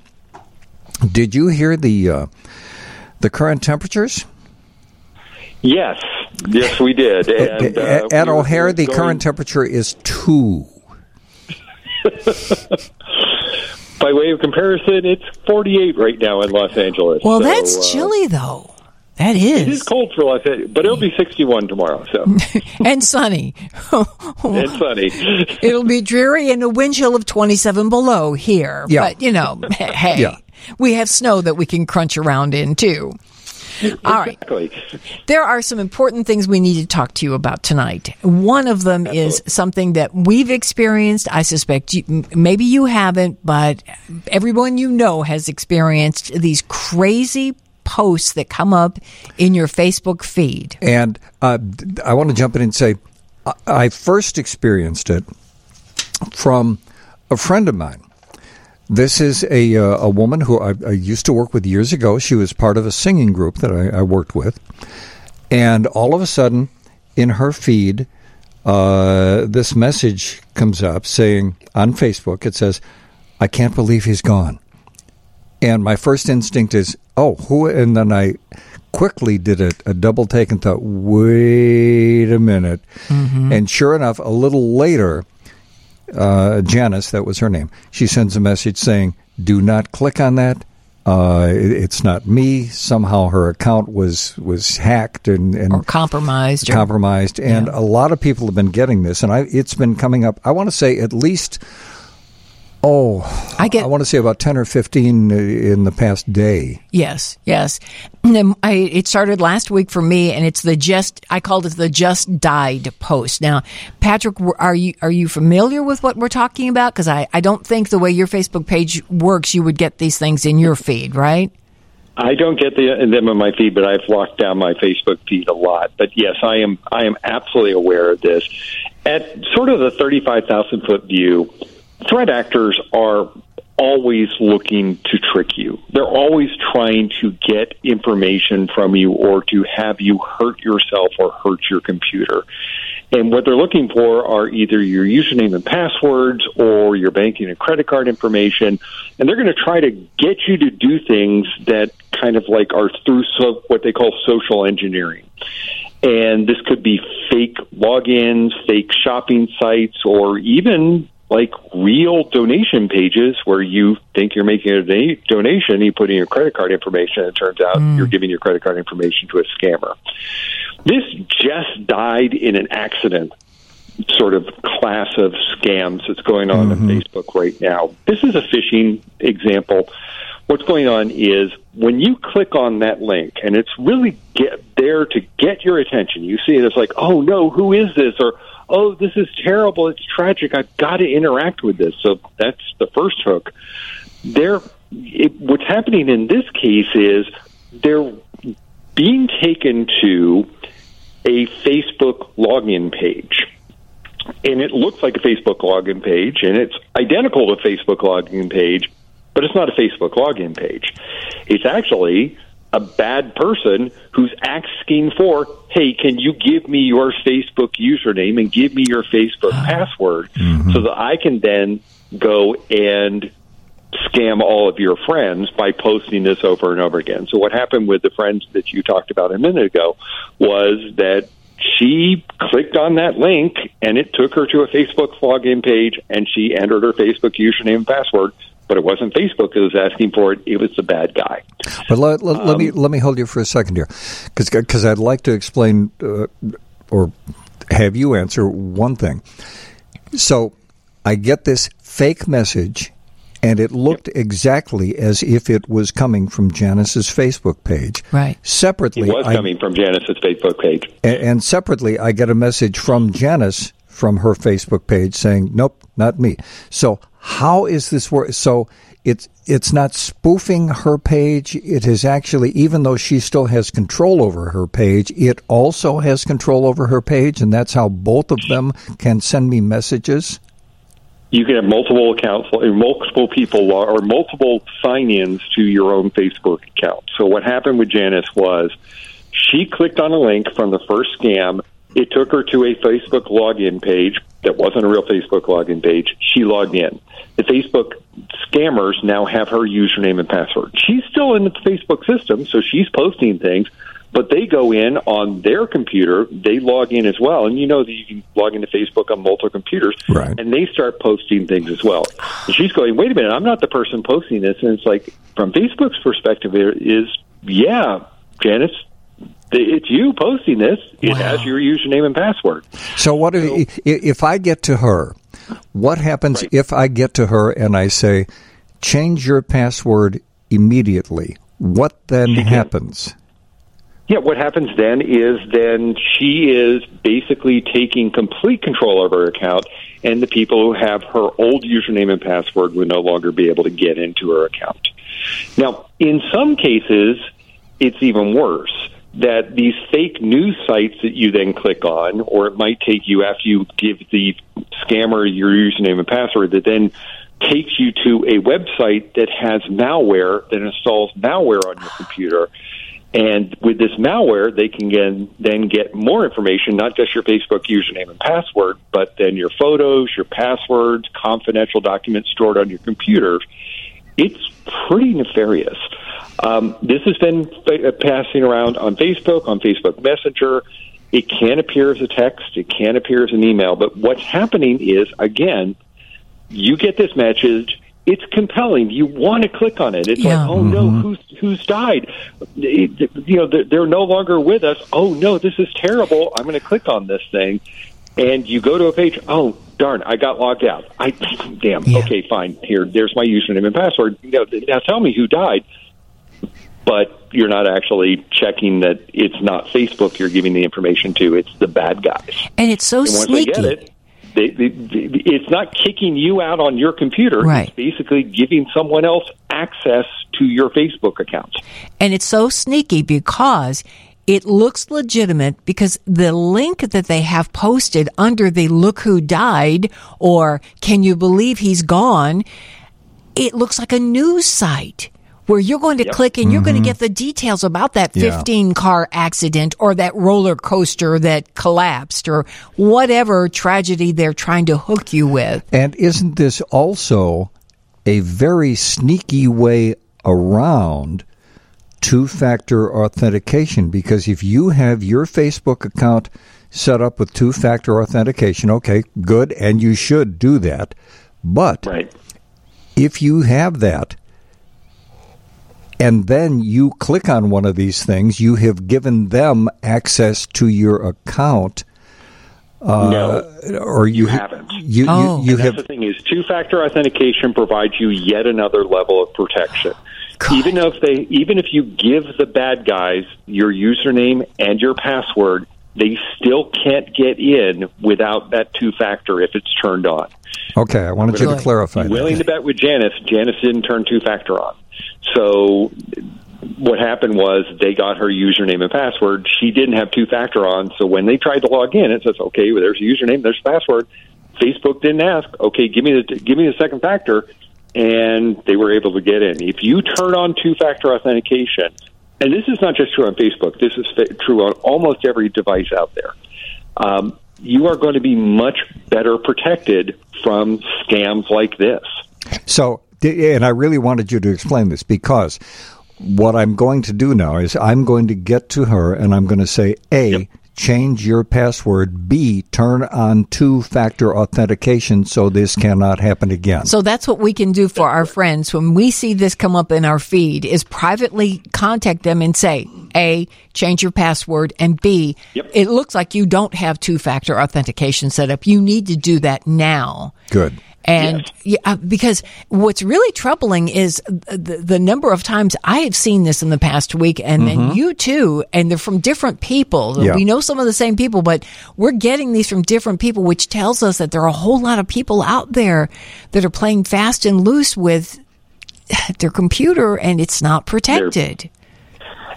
Did you hear the uh, the current temperatures? Yes. Yes, we did. And, uh, at we O'Hare, the going... current temperature is two. By way of comparison, it's forty-eight right now in Los Angeles. Well, so, that's chilly, uh, though. That is. It is cold for Los Angeles, but it'll be sixty-one tomorrow. So and sunny. and sunny. It'll be dreary and a wind chill of twenty-seven below here. Yeah. But, you know, hey, yeah. we have snow that we can crunch around in, too. All exactly. right. There are some important things we need to talk to you about tonight. One of them Absolutely. is something that we've experienced. I suspect you, maybe you haven't, but everyone you know has experienced these crazy posts that come up in your Facebook feed. And uh, I want to jump in and say I first experienced it from a friend of mine. This is a uh, a woman who I, I used to work with years ago. She was part of a singing group that I, I worked with. And all of a sudden, in her feed, uh, this message comes up saying, on Facebook, it says, I can't believe he's gone. And my first instinct is, oh, who? And then I quickly did a, a double take and thought, wait a minute. Mm-hmm. And sure enough, a little later... Uh, Janice, that was her name, she sends a message saying, do not click on that. Uh, it, it's not me. Somehow her account was, was hacked and, and or compromised. Compromised. Or, and yeah. a lot of people have been getting this. And I, it's been coming up, I want to say at least, oh, I, get, I want to say about ten or fifteen in the past day. Yes, yes. And I, it started last week for me, and it's the just, I called it the just died post. Now, Patrick, are you are you familiar with what we're talking about? Because I, I don't think the way your Facebook page works, you would get these things in your feed, right? I don't get the, them in my feed, but I've locked down my Facebook feed a lot. But yes, I am I am absolutely aware of this. At sort of the thirty-five thousand foot view, threat actors are always looking to trick you. They're always trying to get information from you or to have you hurt yourself or hurt your computer. And what they're looking for are either your username and passwords or your banking and credit card information. And they're going to try to get you to do things that kind of like are through so, what they call social engineering. And this could be fake logins, fake shopping sites, or even like real donation pages where you think you're making a da- donation, you put in your credit card information, and it turns out mm. you're giving your credit card information to a scammer. This just died in an accident sort of class of scams that's going on mm-hmm. on Facebook right now. This is a phishing example. What's going on is when you click on that link, and it's really get there to get your attention, you see it as like, oh, no, who is this? Or, oh, this is terrible. It's tragic. I've got to interact with this. So that's the first hook. They're, it, what's happening in this case is they're being taken to a Facebook login page. And it looks like a Facebook login page, and it's identical to a Facebook login page, but it's not a Facebook login page. It's actually a bad person who's asking for, hey, can you give me your Facebook username and give me your Facebook password mm-hmm. so that I can then go and scam all of your friends by posting this over and over again. So what happened with the friends that you talked about a minute ago was that she clicked on that link, and it took her to a Facebook login page, and she entered her Facebook username and password. But it wasn't Facebook that was asking for it. It was the bad guy. But let, let, um, let me let me hold you for a second here, because I'd like to explain uh, or have you answer one thing. So I get this fake message, and it looked yep. exactly as if it was coming from Janice's Facebook page. Right. Separately, it was I, coming from Janice's Facebook page. And, and separately, I get a message from Janice from her Facebook page saying, nope, not me. So how is this work? So it's it's not spoofing her page. It is actually, even though she still has control over her page, it also has control over her page, and that's how both of them can send me messages? You can have multiple accounts, multiple people, or multiple sign-ins to your own Facebook account. So what happened with Janice was she clicked on a link from the first scam. It took her to a Facebook login page that wasn't a real Facebook login page. She logged in. The Facebook scammers now have her username and password. She's still in the Facebook system, so she's posting things, but they go in on their computer. They log in as well, and you know that you can log into Facebook on multiple computers, right. and they start posting things as well. And she's going, wait a minute, I'm not the person posting this. And it's like, from Facebook's perspective, it is, yeah, Janice, it's you posting this. It wow. has your username and password. So what so, if, if I get to her, what happens right. if I get to her and I say, change your password immediately? What then she happens? Can, yeah, what happens then is then she is basically taking complete control of her account, and the people who have her old username and password will no longer be able to get into her account. Now, in some cases, it's even worse. That these fake news sites that you then click on, or it might take you after you give the scammer your username and password, that then takes you to a website that has malware, that installs malware on your computer. And with this malware, they can get, then get more information, not just your Facebook username and password, but then your photos, your passwords, confidential documents stored on your computer. It's pretty nefarious. Um, this has been f- passing around on Facebook, on Facebook Messenger. It can appear as a text. It can appear as an email. But what's happening is, again, you get this message. It's compelling. You want to click on it. It's yeah. like, oh, mm-hmm. no, who's who's died? You know, they're, they're no longer with us. Oh, no, this is terrible. I'm going to click on this thing. And you go to a page, oh, darn, I got logged out. I Damn, yeah. okay, fine. Here, there's my username and password. Now, now tell me who died. But you're not actually checking that it's not Facebook you're giving the information to. It's the bad guys. And it's so and once sneaky. They get it, they, they, they, it's not kicking you out on your computer. Right. It's basically giving someone else access to your Facebook account. And it's so sneaky because it looks legitimate, because the link that they have posted under the look who died or can you believe he's gone, it looks like a news site. where you're going to yep. click and you're mm-hmm. going to get the details about that fifteen-car yeah. accident or that roller coaster that collapsed or whatever tragedy they're trying to hook you with. And isn't this also a very sneaky way around two-factor authentication? Because if you have your Facebook account set up with two-factor authentication, okay, good, and you should do that. But right. if you have that, and then you click on one of these things, you have given them access to your account. Uh, no, or you, you haven't. You, oh. you, you have. The thing is, two-factor authentication provides you yet another level of protection. God. Even if they, even if you give the bad guys your username and your password, they still can't get in without that two-factor if it's turned on. Okay, I wanted you to clarify that. Willing to bet with Janice, Janice didn't turn two-factor on. So what happened was they got her username and password. She didn't have two-factor on, so when they tried to log in, it says, okay, well, there's a username, there's a password. Facebook didn't ask, okay, give me the give me the second factor, and they were able to get in. If you turn on two-factor authentication, and this is not just true on Facebook, this is true on almost every device out there, um, you are going to be much better protected from scams like this. So, and I really wanted you to explain this, because what I'm going to do now is I'm going to get to her and I'm going to say, A, yep. change your password, B, turn on two-factor authentication so this cannot happen again. So that's what we can do for our friends when we see this come up in our feed, is privately contact them and say, A, change your password, and B, yep. it looks like you don't have two-factor authentication set up. You need to do that now. Good. And yes. yeah, because what's really troubling is the, the number of times I have seen this in the past week, and mm-hmm. then you too, and they're from different people. Yeah. We know some of the same people, but we're getting these from different people, which tells us that there are a whole lot of people out there that are playing fast and loose with their computer, and it's not protected. They're,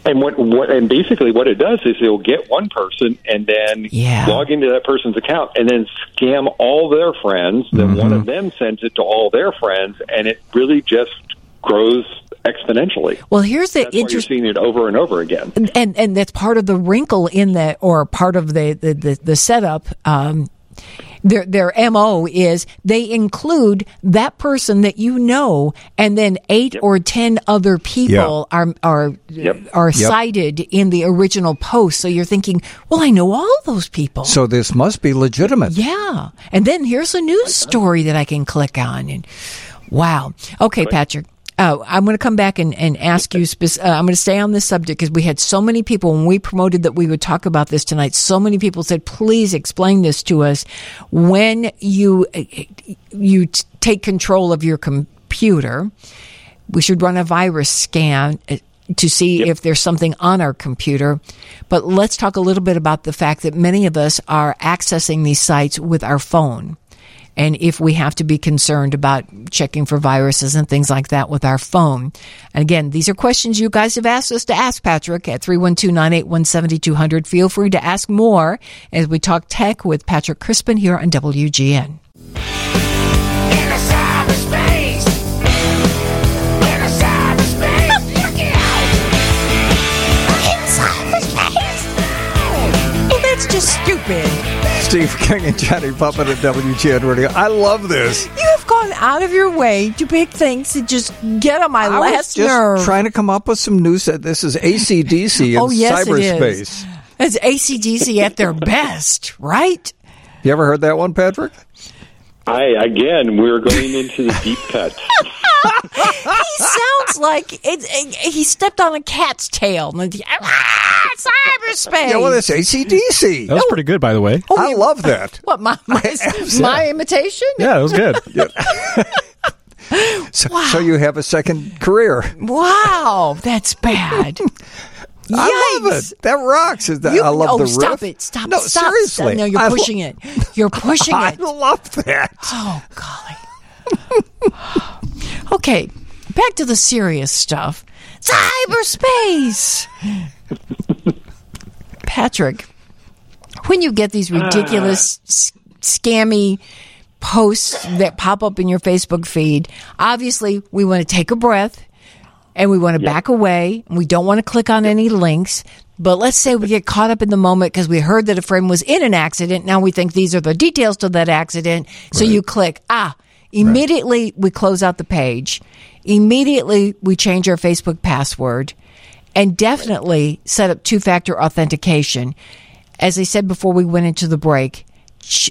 and what, what and basically what it does is it'll get one person and then yeah. log into that person's account and then scam all their friends. Then mm-hmm. one of them sends it to all their friends, and it really just grows exponentially. Well, here's the interesting. You're seeing it over and over again, and, and and that's part of the wrinkle in the or part of the the the, the setup. Um, their their M O is they include that person that you know, and then eight yep. or ten other people yep. are are yep. are yep. cited in the original post. So you're thinking, well, I know all those people, so this must be legitimate. Yeah, and then here's a news story that I can click on, and wow. Okay, Patrick. Oh, I'm going to come back and, and ask you, spe- uh, I'm going to stay on this subject because we had so many people when we promoted that we would talk about this tonight. So many people said, please explain this to us. When you, you t- take control of your computer, we should run a virus scan to see yep. if there's something on our computer. But let's talk a little bit about the fact that many of us are accessing these sites with our phone. And if we have to be concerned about checking for viruses and things like that with our phone. And again, these are questions you guys have asked us to ask, Patrick, at three one two, nine eight one, seven two zero zero. Feel free to ask more as we talk tech with Patrick Crispen here on W G N. Stupid. Steve King and Johnnie Putman at W G N Radio. I love this. You have gone out of your way to pick things and just get on my I last was just nerve. Trying to come up with some news that this is A C D C in oh, yes, cyberspace. It is. It's A C D C at their best, right? You ever heard that one, Patrick? I again, we're going into the deep cut. He sounds like it, it, he stepped on a cat's tail. Ah, cyberspace. Yeah, well, that's A C D C. That was oh. pretty good, by the way. Oh, I love that. What, my my, my yeah. imitation? Yeah, it was good. Yeah. so, wow. so you have a second career. Wow, that's bad. Yikes. I love it. That rocks. Is that, you, I love oh, the riff. Stop it. Stop. No, stop, seriously. Stop. No, you're I pushing lo- it. You're pushing I it. I love that. Oh, golly. Okay, back to the serious stuff. Cyberspace. Patrick, when you get these ridiculous, uh. scammy posts that pop up in your Facebook feed, obviously we want to take a breath and we want to yeah. back away, and we don't want to click on yeah. any links. But let's say we get caught up in the moment because we heard that a friend was in an accident. Now we think these are the details to that accident. So right. you click, ah, immediately right. we close out the page. Immediately we change our Facebook password and definitely set up two-factor authentication. As I said before we went into the break,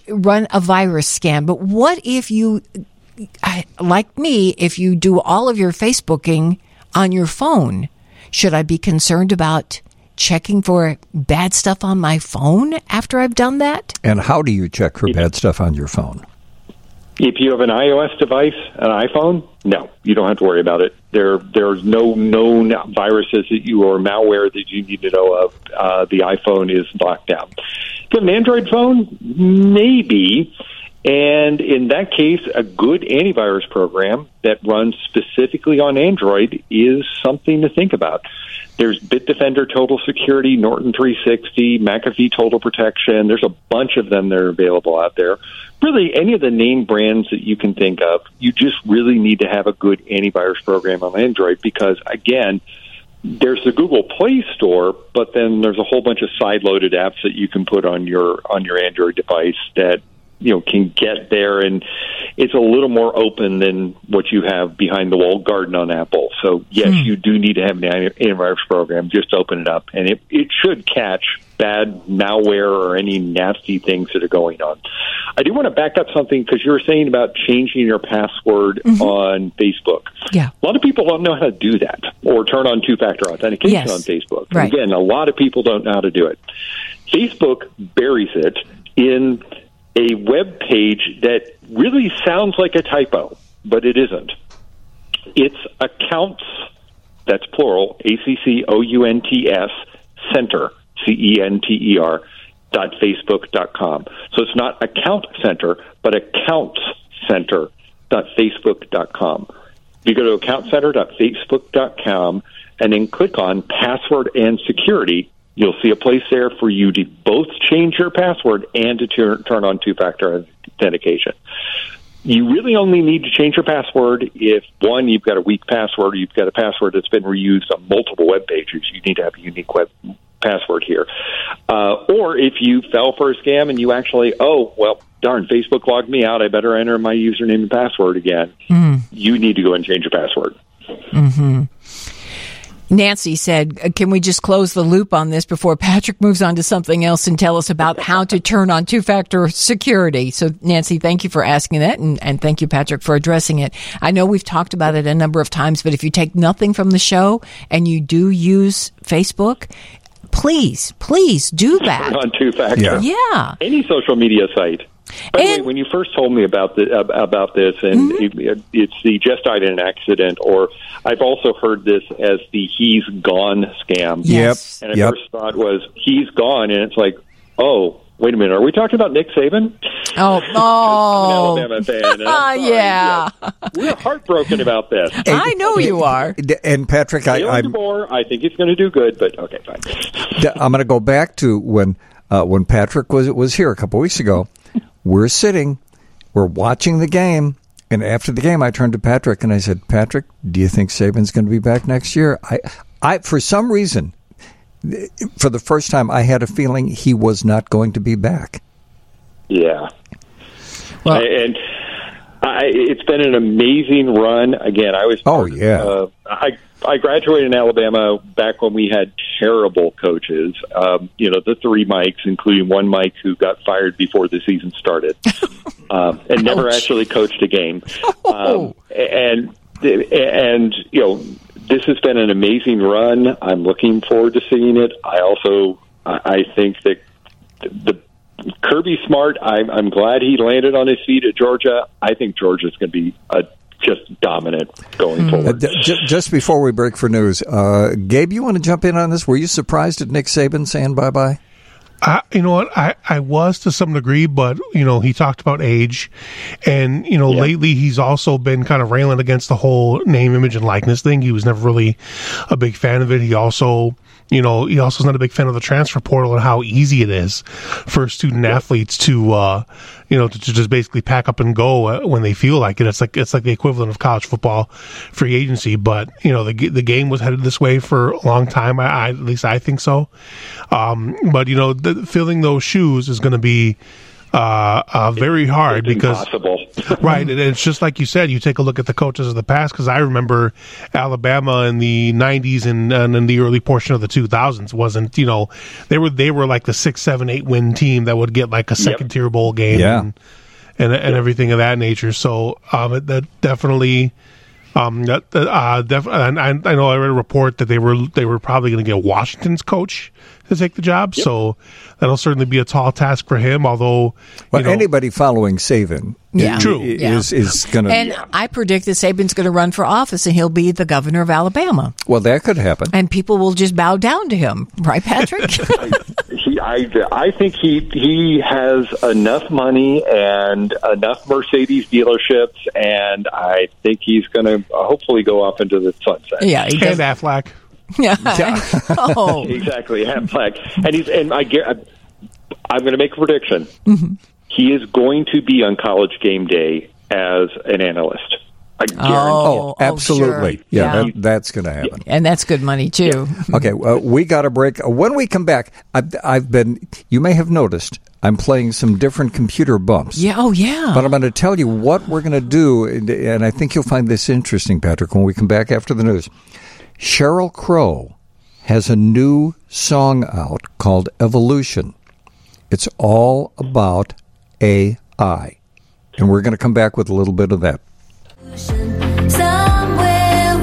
run a virus scan. But what if you, like me, if you do all of your Facebooking on your phone, should I be concerned about checking for bad stuff on my phone after I've done that? And how do you check for bad stuff on your phone? If you have an iOS device, an iPhone, no, you don't have to worry about it. There, there's no known viruses that you or malware that you need to know of. Uh, the iPhone is locked out. If you have an Android phone, maybe. And in that case, a good antivirus program that runs specifically on Android is something to think about. There's Bitdefender Total Security, Norton three sixty, McAfee Total Protection. There's a bunch of them that are available out there. Really, any of the name brands that you can think of, you just really need to have a good antivirus program on Android because, again, there's the Google Play Store, but then there's a whole bunch of side-loaded apps that you can put on your on your Android device that you know, can get there, and it's a little more open than what you have behind the walled garden on Apple. So, yes, mm. you do need to have an antivirus program. Just open it up, and it, it should catch bad malware or any nasty things that are going on. I do want to back up something because you were saying about changing your password mm-hmm. on Facebook. Yeah. A lot of people don't know how to do that or turn on two-factor authentication yes. on Facebook. Right. Again, a lot of people don't know how to do it. Facebook buries it in a web page that really sounds like a typo, but it isn't. It's accounts, that's plural, A C C O U N T S, center, C E N T E R, dot Facebook dot com. So it's not account center, but accounts center dot Facebook dot com. You go to account center dot Facebook dot com and then click on password and security. You'll see a place there for you to both change your password and to turn, turn on two-factor authentication. You really only need to change your password if, one, you've got a weak password or you've got a password that's been reused on multiple web pages. You need to have a unique web password here. Uh, or if you fell for a scam and you actually, oh, well, darn, Facebook logged me out. I better enter my username and password again. Mm. You need to go and change your password. Mm-hmm. Nancy said, can we just close the loop on this before Patrick moves on to something else and tell us about how to turn on two-factor security? So, Nancy, thank you for asking that, and, and thank you, Patrick, for addressing it. I know we've talked about it a number of times, but if you take nothing from the show and you do use Facebook, please, please do that. Turn on two-factor. Yeah. yeah. Any social media site. By and, the way, when you first told me about the, about this, and mm-hmm. it, it's the just died in an accident, or I've also heard this as the he's gone scam. Yes. And I yep. first thought was, he's gone, and it's like, oh, wait a minute, are we talking about Nick Saban? Oh, oh. I'm an Alabama fan. I'm sorry, yeah. Yes. We're heartbroken about this. And, I know you are. And, Patrick, Taylor I... DeBoer, I think he's going to do good, but okay, fine. I'm going to go back to when uh, when Patrick was was here a couple weeks ago. We're sitting, we're watching the game, and after the game, I turned to Patrick and I said, "Patrick, do you think Saban's going to be back next year?" I, I, for some reason, for the first time, I had a feeling he was not going to be back. Yeah, well, I, and I, it's been an amazing run. Again, I was oh yeah, uh, I. I graduated in Alabama back when we had terrible coaches, um, you know, the three Mikes, including one Mike who got fired before the season started um, and never actually coached a game. Um, and, and, you know, this has been an amazing run. I'm looking forward to seeing it. I also, I think that the Kirby Smart, I'm, I'm glad he landed on his feet at Georgia. I think Georgia's going to be a just dominant going forward. Uh, just, just before we break for news, uh, Gabe, you want to jump in on this? Were you surprised at Nick Saban saying bye-bye? I, you know what, I, I was to some degree, but, you know, he talked about age. And, you know, yeah. lately he's also been kind of railing against the whole name, image, and likeness thing. He was never really a big fan of it. He also, you know, he also is not a big fan of the transfer portal and how easy it is for student yeah. athletes to, uh, you know, to, to just basically pack up and go when they feel like it. It's like it's like the equivalent of college football free agency. But, you know, the the game was headed this way for a long time. I, I at least I think so. Um, but, you know, the, filling those shoes is going to be uh, uh, very hard. It's because impossible. Right. And it's just like you said, you take a look at the coaches of the past, because I remember Alabama in the nineties and, and in the early portion of the two thousands wasn't, you know, they were they were like the six, seven, eight win team that would get like a second tier bowl game yeah. and and, and yeah. everything of that nature. So um, that definitely. Um, that, uh, def- and I, I know I read a report that they were they were probably going to get Washington's coach to take the job, yep. so that'll certainly be a tall task for him. Although, well, you know, anybody following Saban, yeah, is, true, is yeah. is going to. And I predict that Saban's going to run for office, and he'll be the governor of Alabama. Well, that could happen, and people will just bow down to him, right, Patrick? he, I, I think he he has enough money and enough Mercedes dealerships, and I think he's going to. Hopefully go off into the sunset. Yeah, he does. And Affleck. Yeah. oh. Exactly, Affleck. And he's and I I'm going to make a prediction. Mm-hmm. He is going to be on College Game Day as an analyst. I guarantee oh, it. Absolutely. Oh, sure. Yeah, yeah. That, that's going to happen. And that's good money, too. Yeah. Okay, uh, we got a break. When we come back, I've, I've been, you may have noticed, I'm playing some different computer bumps. Yeah, oh, yeah. But I'm going to tell you what we're going to do, and, and I think you'll find this interesting, Patrick, when we come back after the news. Sheryl Crow has a new song out called Evolution. It's all about A I. And we're going to come back with a little bit of that. Somewhere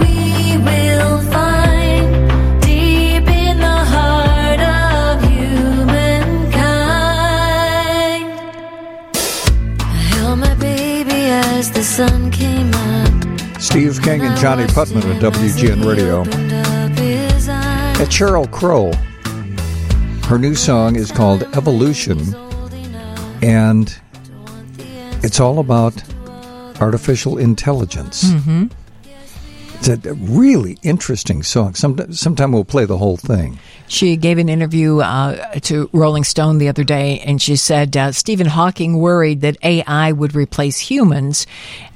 we will find deep in the heart of humankind. I held my baby as the sun came up. Steve King and Johnnie Putman at W G N Radio. At Sheryl Crow, her new song is called Evolution, and it's all about artificial intelligence. Mm-hmm. It's a really interesting song. Sometime, sometime we'll play the whole thing. She gave an interview uh, to Rolling Stone the other day, and she said, uh, Stephen Hawking worried that A I would replace humans.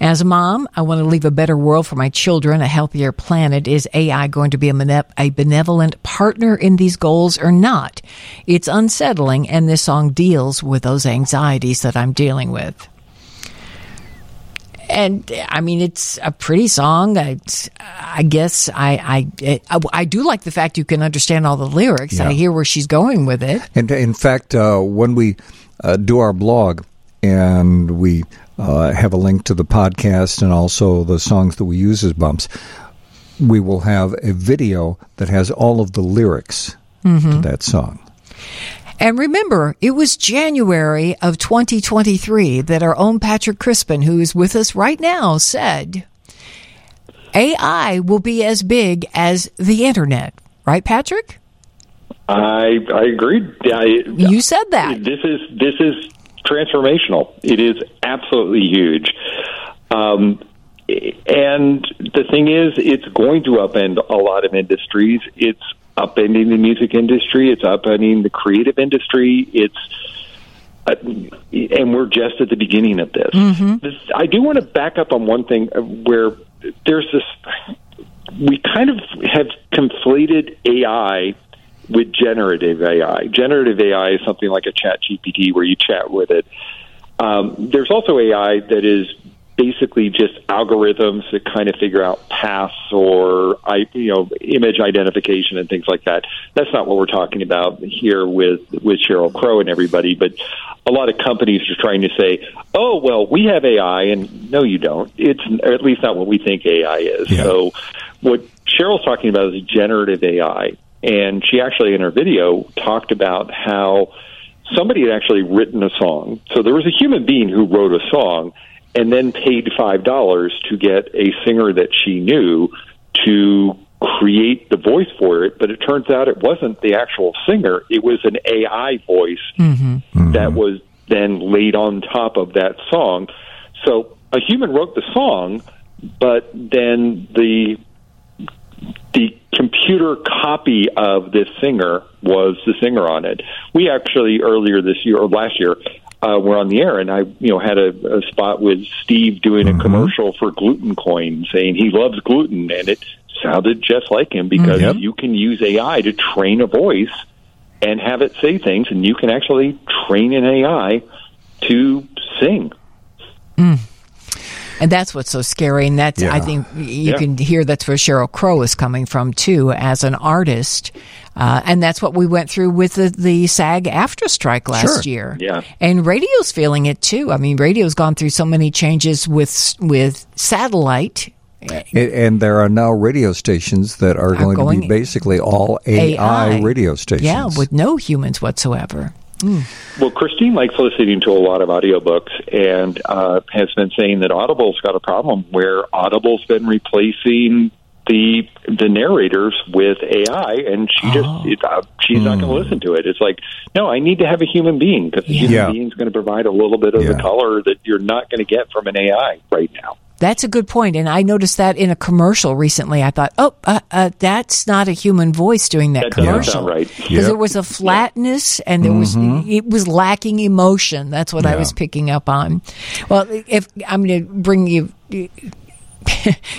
As a mom, I want to leave a better world for my children, a healthier planet. Is A I going to be a, a benevolent partner in these goals or not? It's unsettling, and this song deals with those anxieties that I'm dealing with. And, I mean, it's a pretty song. I, I guess I, I I do like the fact you can understand all the lyrics. Yeah. I hear where she's going with it. And, in fact, uh, when we uh, do our blog and we uh, have a link to the podcast and also the songs that we use as bumps, we will have a video that has all of the lyrics mm-hmm. to that song. And remember, it was January of twenty twenty-three that our own Patrick Crispen, who is with us right now, said, A I will be as big as the Internet. Right, Patrick? I I agreed. I, you said that. This is, this is transformational. It is absolutely huge. Um, and the thing is, it's going to upend a lot of industries. It's upending the music industry, it's upending the creative industry, it's, uh, and we're just at the beginning of this. Mm-hmm. this. I do want to back up on one thing where there's this, we kind of have conflated A I with generative A I. Generative A I is something like a ChatGPT where you chat with it. Um, there's also A I that is basically just algorithms that kind of figure out paths or, you know, image identification and things like that. That's not what we're talking about here with, with Sheryl Crow and everybody, but a lot of companies are trying to say, oh, well, we have A I, and no, you don't. It's at least not what we think A I is. Yeah. So what Sheryl's talking about is generative A I, and she actually in her video talked about how somebody had actually written a song. So there was a human being who wrote a song, and then paid five dollars to get a singer that she knew to create the voice for it, but it turns out it wasn't the actual singer. It was an A I voice mm-hmm. Mm-hmm. that was then laid on top of that song. So a human wrote the song, but then the the computer copy of this singer was the singer on it. We actually, earlier this year, or last year, uh, were on the air, and I you know had a, a spot with Steve doing mm-hmm. a commercial for Gluten Coin, saying he loves gluten, and it sounded just like him because mm-hmm. you can use A I to train a voice and have it say things, and you can actually train an A I to sing. Mm. And that's what's so scary, and that's yeah. I think you yeah. can hear that's where Sheryl Crow is coming from too, as an artist, uh, and that's what we went through with the, the SAG-AFTRA strike last sure. year. Yeah, and radio's feeling it too. I mean, radio's gone through so many changes with with satellite. And there are now radio stations that are, are going, going to be basically all A I, A I radio stations. Yeah, with no humans whatsoever. Mm. Well, Christine likes listening to a lot of audiobooks and uh, has been saying that Audible's got a problem where Audible's been replacing the the narrators with A I, and she just oh. it, uh, she's mm. not going to listen to it. It's like, no, I need to have a human being because the yeah. human being's going to provide a little bit of yeah. the color that you're not going to get from an A I right now. That's a good point, and I noticed that in a commercial recently. I thought, oh, uh, uh, that's not a human voice doing that, that commercial, because right. yep. there was a flatness, and there mm-hmm. was it was lacking emotion. That's what yeah. I was picking up on. Well, if I'm going to bring you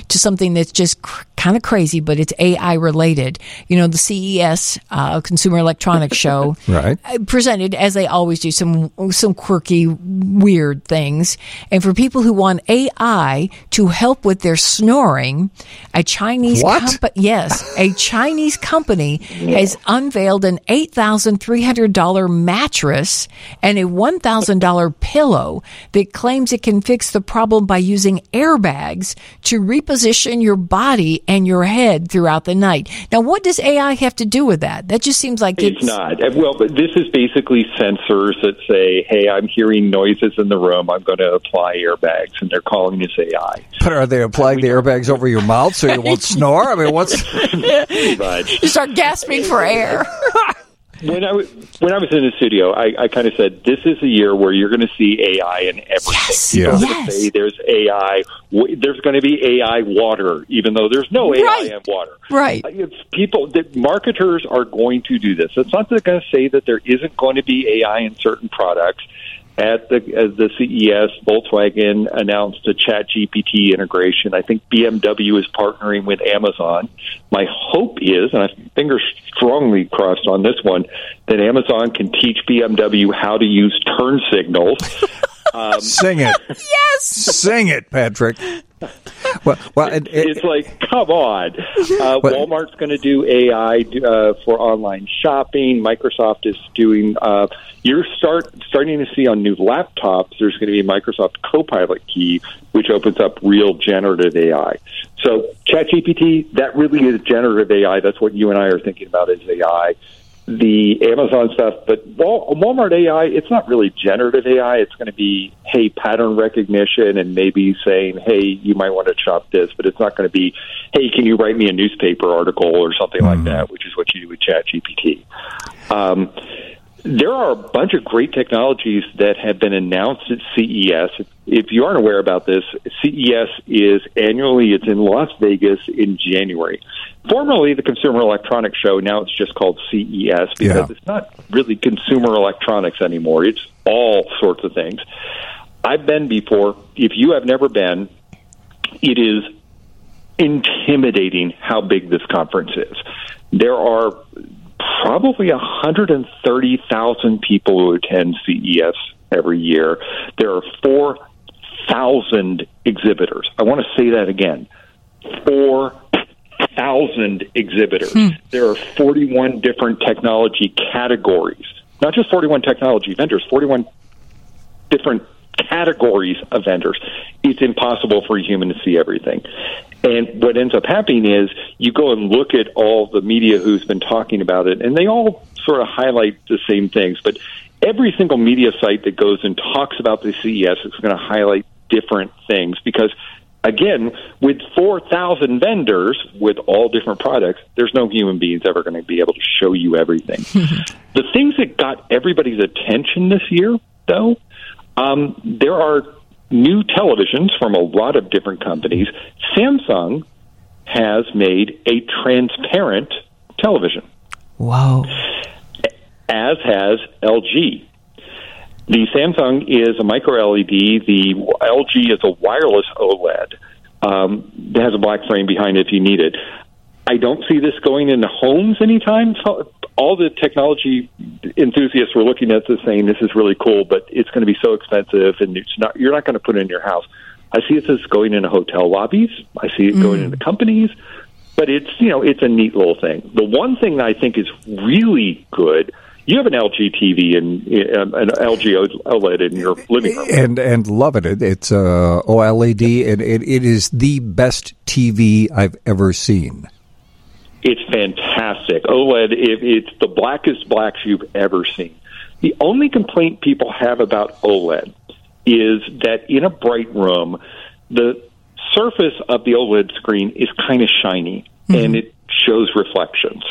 to something that's just cr- kind of crazy, but it's A I related. You know, the C E S uh, Consumer Electronics Show right. presented, as they always do, some some quirky, weird things. And for people who want A I to help with their snoring, a Chinese company yes, a Chinese company has unveiled an eight thousand three hundred dollars mattress and a one thousand dollars pillow that claims it can fix the problem by using airbags to reposition your body and your head throughout the night. Now, what does A I have to do with that? That just seems like it's... It's not. Well, but this is basically sensors that say, hey, I'm hearing noises in the room. I'm going to apply airbags, and they're calling this A I. But are they applying the airbags over your mouth so you won't snore? I mean, what's... Pretty much. You start gasping for air. When I, w- when I was in the studio, I, I kind of said, this is a year where you're going to see A I in everything. Yes, yeah. yes. Say there's A I. W- there's going to be A I water, even though there's no A I right. in water. Right. It's people, the marketers are going to do this. It's not going to say that there isn't going to be A I in certain products. At the, at the C E S, Volkswagen announced a ChatGPT integration. I think B M W is partnering with Amazon. My hope is, and I fingers strongly crossed on this one, that Amazon can teach B M W how to use turn signals. Um, Sing it. Yes! Sing it, Patrick. Well, well, it, it, it's like, come on. Uh, well, Walmart's going to do A I uh, for online shopping. Microsoft is doing. Uh, you're start starting to see on new laptops. There's going to be Microsoft Copilot key, which opens up real generative A I. So ChatGPT, that really is generative A I. That's what you and I are thinking about as A I. The Amazon stuff, but Walmart A I, it's not really generative A I. It's going to be, hey, pattern recognition and maybe saying, hey, you might want to shop this, but it's not going to be, hey, can you write me a newspaper article or something mm-hmm. like that, which is what you do with ChatGPT. Um, there are a bunch of great technologies that have been announced at C E S. If, if you aren't aware about this, C E S is annually, it's in Las Vegas in January. Formerly the Consumer Electronics Show, now it's just called C E S because yeah. it's not really consumer electronics anymore. It's all sorts of things. I've been before. If you have never been, it is intimidating how big this conference is. There are probably one hundred thirty thousand people who attend C E S every year. There are four thousand exhibitors. I want to say that again. four thousand exhibitors. Hmm. There are forty-one different technology categories. Not just forty-one technology vendors, forty-one different categories of vendors. It's impossible for a human to see everything. And what ends up happening is you go and look at all the media who's been talking about it, and they all sort of highlight the same things. But every single media site that goes and talks about the C E S is going to highlight different things because Again, with four thousand vendors with all different products, there's no human beings ever going to be able to show you everything. The things that got everybody's attention this year, though, um, there are new televisions from a lot of different companies. Samsung has made a transparent television. Wow. As has L G. The Samsung is a micro L E D. The L G is a wireless OLED. Um, it has a black frame behind it if you need it. I don't see this going into homes anytime. All the technology enthusiasts were looking at this saying, this is really cool, but it's going to be so expensive, and it's not, you're not going to put it in your house. I see this as going into hotel lobbies. I see it going mm. into companies. But it's, you know, it's a neat little thing. The one thing that I think is really good, you have an L G T V and um, an L G OLED in your living room. And and love it. it it's uh, OLED, and it, it is the best T V I've ever seen. It's fantastic. OLED, it, it's the blackest blacks you've ever seen. The only complaint people have about OLED is that in a bright room, the surface of the OLED screen is kind of shiny, mm-hmm. and it shows reflections.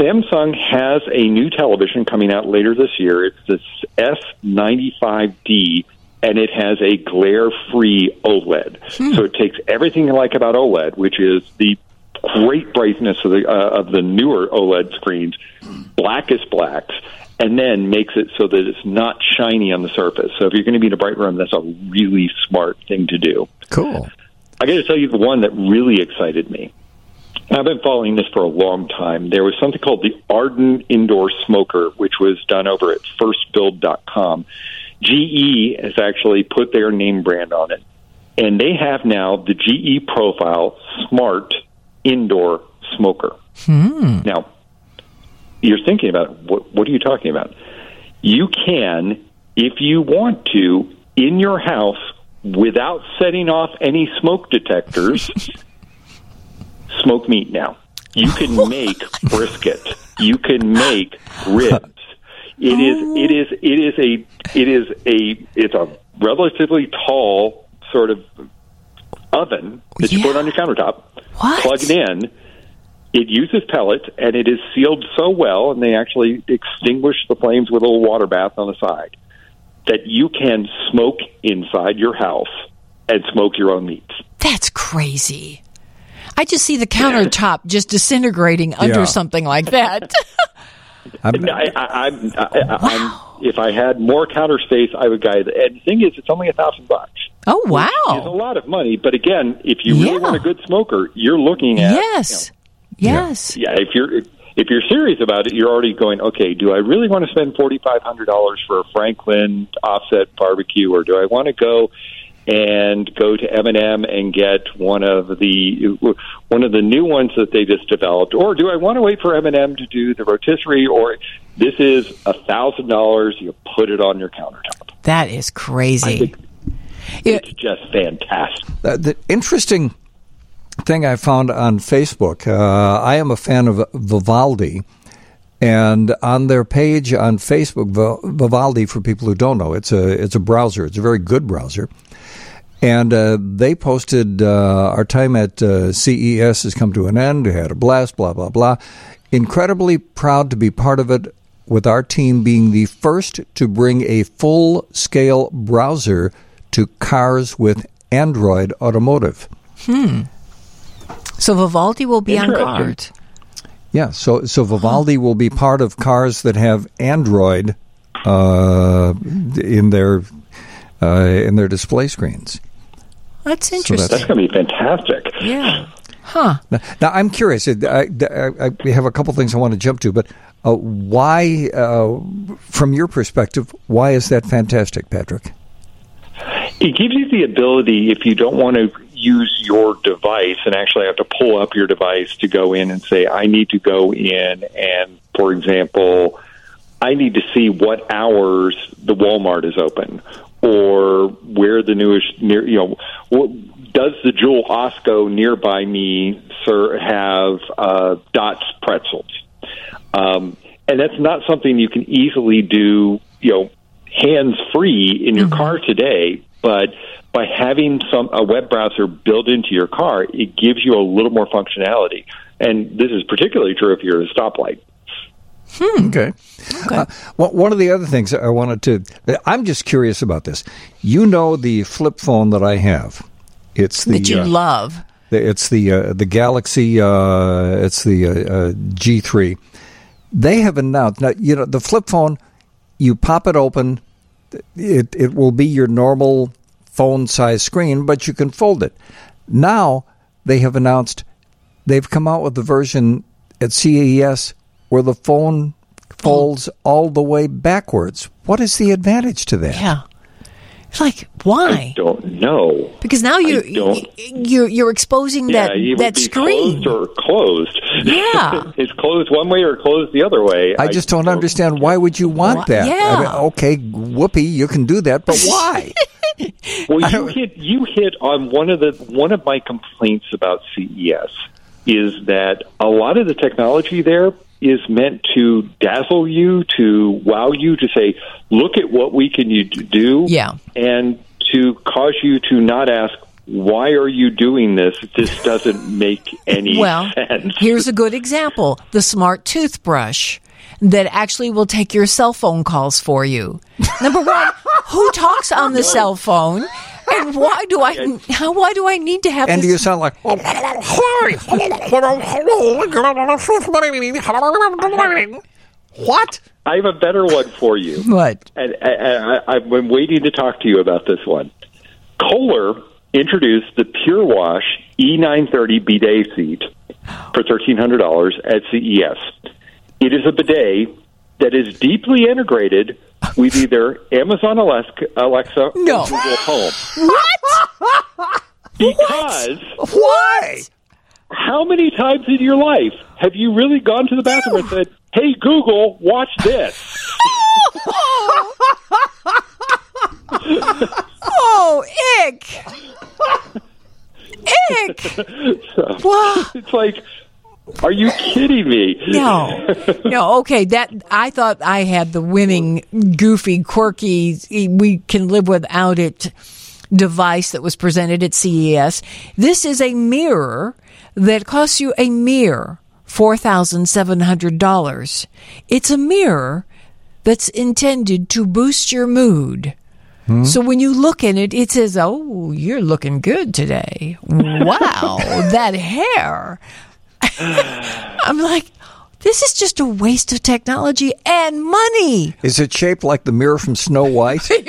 Samsung has a new television coming out later this year. It's the S ninety-five D, and it has a glare-free OLED. Hmm. So it takes everything you like about OLED, which is the great brightness of the, uh, of the newer OLED screens, blackest blacks, and then makes it so that it's not shiny on the surface. So if you're going to be in a bright room, that's a really smart thing to do. Cool. I got to tell you the one that really excited me. I've been following this for a long time. There was something called the Arden Indoor Smoker, which was done over at first build dot com. G E has actually put their name brand on it. And they have now the G E Profile Smart Indoor Smoker. Hmm. Now, you're thinking about, what, what are you talking about? You can, if you want to, in your house, without setting off any smoke detectors, smoke meat now. You can make brisket. You can make ribs. It is it is it is a it is a it's a relatively tall sort of oven that you yeah. put on your countertop. What? Plug it in. It uses pellets, and it is sealed so well, and they actually extinguish the flames with a little water bath on the side, that you can smoke inside your house and smoke your own meats. That's crazy. I just see the countertop just disintegrating under yeah. something like that. I'm, I, I, I, I, wow. I'm, if I had more counter space, I would guide it. And the thing is, it's only a thousand bucks. Oh, wow. It's a lot of money. But again, if you really yeah. want a good smoker, you're looking at... Yes. You know, yes. Yeah, if you're if you're serious about it, you're already going, okay, do I really want to spend four thousand five hundred dollars for a Franklin offset barbecue, or do I want to go... and go to M and M and get one of the one of the new ones that they just developed, or do I want to wait for M and M to do the rotisserie? Or this is a thousand dollars. You put it on your countertop. That is crazy. It's it, just fantastic. Uh, the interesting thing I found on Facebook. Uh, I am a fan of Vivaldi. And on their page on Facebook, Vivaldi, for people who don't know, it's a it's a browser. It's a very good browser. And uh, they posted, uh, our time at uh, C E S has come to an end. We had a blast, blah, blah, blah. Incredibly proud to be part of it, with our team being the first to bring a full-scale browser to cars with Android Automotive. Hmm. So Vivaldi will be on cars. Yeah, so so Vivaldi will be part of cars that have Android uh, in their uh, in their display screens. That's interesting. So that's that's going to be fantastic. Yeah. Huh. Now, now I'm curious. I, I, I have a couple things I want to jump to, but uh, why, uh, from your perspective, why is that fantastic, Patrick? It gives you the ability, if you don't want to use your device and actually have to pull up your device to go in and say, I need to go in and, for example, I need to see what hours the Walmart is open, or where the newest, near, you know, what, does the Jewel Osco nearby me sir, have uh, Dots pretzels? Um, and that's not something you can easily do, you know, hands-free in your mm-hmm. car today, but by having some a web browser built into your car, it gives you a little more functionality. And this is particularly true if you're at a stoplight. Hmm. Okay. okay. Uh, well, one of the other things I wanted to... I'm just curious about this. You know the flip phone that I have. It's the... That you uh, love. The, it's the uh, the Galaxy... Uh, it's the uh, uh, G three. They have announced... Now, you know, the flip phone, you pop it open, it, it will be your normal phone-size screen, but you can fold it. Now, they have announced... They've come out with the version at C E S... where the phone folds all the way backwards. What is the advantage to that? Yeah. It's like, why? I don't know. Because now you're, you're, you're exposing yeah, that, you that screen. Closed or closed. Yeah. It's closed one way or closed the other way. I just I don't, don't understand. Why would you want why? that? Yeah. I mean, okay, whoopee, you can do that, but why? Well, you hit, you hit on one of the one of my complaints about C E S is that a lot of the technology there is meant to dazzle you, to wow you, to say, look at what we can you do, yeah. and to cause you to not ask, why are you doing this? This doesn't make any well, sense. Well, here's a good example. The smart toothbrush that actually will take your cell phone calls for you. Number one, who talks on the no. cell phone? And why do I? How? Why do I need to have? And this? Do you sound like? What? I have a better one for you. What? And, and I, I've been waiting to talk to you about this one. Kohler introduced the Pure Wash E nine thirty bidet seat for thirteen hundred dollars at C E S. It is a bidet that is deeply integrated with either Amazon Alexa no. or Google Home. What? Because... What? Why? How many times in your life have you really gone to the bathroom and said, hey, Google, watch this? Oh, ick. Ick. So, wow. It's like... Are you kidding me? No. No, okay. That I thought I had the winning, goofy, quirky, we can live without it device that was presented at C E S. This is a mirror that costs you a mere four thousand seven hundred dollars. It's a mirror that's intended to boost your mood. Hmm? So when you look in it, it says, oh, you're looking good today. Wow, that hair. I'm like, this is just a waste of technology and money. Is it shaped like the mirror from Snow White? that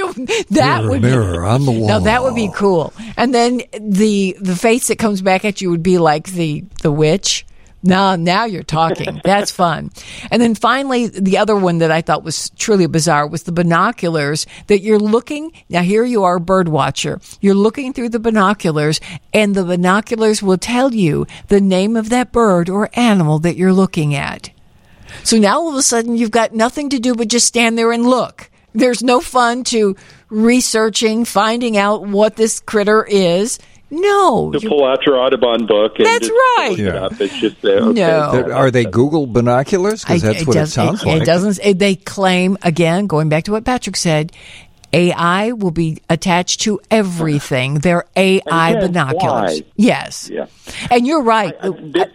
mirror, would be, mirror on the wall. No, that would be cool. And then the the face that comes back at you would be like the, the witch. Now, now you're talking. That's fun. And then finally, the other one that I thought was truly bizarre was the binoculars that you're looking. Now, here you are, bird watcher. You're looking through the binoculars, and the binoculars will tell you the name of that bird or animal that you're looking at. So now all of a sudden, you've got nothing to do but just stand there and look. There's no fun to researching, finding out what this critter is. No. To pull out your Audubon book. And that's right. It yeah. It's just, uh, okay. No. Are they Google binoculars? Because that's I, it what it sounds it, like. It doesn't. It, they claim, again, going back to what Patrick said, A I will be attached to everything. They're A I again, binoculars. Why? Yes. Yeah. And you're right. I, I, this,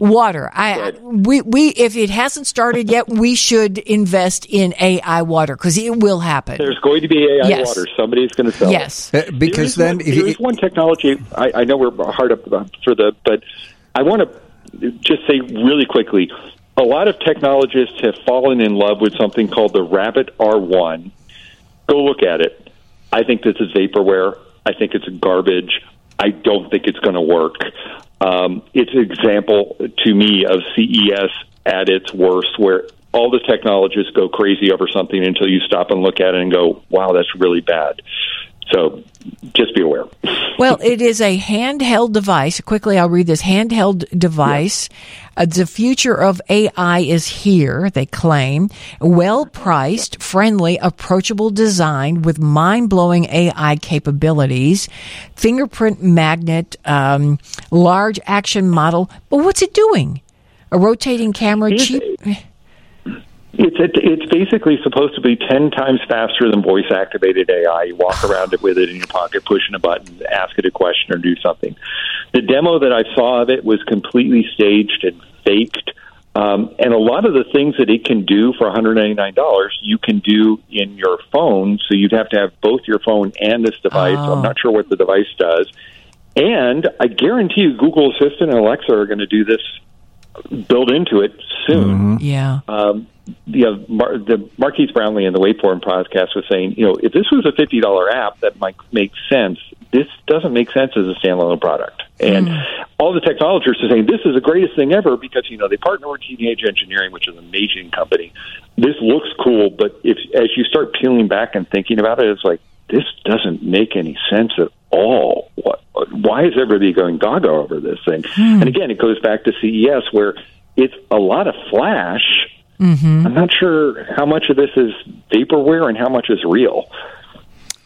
water. I we we if it hasn't started yet, we should invest in A I water because it will happen. There's going to be A I yes. water. Somebody's going to sell yes. it. Yes, uh, because then there is one, there is one technology. I, I know we're hard up for the, but I want to just say really quickly. A lot of technologists have fallen in love with something called the Rabbit R one. Go look at it. I think this is vaporware. I think it's garbage. I don't think it's going to work. Um, it's an example to me of C E S at its worst, where all the technologists go crazy over something until you stop and look at it and go, wow, that's really bad. So just be aware. Well, it is a handheld device. Quickly, I'll read this. Handheld device. Yeah. Uh, the future of A I is here, they claim. Well-priced, friendly, approachable design with mind-blowing A I capabilities. Fingerprint magnet, um, large action model. But what's it doing? A rotating camera cheap... It's it, it's basically supposed to be ten times faster than voice-activated A I. You walk around it with it in your pocket, pushing a button, ask it a question, or do something. The demo that I saw of it was completely staged and faked. Um, and a lot of the things that it can do for one hundred ninety-nine dollars, you can do in your phone. So you'd have to have both your phone and this device. Oh. I'm not sure what the device does. And I guarantee you Google Assistant and Alexa are going to do this built into it soon. Mm-hmm. Yeah. Um, you know, Mar- the Marquise Brownlee in the Waveform podcast was saying, you know, if this was a fifty dollars app, that might make sense. This doesn't make sense as a standalone product. And mm. all the technologists are saying this is the greatest thing ever because, you know, they partner with Teenage Engineering, which is an amazing company. This looks cool, but if as you start peeling back and thinking about it, it's like, this doesn't make any sense at all. What, why is everybody going gaga over this thing? Mm. And again, it goes back to C E S where it's a lot of flash. Mm-hmm. I'm not sure how much of this is vaporware and how much is real.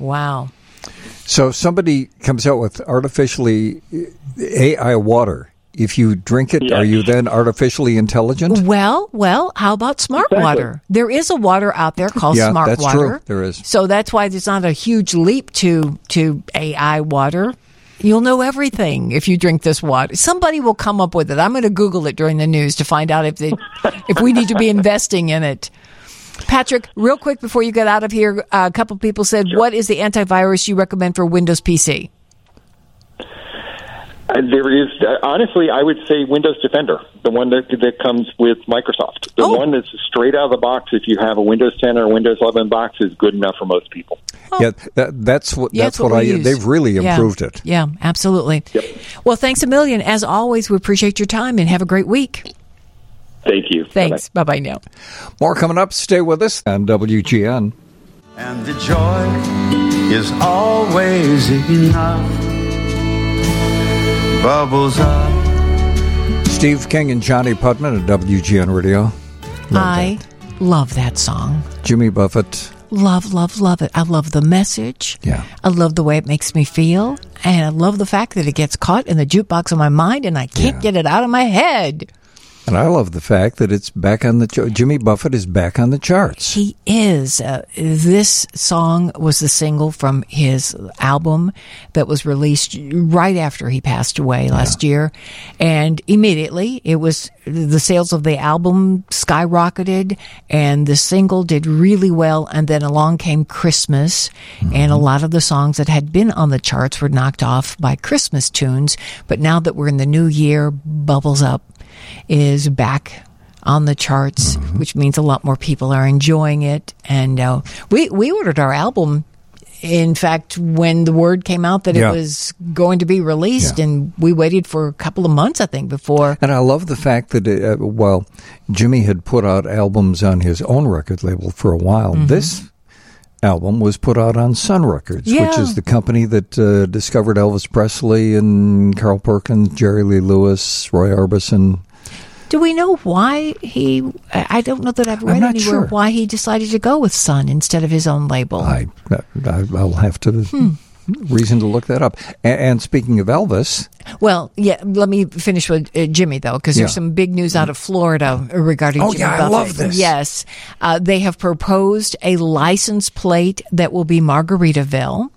Wow. So somebody comes out with artificially A I water. If you drink it, yeah. Are you then artificially intelligent? Well, well, how about smart exactly. water? There is a water out there called yeah, smart that's water. True. There is. So that's why there's not a huge leap to, to A I water. You'll know everything if you drink this water. Somebody will come up with it. I'm going to Google it during the news to find out if they, if we need to be investing in it. Patrick, real quick before you get out of here, a couple people said, sure. What is the antivirus you recommend for Windows P C? Uh, there is, uh, honestly, I would say Windows Defender, the one that, that comes with Microsoft. The oh. one that's straight out of the box, if you have a Windows ten or a Windows eleven box, is good enough for most people. Oh. Yeah, that, that's what, yeah, that's what, what I use. They've really improved yeah. it. Yeah, absolutely. Yep. Well, thanks a million. As always, we appreciate your time and have a great week. Thank you. Thanks. Bye bye now. More coming up. Stay with us on W G N. And the joy is always enough. Bubbles up. Steve King and Johnnie Putman at W G N Radio. Love I that. love that song. Jimmy Buffett. Love, love, love it. I love the message. Yeah. I love the way it makes me feel. And I love the fact that it gets caught in the jukebox of my mind and I can't yeah. get it out of my head. And I love the fact that it's back on the ch- Jimmy Buffett is back on the charts. He is. Uh, this song was the single from his album that was released right after he passed away last yeah. year. And immediately it was the sales of the album skyrocketed and the single did really well. And then along came Christmas mm-hmm. and a lot of the songs that had been on the charts were knocked off by Christmas tunes. But now that we're in the new year, Bubbles Up is back on the charts, mm-hmm. which means a lot more people are enjoying it. And uh, we we ordered our album, in fact, when the word came out that yeah. it was going to be released, yeah. and we waited for a couple of months, I think, before. And I love the fact that uh, while Jimmy had put out albums on his own record label for a while, mm-hmm. this album was put out on Sun Records, yeah. which is the company that uh, discovered Elvis Presley and Carl Perkins, Jerry Lee Lewis, Roy Orbison. Do we know why he, I don't know that I've read anywhere sure. why he decided to go with Sun instead of his own label. I, I, I'll have to, hmm. reason to look that up. And, and speaking of Elvis. Well, yeah, let me finish with uh, Jimmy, though, because yeah. there's some big news out of Florida regarding oh, Jimmy yeah, Buffett. I love this. Yes. Uh, they have proposed a license plate that will be Margaritaville,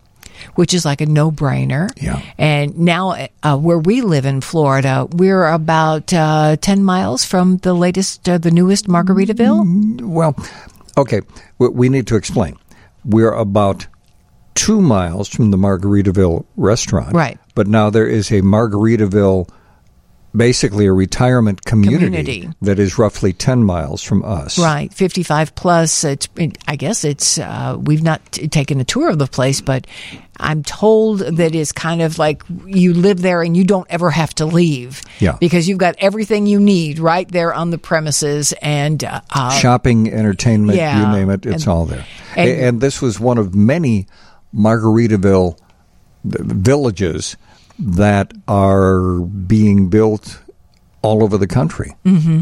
which is like a no-brainer. Yeah. And now uh, where we live in Florida, we're about uh, ten miles from the latest, uh, the newest Margaritaville. Well, okay, we need to explain. We're about two miles from the Margaritaville restaurant. Right. But now there is a Margaritaville, basically a retirement community, community that is roughly ten miles from us. Right, fifty-five plus. It's, I guess it's, uh, we've not t- taken a tour of the place, but I'm told that it's kind of like you live there and you don't ever have to leave. Yeah. Because you've got everything you need right there on the premises. And uh, shopping, entertainment, yeah, you name it, it's and, all there. And, and this was one of many Margaritaville villages that are being built all over the country. Mm-hmm.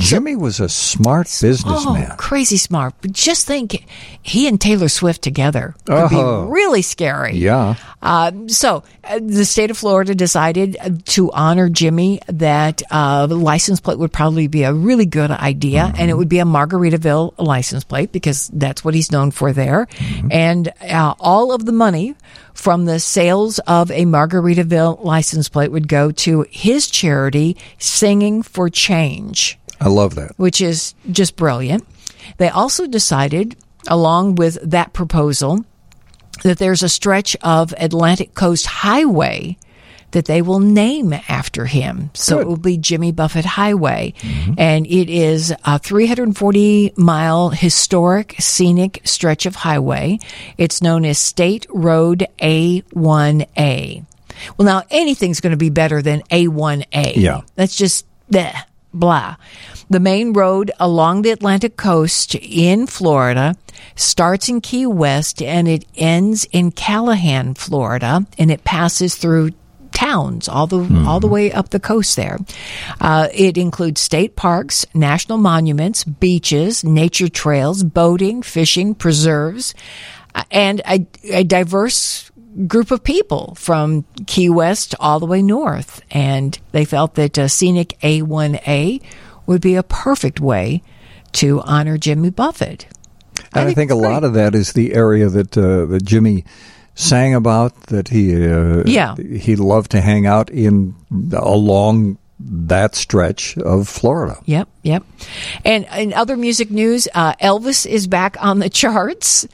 Jimmy was a smart businessman. Oh, crazy smart. But just think, he and Taylor Swift together would uh-huh. be really scary. Yeah. Uh, so uh, the state of Florida decided to honor Jimmy that uh, license plate would probably be a really good idea, mm-hmm. and it would be a Margaritaville license plate because that's what he's known for there. Mm-hmm. And uh, all of the money from the sales of a Margaritaville license plate would go to his charity, Singing for Change. I love that. Which is just brilliant. They also decided, along with that proposal, that there's a stretch of Atlantic Coast Highway that they will name after him. So Good. It will be Jimmy Buffett Highway. Mm-hmm. And it is a three hundred forty mile historic scenic stretch of highway. It's known as State Road A one A. Well, now, anything's going to be better than A one A. Yeah. That's just bleh, blah. The main road along the Atlantic coast in Florida starts in Key West, and it ends in Callahan, Florida, and it passes through towns all the mm-hmm. all the way up the coast there. Uh, it includes state parks, national monuments, beaches, nature trails, boating, fishing, preserves, and a, a diverse group of people from Key West all the way north. And they felt that uh, scenic A one A would be a perfect way to honor Jimmy Buffett. And I think, I think a lot of that is the area that uh, that Jimmy sang about, that he uh, yeah. he loved to hang out in along that stretch of Florida. Yep, yep. And in other music news, uh, Elvis is back on the charts,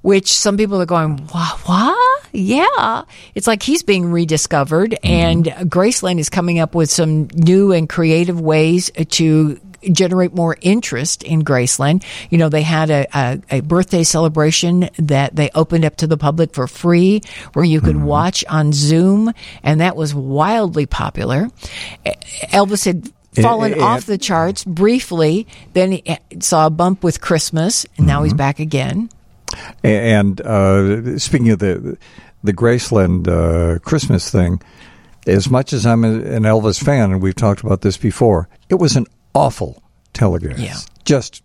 which some people are going, wah, wah? Yeah. It's like he's being rediscovered, mm-hmm. and Graceland is coming up with some new and creative ways to generate more interest in Graceland. You know, they had a, a, a birthday celebration that they opened up to the public for free, where you could mm-hmm. watch on Zoom, and that was wildly popular. Elvis had fallen it, it, off it, the charts briefly, then he saw a bump with Christmas, and mm-hmm. now he's back again. And uh, speaking of the the Graceland uh, Christmas thing, as much as I'm an Elvis fan, and we've talked about this before, it was an awful telegram. Yeah. Just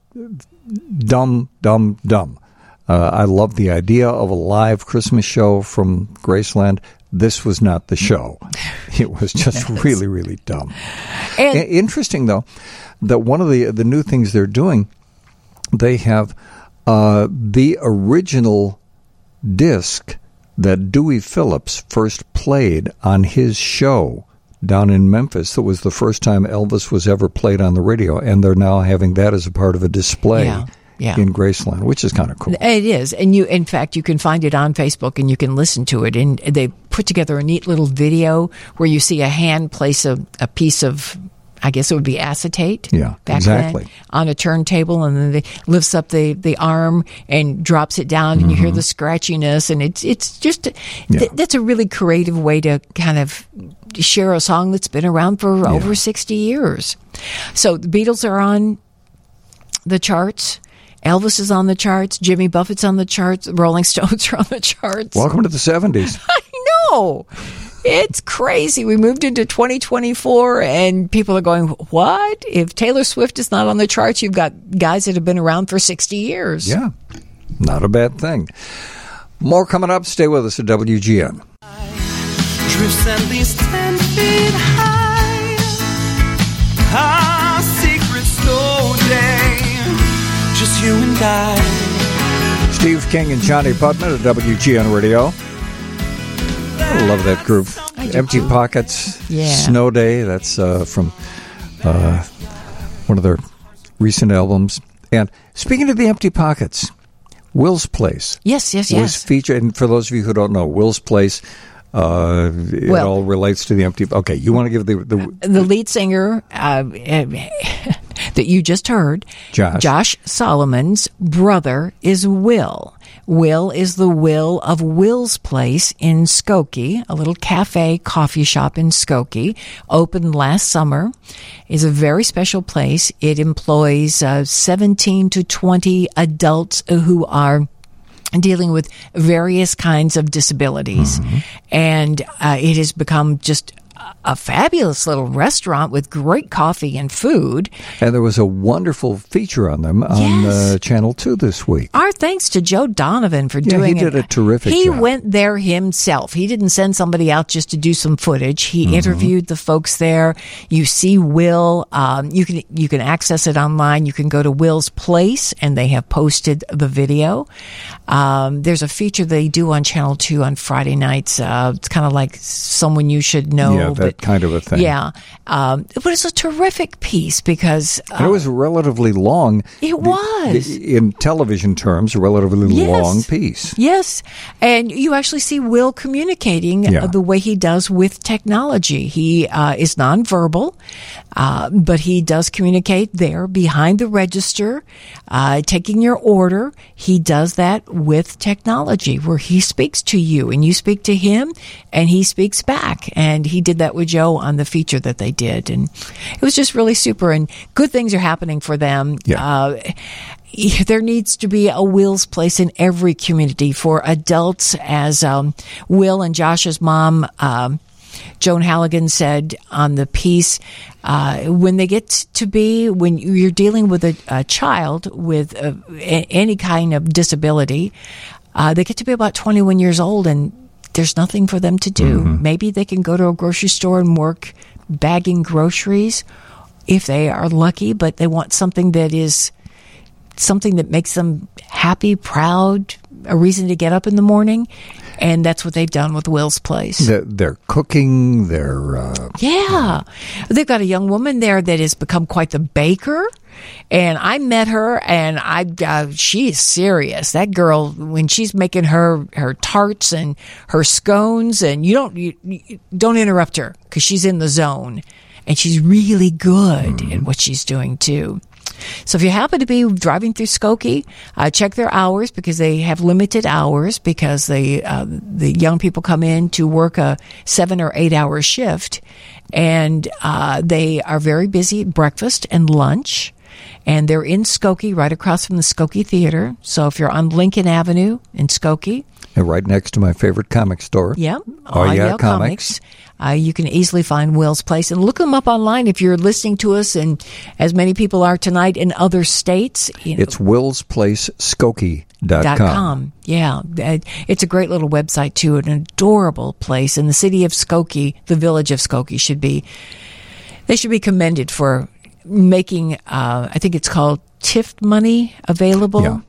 dumb, dumb, dumb. Uh, I love the idea of a live Christmas show from Graceland. This was not the show. It was just yes. really, really dumb. And I- interesting, though, that one of the the new things they're doing, they have uh, the original disc that Dewey Phillips first played on his show down in Memphis. That was the first time Elvis was ever played on the radio, and they're now having that as a part of a display yeah, yeah. in Graceland, which is kind of cool. It is, and you, in fact, you can find it on Facebook, and you can listen to it, and they put together a neat little video where you see a hand place a, a piece of, I guess it would be acetate, yeah, back exactly. then, on a turntable, and then they lifts up the, the arm and drops it down, and mm-hmm. you hear the scratchiness, and it's it's just yeah. th- that's a really creative way to kind of share a song that's been around for yeah. over sixty years. So the Beatles are on the charts. Elvis is on the charts. Jimmy Buffett's on the charts. Rolling Stones are on the charts. Welcome to the seventies. I know. It's crazy. We moved into twenty twenty-four, and people are going, what? If Taylor Swift is not on the charts, you've got guys that have been around for sixty years. Yeah, not a bad thing. More coming up. Stay with us at W G N. Drifts at least ten feet high. Our secret snow day. Just you and I. Steve King and Johnnie Putman at W G N Radio. I love that group. Empty Pockets, yeah. Snow Day. That's uh, from uh, one of their recent albums. And speaking of the Empty Pockets, Will's Place. Yes, yes, yes. Was featured, and for those of you who don't know, Will's Place, uh, it well, all relates to the Empty. Okay, you want to give the... The, the lead singer uh, that you just heard, Josh. Josh Solomon's brother is Will. Will is the Will of Will's Place in Skokie, a little cafe coffee shop in Skokie, opened last summer. It's a very special place. It employs uh, seventeen to twenty adults who are dealing with various kinds of disabilities. Mm-hmm. And uh, it has become just a fabulous little restaurant with great coffee and food. And there was a wonderful feature on them on yes. uh, Channel two this week. Our thanks to Joe Donovan for yeah, doing it. He did it. a terrific he job. He went there himself. He didn't send somebody out just to do some footage. He mm-hmm. interviewed the folks there. You see Will. Um, you can you can access it online. You can go to Will's Place, and they have posted the video. Um, there's a feature they do on Channel two on Friday nights. Uh, it's kind of like Someone You Should Know. Yeah, that but, kind of a thing. Yeah. Um, but it's a terrific piece because... Uh, and it was relatively long. It was. The, the, in television terms, a relatively yes. long piece. Yes. And you actually see Will communicating yeah. the way he does with technology. He uh, is nonverbal, uh, but he does communicate there behind the register, uh, taking your order. He does that with technology where he speaks to you and you speak to him and he speaks back. And he did that with Joe on the feature that they did. And it was just really super. And good things are happening for them. Yeah. Uh, there needs to be a Will's Place in every community for adults. As um, Will and Josh's mom, um, Joan Halligan, said on the piece, uh, when they get to be, when you're dealing with a, a child with a, a, any kind of disability, uh, they get to be about twenty-one years old and there's nothing for them to do. Mm-hmm. Maybe they can go to a grocery store and work bagging groceries if they are lucky, but they want something that is something that makes them happy, proud, a reason to get up in the morning. And that's what they've done with Will's Place. They're, they're cooking. They're uh, yeah. They've got a young woman there that has become quite the baker. And I met her, and I uh, she's serious. That girl, when she's making her, her tarts and her scones, and you don't you, you don't interrupt her because she's in the zone, and she's really good mm-hmm. at what she's doing too. So if you happen to be driving through Skokie, uh, check their hours because they have limited hours because they, uh, the young people come in to work a seven or eight hour shift, and uh, they are very busy at breakfast and lunch. And they're in Skokie, right across from the Skokie Theater. So if you're on Lincoln Avenue in Skokie. And right next to my favorite comic store. Yeah. Oh, yeah, Comics. comics. Uh, you can easily find Will's Place. And look them up online if you're listening to us, and as many people are tonight in other states. You know, it's wills place skokie dot com. Yeah. It's a great little website, too. An adorable place. And the city of Skokie, the village of Skokie, should be, they should be commended for making, uh, I think it's called T I F money available yeah.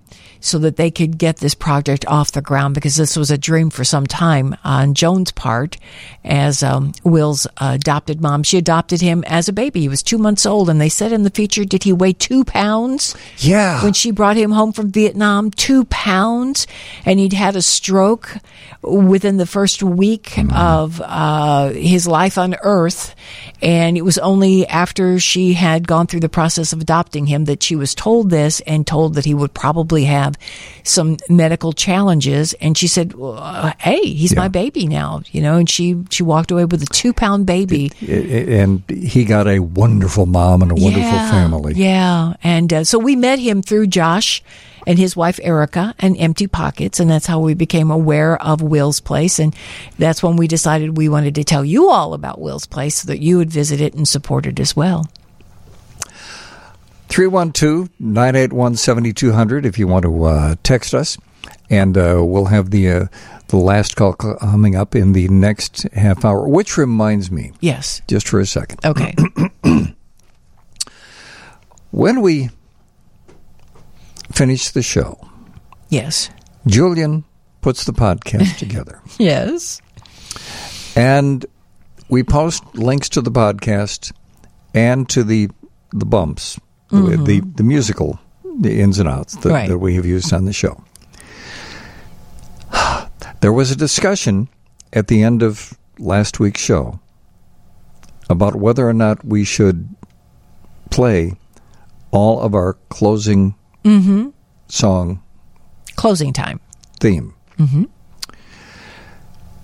so that they could get this project off the ground, because this was a dream for some time on Joan's part as um, Will's adopted mom. She adopted him as a baby. He was two months old, and they said in the feature, did he weigh two pounds? Yeah. When she brought him home from Vietnam, two pounds, and he'd had a stroke within the first week mm-hmm. of uh, his life on Earth, and it was only after she had gone through the process of adopting him that she was told this and told that he would probably have some medical challenges. And she said, well, hey, he's yeah. my baby now, you know, and she, she walked away with a two-pound baby. It, it, and he got a wonderful mom and a wonderful yeah, family. Yeah, and uh, so we met him through Josh and his wife, Erica, and Empty Pockets. And that's how we became aware of Will's Place. And that's when we decided we wanted to tell you all about Will's Place so that you would visit it and support it as well. three one two, nine eight one, seven two zero zero if you want to uh, text us. And uh, we'll have the uh, the last call coming up in the next half hour, which reminds me. Yes. Just for a second. Okay. When we finish the show. Yes. Julian puts the podcast together. Yes. And we post links to the podcast and to the, the bumps, mm-hmm. the, the musical, the ins and outs that, right. that we have used on the show. There was a discussion at the end of last week's show about whether or not we should play all of our closing Mm-hmm. song. Closing time. Theme. Mm-hmm.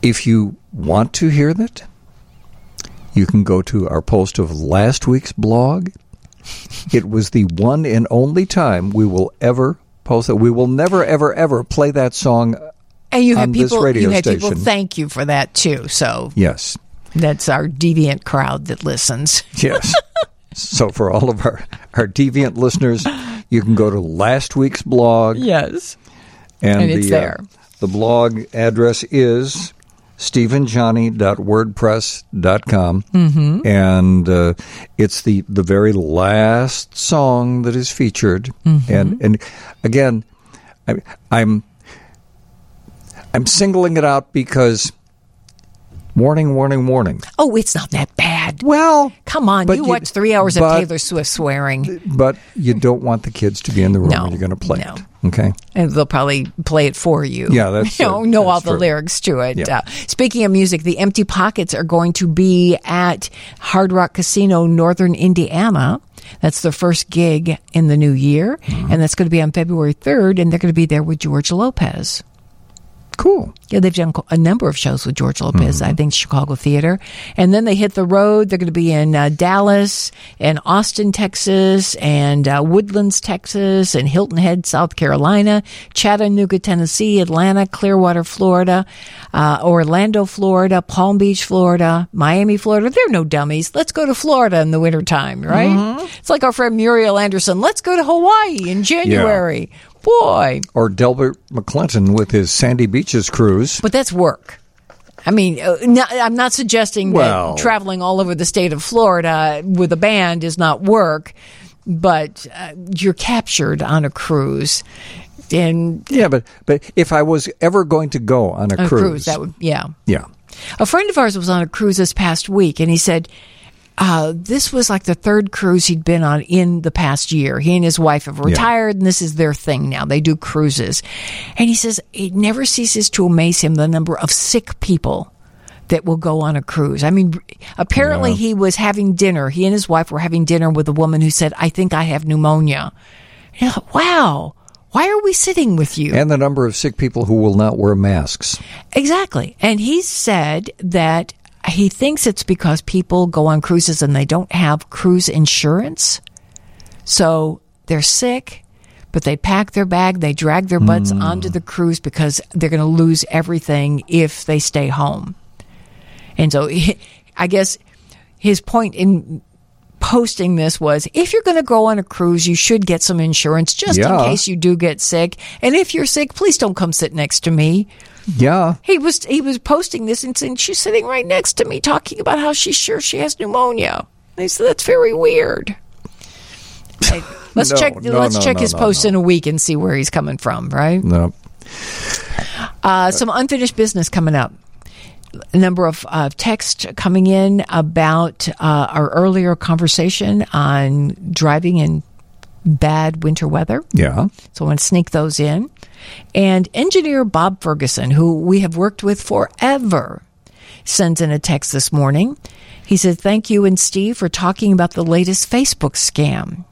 If you want to hear that, you can go to our post of last week's blog. It was the one and only time we will ever post that. We will never, ever, ever play that song and you on had people, this radio you had station. People thank you for that, too. So yes. That's our deviant crowd that listens. Yes. So for all of our, our deviant listeners, you can go to last week's blog. Yes. And, and it's the, there. Uh, the blog address is steve and johnny dot wordpress dot com. Mm-hmm. And uh, it's the, the very last song that is featured. Mm-hmm. And and again, I, I'm I'm singling it out because warning, warning, warning. Oh, it's not that bad. Well, come on, you, you watch three hours but, of Taylor Swift swearing. But you don't want the kids to be in the room no, when you're going to play no. it. Okay. And they'll probably play it for you. Yeah, that's true. You know, know all the true. lyrics to it. Yeah. Uh, speaking of music, the Empty Pockets are going to be at Hard Rock Casino, Northern Indiana. That's their first gig in the new year, mm-hmm. and that's going to be on February third, and they're going to be there with George Lopez. Cool. Yeah, they've done a number of shows with George Lopez, mm-hmm. I think, Chicago Theater. And then they hit the road. They're going to be in uh, Dallas and Austin, Texas, and uh, Woodlands, Texas, and Hilton Head, South Carolina, Chattanooga, Tennessee, Atlanta, Clearwater, Florida, uh, Orlando, Florida, Palm Beach, Florida, Miami, Florida. They're no dummies. Let's go to Florida in the wintertime, right? Mm-hmm. It's like our friend Muriel Anderson. Let's go to Hawaii in January. Yeah. Boy. Or Delbert McClinton with his Sandy Beaches cruise. But that's work. I mean, uh, no, I'm not suggesting well, that traveling all over the state of Florida with a band is not work, but uh, you're captured on a cruise. And yeah, but, but if I was ever going to go on a, a cruise, cruise. That would, yeah. Yeah. A friend of ours was on a cruise this past week, and he said, Uh, this was like the third cruise he'd been on in the past year. He and his wife have retired, yeah. and this is their thing now. They do cruises. And he says it never ceases to amaze him the number of sick people that will go on a cruise. I mean, apparently yeah. he was having dinner. He and his wife were having dinner with a woman who said, I think I have pneumonia. And I thought, wow. Why are we sitting with you? And the number of sick people who will not wear masks. Exactly. And he said that he thinks it's because people go on cruises and they don't have cruise insurance. So they're sick, but they pack their bag, they drag their butts mm. onto the cruise because they're going to lose everything if they stay home. And so he, I guess his point in posting this was, if you're going to go on a cruise, you should get some insurance just yeah. in case you do get sick. And if you're sick, please don't come sit next to me. Yeah. He was he was posting this and saying, she's sitting right next to me talking about how she's sure she has pneumonia. And I said, that's very weird. Hey, let's no, check no, let's no, check no, his no, post no. in a week and see where he's coming from, right? No. Uh, some unfinished business coming up. A number of uh, texts coming in about uh, our earlier conversation on driving in bad winter weather. Yeah. So I want to sneak those in. And engineer Bob Ferguson, who we have worked with forever, sends in a text this morning. He said, thank you and Steve for talking about the latest Facebook scam.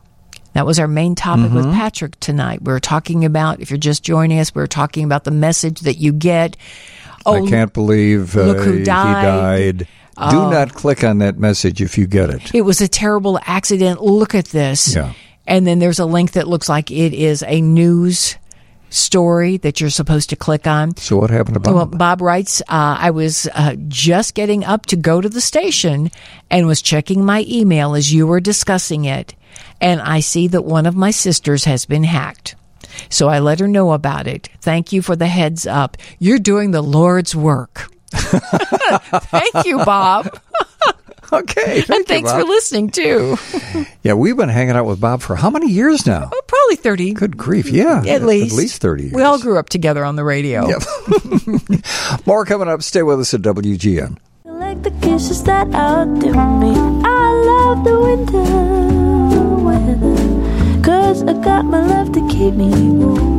That was our main topic mm-hmm. with Patrick tonight. We were talking about, if you're just joining us, we were talking about the message that you get. Oh, I can't believe uh, look who died. He died. Uh, Do not click on that message if you get it. It was a terrible accident. Look at this. Yeah. And then there's a link that looks like it is a news story that you're supposed to click on. So what happened to Bob? Well, Bob writes, uh, I was uh, just getting up to go to the station and was checking my email as you were discussing it. And I see that one of my sisters has been hacked. So I let her know about it. Thank you for the heads up. You're doing the Lord's work. Thank you, Bob. Okay. Thank and thanks you, for listening, too. Yeah, we've been hanging out with Bob for how many years now? Well, probably thirty. Good grief, yeah. At least. At least thirty years. We all grew up together on the radio. Yep. More coming up. Stay with us at W G N. I like the kisses that outdo me. I love the winter weather. Because I got my love to keep me warm.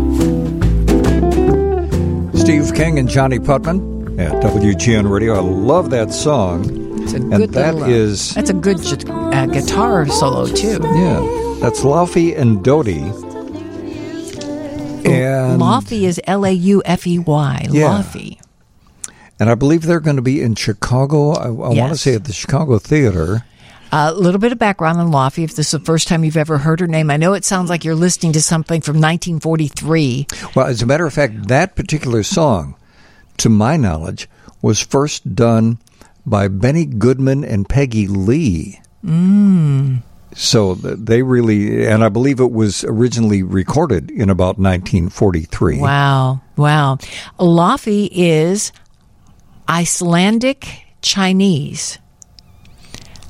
Steve King and Johnnie Putman at W G N Radio. I love that song. And good that little, is that's a good gu- uh, guitar solo too. Yeah, that's Laufey and Doty. And Laufey is L A U F E Y. Laufey. And I believe they're going to be in Chicago. I, I yes. want to say at the Chicago Theater. A uh, little bit of background on Laufey, if this is the first time you've ever heard her name. I know it sounds like you're listening to something from nineteen forty-three. Well, as a matter of fact, that particular song, to my knowledge, was first done by Benny Goodman and Peggy Lee. Mm. So they really, and I believe it was originally recorded in about nineteen forty-three. Wow, wow. Lofi is Icelandic Chinese.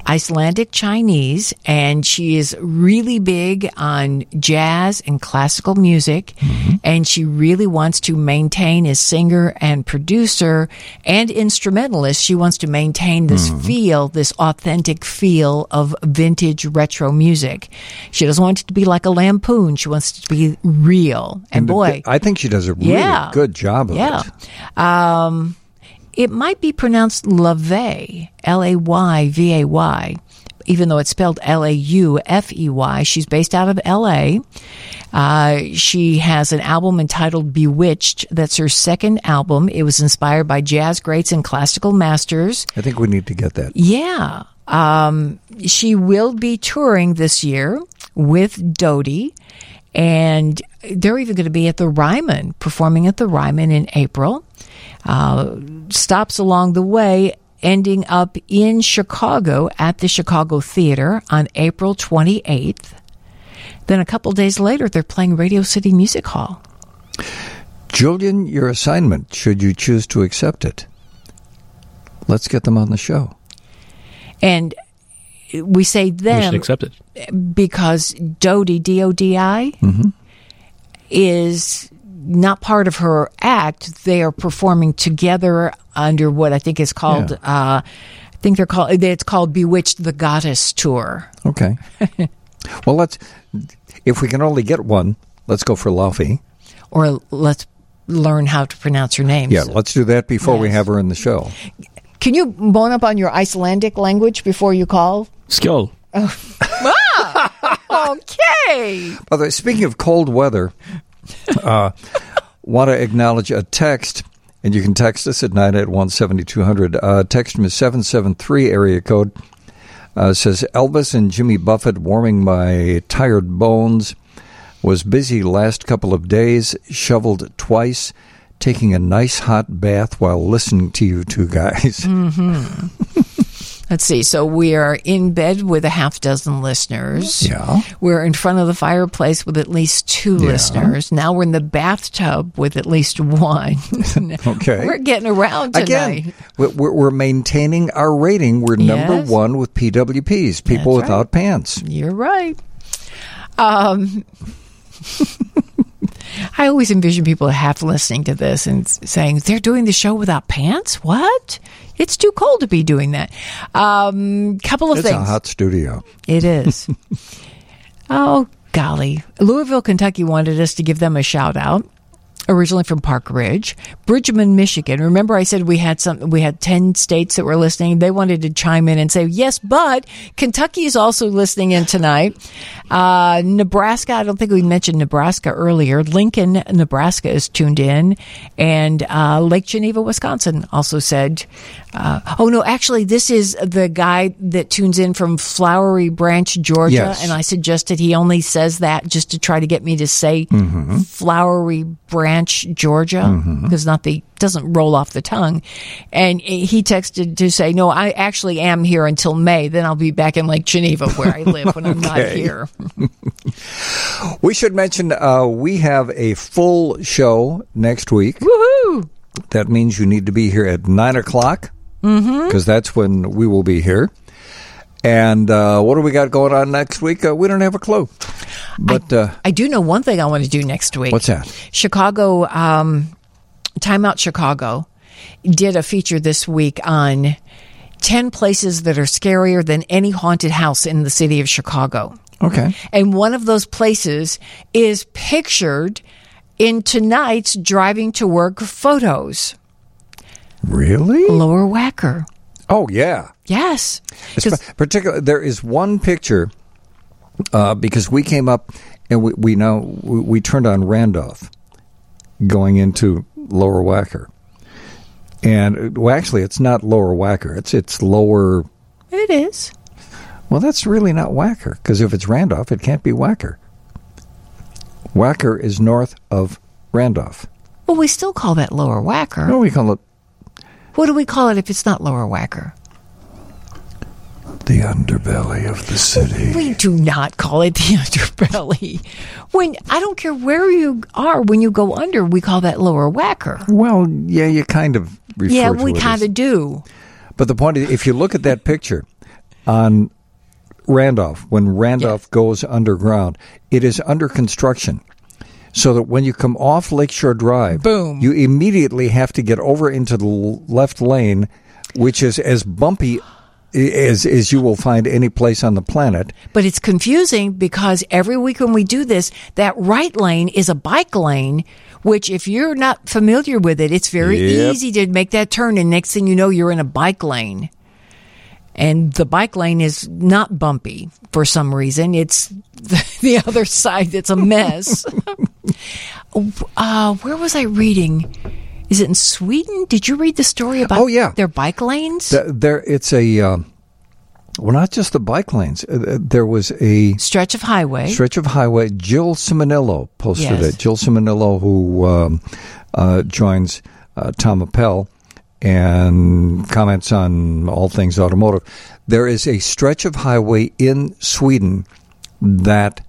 Icelandic Chinese, and she is really big on jazz and classical music, mm-hmm. and she really wants to maintain as singer and producer and instrumentalist. She wants to maintain this mm-hmm. feel, this authentic feel of vintage retro music. She doesn't want it to be like a lampoon. She wants it to be real. And, and boy, th- I think she does a really yeah, good job of yeah. it. Yeah. Um, It might be pronounced LaVey, L A Y V A Y, even though it's spelled L A U F E Y. She's based out of L A. Uh, she has an album entitled Bewitched. That's her second album. It was inspired by jazz greats and classical masters. I think we need to get that. Yeah. Um, she will be touring this year with Dodie. And they're even going to be at the Ryman, performing at the Ryman in April. Uh, stops along the way, ending up in Chicago at the Chicago Theater on April twenty-eighth. Then a couple days later, they're playing Radio City Music Hall. Julian, your assignment, should you choose to accept it. Let's get them on the show. And we say them. We should accept it. Because Dodie, D O D I, mm-hmm. is not part of her act. They are performing together under what I think is called, yeah. uh, I think they're called, it's called Bewitched the Goddess Tour. Okay. Well, let's, if we can only get one, let's go for Lofi. Or let's learn how to pronounce her name. Yeah, let's do that before yes. we have her in the show. Can you bone up on your Icelandic language before you call? Skjól. Oh. Ah, okay. By the way, speaking of cold weather, uh, want to acknowledge a text, and you can text us at nine eight one, seven two zero zero. Uh, text from seven seven three area code. Uh, says, Elvis and Jimmy Buffett warming my tired bones. Was busy last couple of days, shoveled twice. Taking a nice hot bath while listening to you two guys. Mm-hmm. Let's see. So we are in bed with a half dozen listeners. Yeah. We're in front of the fireplace with at least two yeah. listeners. Now we're in the bathtub with at least one. Okay. We're getting around tonight. Again, we're, we're maintaining our rating. We're number yes. one with P W Ps, people That's without right. pants. You're right. Um. I always envision people half listening to this and saying, they're doing the show without pants? What? It's too cold to be doing that. Um, couple of it's things. It's a hot studio. It is. Oh, golly. Louisville, Kentucky wanted us to give them a shout out. Originally from Park Ridge, Bridgman, Michigan. Remember, I said we had some. We had ten states that were listening. They wanted to chime in and say yes, but Kentucky is also listening in tonight. Uh, Nebraska. I don't think we mentioned Nebraska earlier. Lincoln, Nebraska is tuned in, and uh, Lake Geneva, Wisconsin, also said. Uh, oh no, actually, this is the guy that tunes in from Flowery Branch, Georgia, yes. and I suggested he only says that just to try to get me to say mm-hmm. Flowery Branch. Georgia, because mm-hmm. not the doesn't roll off the tongue, and he texted to say, "No, I actually am here until May. Then I'll be back in Lake Geneva, where I live, when I'm not here." We should mention uh, we have a full show next week. Woohoo! That means you need to be here at nine o'clock because mm-hmm. that's when we will be here. And uh, what do we got going on next week? Uh, we don't have a clue. But I, uh, I do know one thing I want to do next week. What's that? Chicago, um, Time Out Chicago did a feature this week on ten places that are scarier than any haunted house in the city of Chicago. Okay. And one of those places is pictured in tonight's Driving to Work photos. Really? Lower Wacker. Oh, yeah. Yes. Particularly, there is one picture uh, because we came up and we, we now we, we turned on Randolph going into Lower Wacker. And well, actually, it's not Lower Wacker. It's it's Lower. It is. Well, that's really not Wacker because if it's Randolph, it can't be Wacker. Wacker is north of Randolph. Well, we still call that Lower Wacker. No, we call it. What do we call it if it's not Lower Wacker? the underbelly of the city. We do not call it the underbelly. When I don't care where you are, when you go under, we call that lower whacker. Well, yeah, you kind of refer yeah, to it. Yeah, we kind of do. But the point is, if you look at that picture on Randolph, when Randolph yes. goes underground, it is under construction. So that when you come off Lakeshore Drive, boom, you immediately have to get over into the left lane, which is as bumpy as as you will find any place on the planet. But it's confusing because every week when we do this, that right lane is a bike lane, which if you're not familiar with it, it's very yep. easy to make that turn. And next thing you know, you're in a bike lane. And the bike lane is not bumpy for some reason. It's the other side that's a mess. uh, where was I reading? Is it in Sweden? Did you read the story about oh, yeah. their bike lanes? The, there, it's a, um, well, not just the bike lanes. Uh, there was a... Stretch of highway. Stretch of highway. Jill Simonello posted yes. it. Jill Simonello, who um, uh, joins uh, Tom Appel and comments on all things automotive. There is a stretch of highway in Sweden that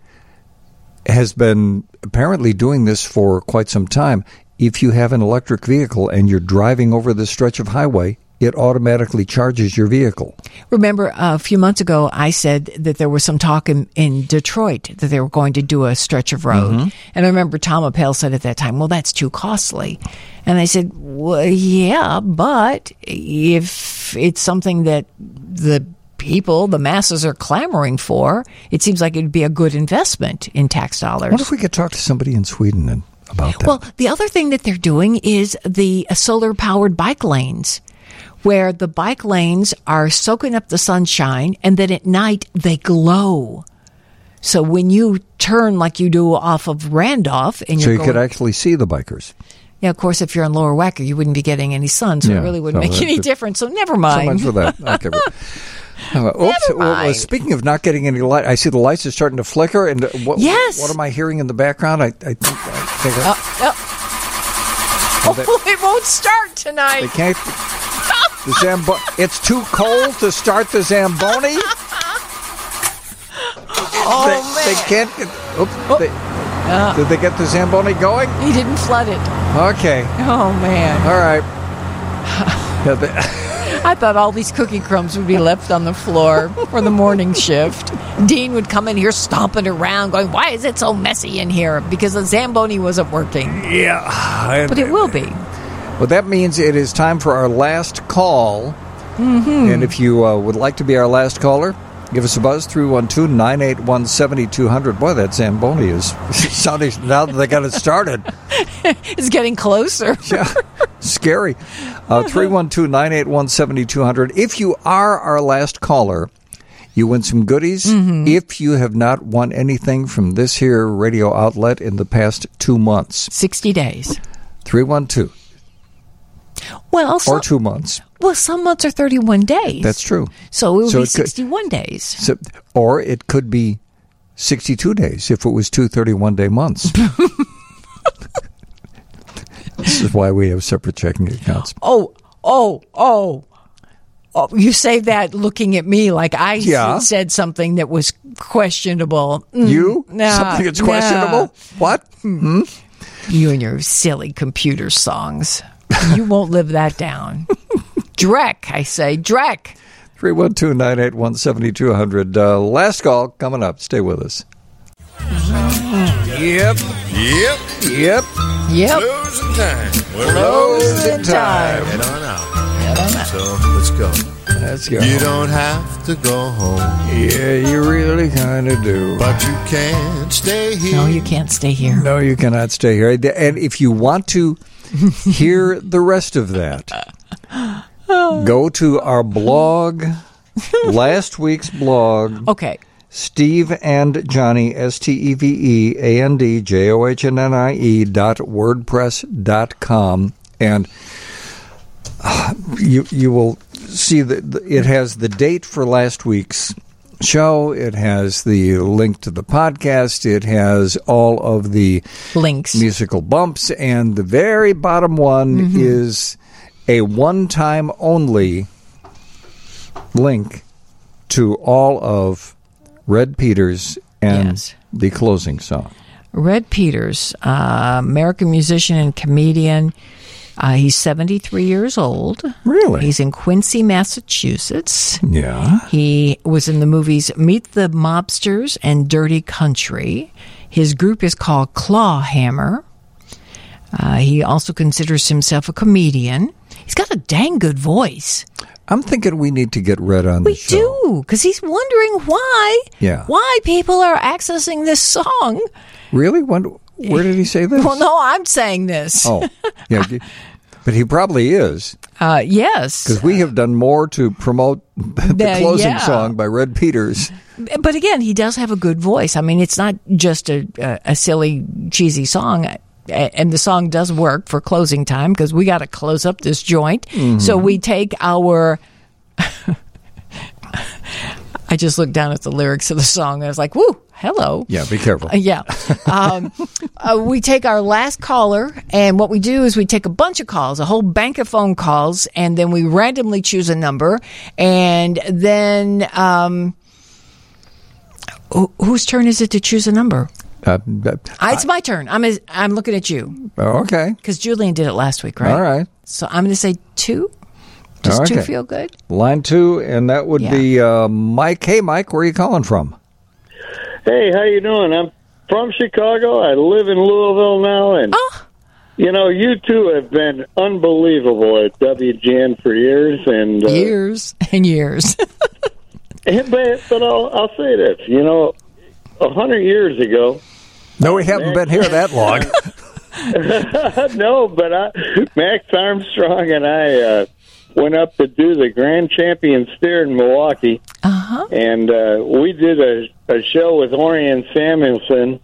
has been apparently doing this for quite some time. If you have an electric vehicle and you're driving over this stretch of highway, it automatically charges your vehicle. Remember, a few months ago, I said that there was some talk in, in Detroit that they were going to do a stretch of road. Mm-hmm. And I remember Tom Appel said at that time, well, that's too costly. And I said, well, yeah, but if it's something that the people, the masses are clamoring for, it seems like it would be a good investment in tax dollars. What if we could talk to somebody in Sweden and about that? Well, the other thing that they're doing is the solar-powered bike lanes, where the bike lanes are soaking up the sunshine, and then at night they glow. So when you turn like you do off of Randolph, and you're so you going, could actually see the bikers. Yeah, of course, if you're in Lower Wacker, you wouldn't be getting any sun, so yeah, it really wouldn't no, make any difference. So never mind. So much for that. Okay. Uh, oops. Well, uh, speaking of not getting any light, I see the lights are starting to flicker. And uh, what, yes. what am I hearing in the background? I, I think. I think uh, uh, oh, they, oh, it won't start tonight. They can't. The Zamboni. It's too cold to start the Zamboni. Oh they, man! They can't. Get, oops, oh. they, uh, did they get the Zamboni going? He didn't flood it. Okay. Oh man! All right. Yeah, they, I thought all these cookie crumbs would be left on the floor for the morning shift. Dean would come in here stomping around going, why is it so messy in here? Because the Zamboni wasn't working. Yeah. I, but it will be. Well, that means it is time for our last call. Mm-hmm. And if you uh, would like to be our last caller, give us a buzz, three one two, nine eight one, seven two zero zero. Boy, that Zamboni is sounding, now that they got it started. It's getting closer. Yeah. Scary. Uh, three one two, nine eight one, seven two zero zero. If you are our last caller, you win some goodies. Mm-hmm. If you have not won anything from this here radio outlet in the past two months. sixty days. three one two. Well, some, or two months. Well, some months are thirty-one days. That's true. So it would so be it sixty-one could, days. So, or it could be sixty-two days if it was two thirty-one-day months. This is why we have separate checking accounts. Oh, oh, oh. oh you say that looking at me like I yeah. said something that was questionable. Mm, you? Nah, something that's questionable? Nah. What? Mm-hmm. You and your silly computer songs. You won't live that down. Drek, I say. Drek. three one two, nine eight one, seven two zero zero. Uh, last call coming up. Stay with us. Yep. Yep. Yep. Yep. Closing time. We're closing time. Head on out. Head on out. So let's go. Let's go. You don't have to go home. Yeah, you really kind of do. But you can't stay here. No, you can't stay here. No, you cannot stay here. And if you want to hear the rest of that, go to our blog, last week's blog. Okay. Steve and Johnny, S T E V E A N D J O H N N I E dot WordPress dot com. And uh, you you will see that it has the date for last week's show. It has the link to the podcast. It has all of the links, musical bumps. And the very bottom one mm-hmm. is a one-time only link to all of Red Peters and yes. the closing song. Red Peters, uh, American musician and comedian. Uh, he's seventy-three years old. Really? He's in Quincy, Massachusetts. Yeah. He was in the movies Meet the Mobsters and Dirty Country. His group is called Clawhammer. Uh, he also considers himself a comedian. He's got a dang good voice. I'm thinking we need to get Red on the show. We do, because he's wondering why, yeah. why people are accessing this song. Really? When, where did he say this? Well, no, I'm saying this. Oh, yeah. But he probably is. Uh, yes. Because we have done more to promote the, the closing yeah. song by Red Peters. But again, he does have a good voice. I mean, it's not just a, a silly, cheesy song. And the song does work for closing time because we got to close up this joint. Mm-hmm. So we take our... I just looked down at the lyrics of the song and I was like, woo, hello. Yeah, be careful. Uh, yeah. Um, uh, we take our last caller, and what we do is we take a bunch of calls, a whole bank of phone calls, and then we randomly choose a number. And then um, wh- whose turn is it to choose a number? Uh, I, it's my turn. I'm I'm looking at you. Okay. Because Julian did it last week, right? All right. So I'm going to say two. Does okay. two feel good? Line two, and that would yeah. be uh, Mike. Hey, Mike, where are you calling from? Hey, how you doing? I'm from Chicago. I live in Louisville now, and oh. you know, you two have been unbelievable at W G N for years and uh, years and years. and, but but I'll, I'll say this, you know. A hundred years ago. No, we haven't Max, been here that long. No, but I, Max Armstrong and I uh, went up to do the Grand Champion Steer in Milwaukee. Uh-huh. And uh, we did a, a show with Orion Samuelson,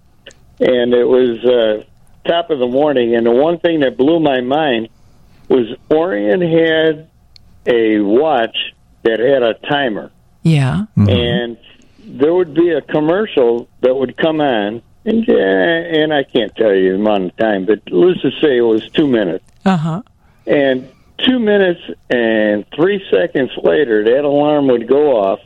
and it was uh, top of the morning. And the one thing that blew my mind was Orion had a watch that had a timer. Yeah. Mm-hmm. And there would be a commercial that would come on, and and I can't tell you the amount of time, but let's just say it was two minutes. Uh-huh. And two minutes and three seconds later, that alarm would go off.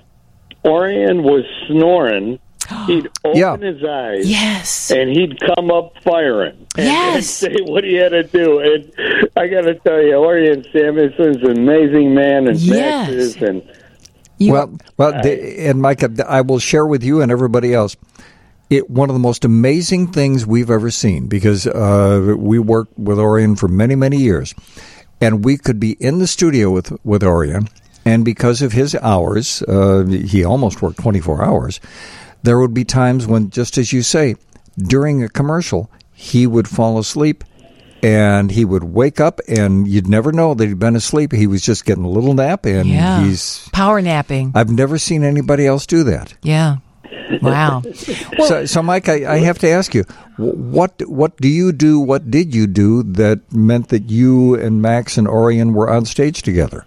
Orion was snoring. He'd open yeah. his eyes, yes, and he'd come up firing, and, yes, and say what he had to do. And I got to tell you, Orion Samuelson's an amazing man, and yes. Max is, and You, well, well, uh, the, and Mike, I will share with you and everybody else, it one of the most amazing things we've ever seen, because uh, we worked with Orion for many, many years, and we could be in the studio with, with Orion, and because of his hours, uh, he almost worked twenty-four hours, there would be times when, just as you say, during a commercial, he would fall asleep. And he would wake up, and you'd never know that he'd been asleep. He was just getting a little nap, and yeah. he's... power napping. I've never seen anybody else do that. Yeah. Wow. Well, so, so, Mike, I, I have to ask you, what what do you do, what did you do that meant that you and Max and Orion were on stage together?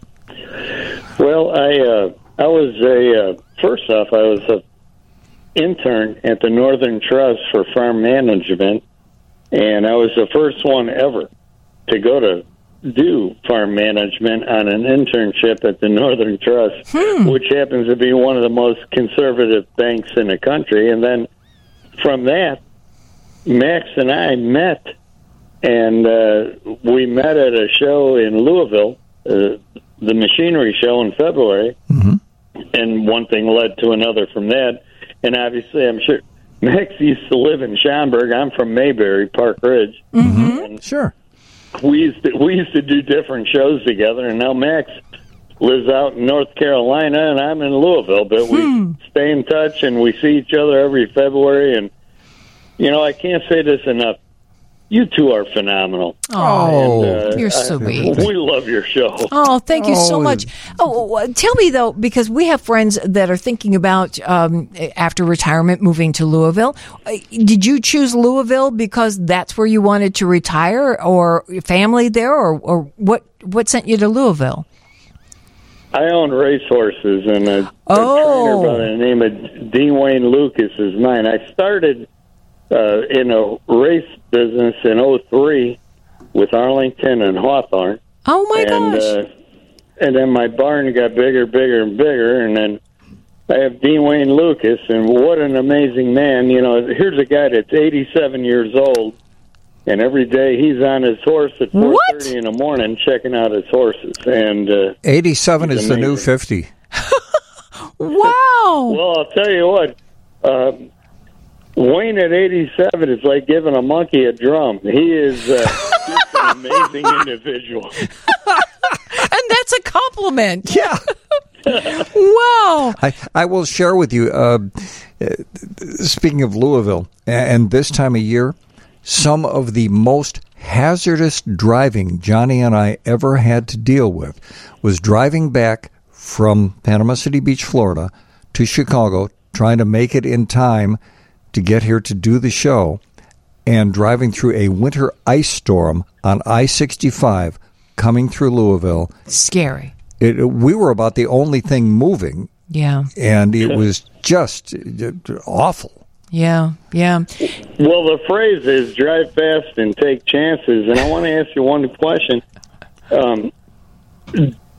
Well, I, uh, I was a... Uh, first off, I was an intern at the Northern Trust for Farm Management. And I was the first one ever to go to do farm management on an internship at the Northern Trust, hmm. which happens to be one of the most conservative banks in the country. And then from that, Max and I met, and uh, we met at a show in Louisville, uh, the machinery show in February. Mm-hmm. And one thing led to another from that. And obviously, I'm sure... Max used to live in Schaumburg. I'm from Mayberry, Park Ridge. Mm-hmm. Sure. We used, to, we used to do different shows together, and now Max lives out in North Carolina, and I'm in Louisville. But we hmm. stay in touch, and we see each other every February. And, you know, I can't say this enough. You two are phenomenal. Oh, and, uh, you're sweet. I, we love your show. Oh, thank you oh. so much. Oh, tell me, though, because we have friends that are thinking about, um, after retirement, moving to Louisville. Did you choose Louisville because that's where you wanted to retire, or family there, or, or what, what sent you to Louisville? I own racehorses, and a, oh. a trainer by the name of Dwayne Lucas is mine. I started... Uh, in a race business in oh three with Arlington and Hawthorne. Oh, my and, gosh. Uh, and then my barn got bigger, bigger, and bigger, and then I have Dean Wayne Lucas, and what an amazing man. You know, here's a guy that's eighty-seven years old, and every day he's on his horse at four thirty in the morning checking out his horses. And uh, eighty-seven is amazing. The new fifty. Wow. Well, I'll tell you what. Uh, Wayne at eighty-seven is like giving a monkey a drum. He is uh, just an amazing individual. And that's a compliment. Yeah. Wow. I, I will share with you, uh, speaking of Louisville, and this time of year, some of the most hazardous driving Johnny and I ever had to deal with was driving back from Panama City Beach, Florida, to Chicago, trying to make it in time to get here to do the show, and driving through a winter ice storm on I sixty-five coming through Louisville. Scary. It, we were about the only thing moving. Yeah. And it was just awful. Yeah, yeah. Well, the phrase is drive fast and take chances. And I want to ask you one question. Um,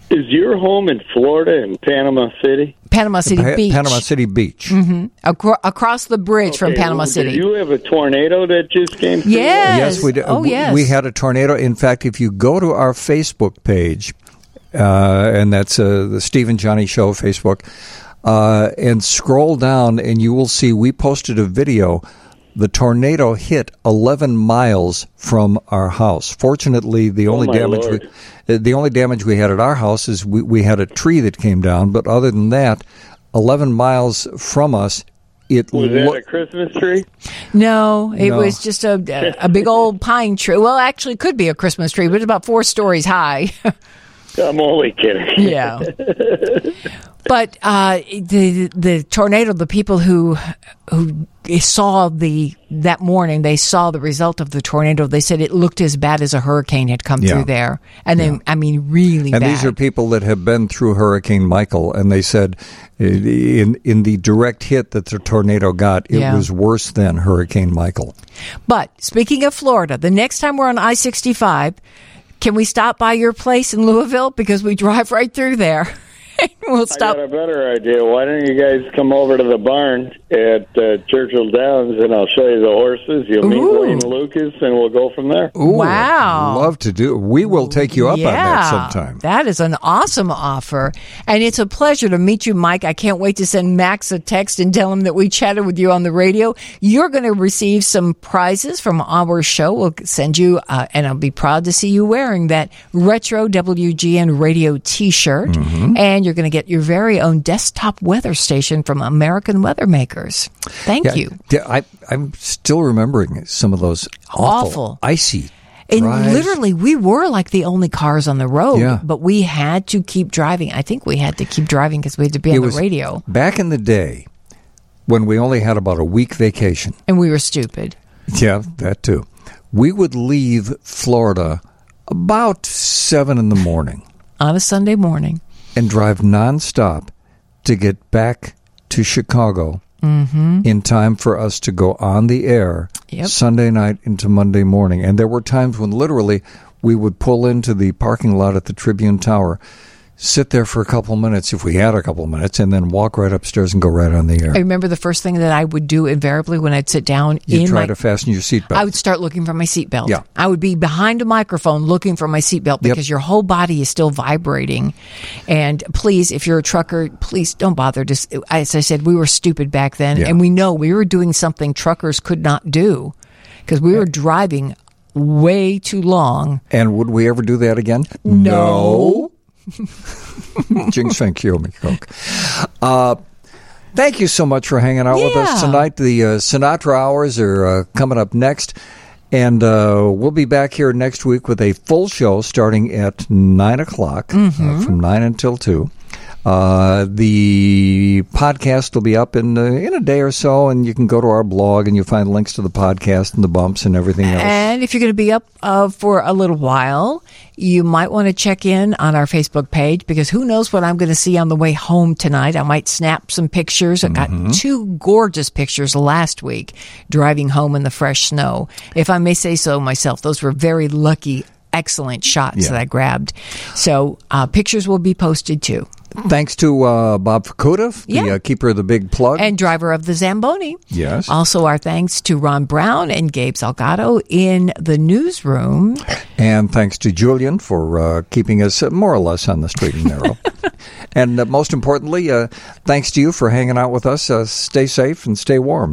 is your home in Florida, in Panama City? Panama City pa- Beach. Panama City Beach. Mm-hmm. Acro- across the bridge okay, from Panama well, City. Did you have a tornado that just came through? Yes. Yes, we did. Oh, we, yes. We had a tornado. In fact, if you go to our Facebook page... Uh, and that's uh, the Steve and Johnny Show Facebook. Uh, and scroll down, and you will see we posted a video. The tornado hit eleven miles from our house. Fortunately, the only oh damage Lord. we the only damage we had at our house is we, we had a tree that came down. But other than that, eleven miles from us. It was that lo- a Christmas tree? No, it no. was just a a big old pine tree. Well, actually, it could be a Christmas tree, but it's about four stories high. I'm only kidding. Yeah. But uh, the the tornado, the people who who saw the that morning, they saw the result of the tornado. They said it looked as bad as a hurricane had come yeah. through there. And yeah. then, I mean, really and bad. And these are people that have been through Hurricane Michael, and they said in in the direct hit that the tornado got, it yeah. was worse than Hurricane Michael. But speaking of Florida, the next time we're on I sixty-five... can we stop by your place in Louisville? Because we drive right through there. We'll stop. I got a better idea. Why don't you guys come over to the barn at uh, Churchill Downs, and I'll show you the horses. You'll meet Ooh. Wayne Lucas, and we'll go from there. Ooh, wow. I'd love to do. We will take you up yeah, on that sometime. That is an awesome offer. And it's a pleasure to meet you, Mike. I can't wait to send Max a text and tell him that we chatted with you on the radio. You're going to receive some prizes from our show. We'll send you, uh, and I'll be proud to see you wearing that retro W G N radio T-shirt. Mm-hmm. And you're going to get your very own desktop weather station from American Weather Makers. Thank yeah, you. I, I'm still remembering some of those awful, awful. icy And drives. Literally, we were like the only cars on the road, yeah. but we had to keep driving. I think we had to keep driving because we had to be it on the was, radio. Back in the day, when we only had about a week vacation. And we were stupid. Yeah, that too. We would leave Florida about seven in the morning. On a Sunday morning. And drive nonstop to get back to Chicago mm-hmm. in time for us to go on the air yep. Sunday night into Monday morning. And there were times when literally we would pull into the parking lot at the Tribune Tower, sit there for a couple minutes, if we had a couple minutes, and then walk right upstairs and go right on the air. I remember the first thing that I would do invariably when I'd sit down. You try my, to fasten your seatbelt. I would start looking for my seatbelt. Yeah. I would be behind a microphone looking for my seatbelt because yep. your whole body is still vibrating. And please, if you're a trucker, please don't bother. Just, as I said, we were stupid back then, yeah. and we know we were doing something truckers could not do because we were driving way too long. And would we ever do that again? No. no. Jinx, thank you, Coke. Uh, thank you so much for hanging out yeah. with us tonight. The uh, Sinatra Hours are uh, coming up next, and uh, we'll be back here next week with a full show starting at nine o'clock mm-hmm. uh, from nine until two. Uh, the podcast will be up in uh, in a day or so, and you can go to our blog and you'll find links to the podcast and the bumps and everything else. And if you're going to be up uh, for a little while, you might want to check in on our Facebook page because who knows what I'm going to see on the way home tonight. I might snap some pictures. I got mm-hmm. two gorgeous pictures last week driving home in the fresh snow. If I may say so myself, those were very lucky, excellent shots yeah. that I grabbed. So uh, pictures will be posted too. Thanks to uh, Bob Fakudov, yeah. the uh, keeper of the big plug. And driver of the Zamboni. Yes. Also our thanks to Ron Brown and Gabe Salgado in the newsroom. And thanks to Julian for uh, keeping us more or less on the straight and narrow. And uh, most importantly, uh, thanks to you for hanging out with us. Uh, stay safe and stay warm.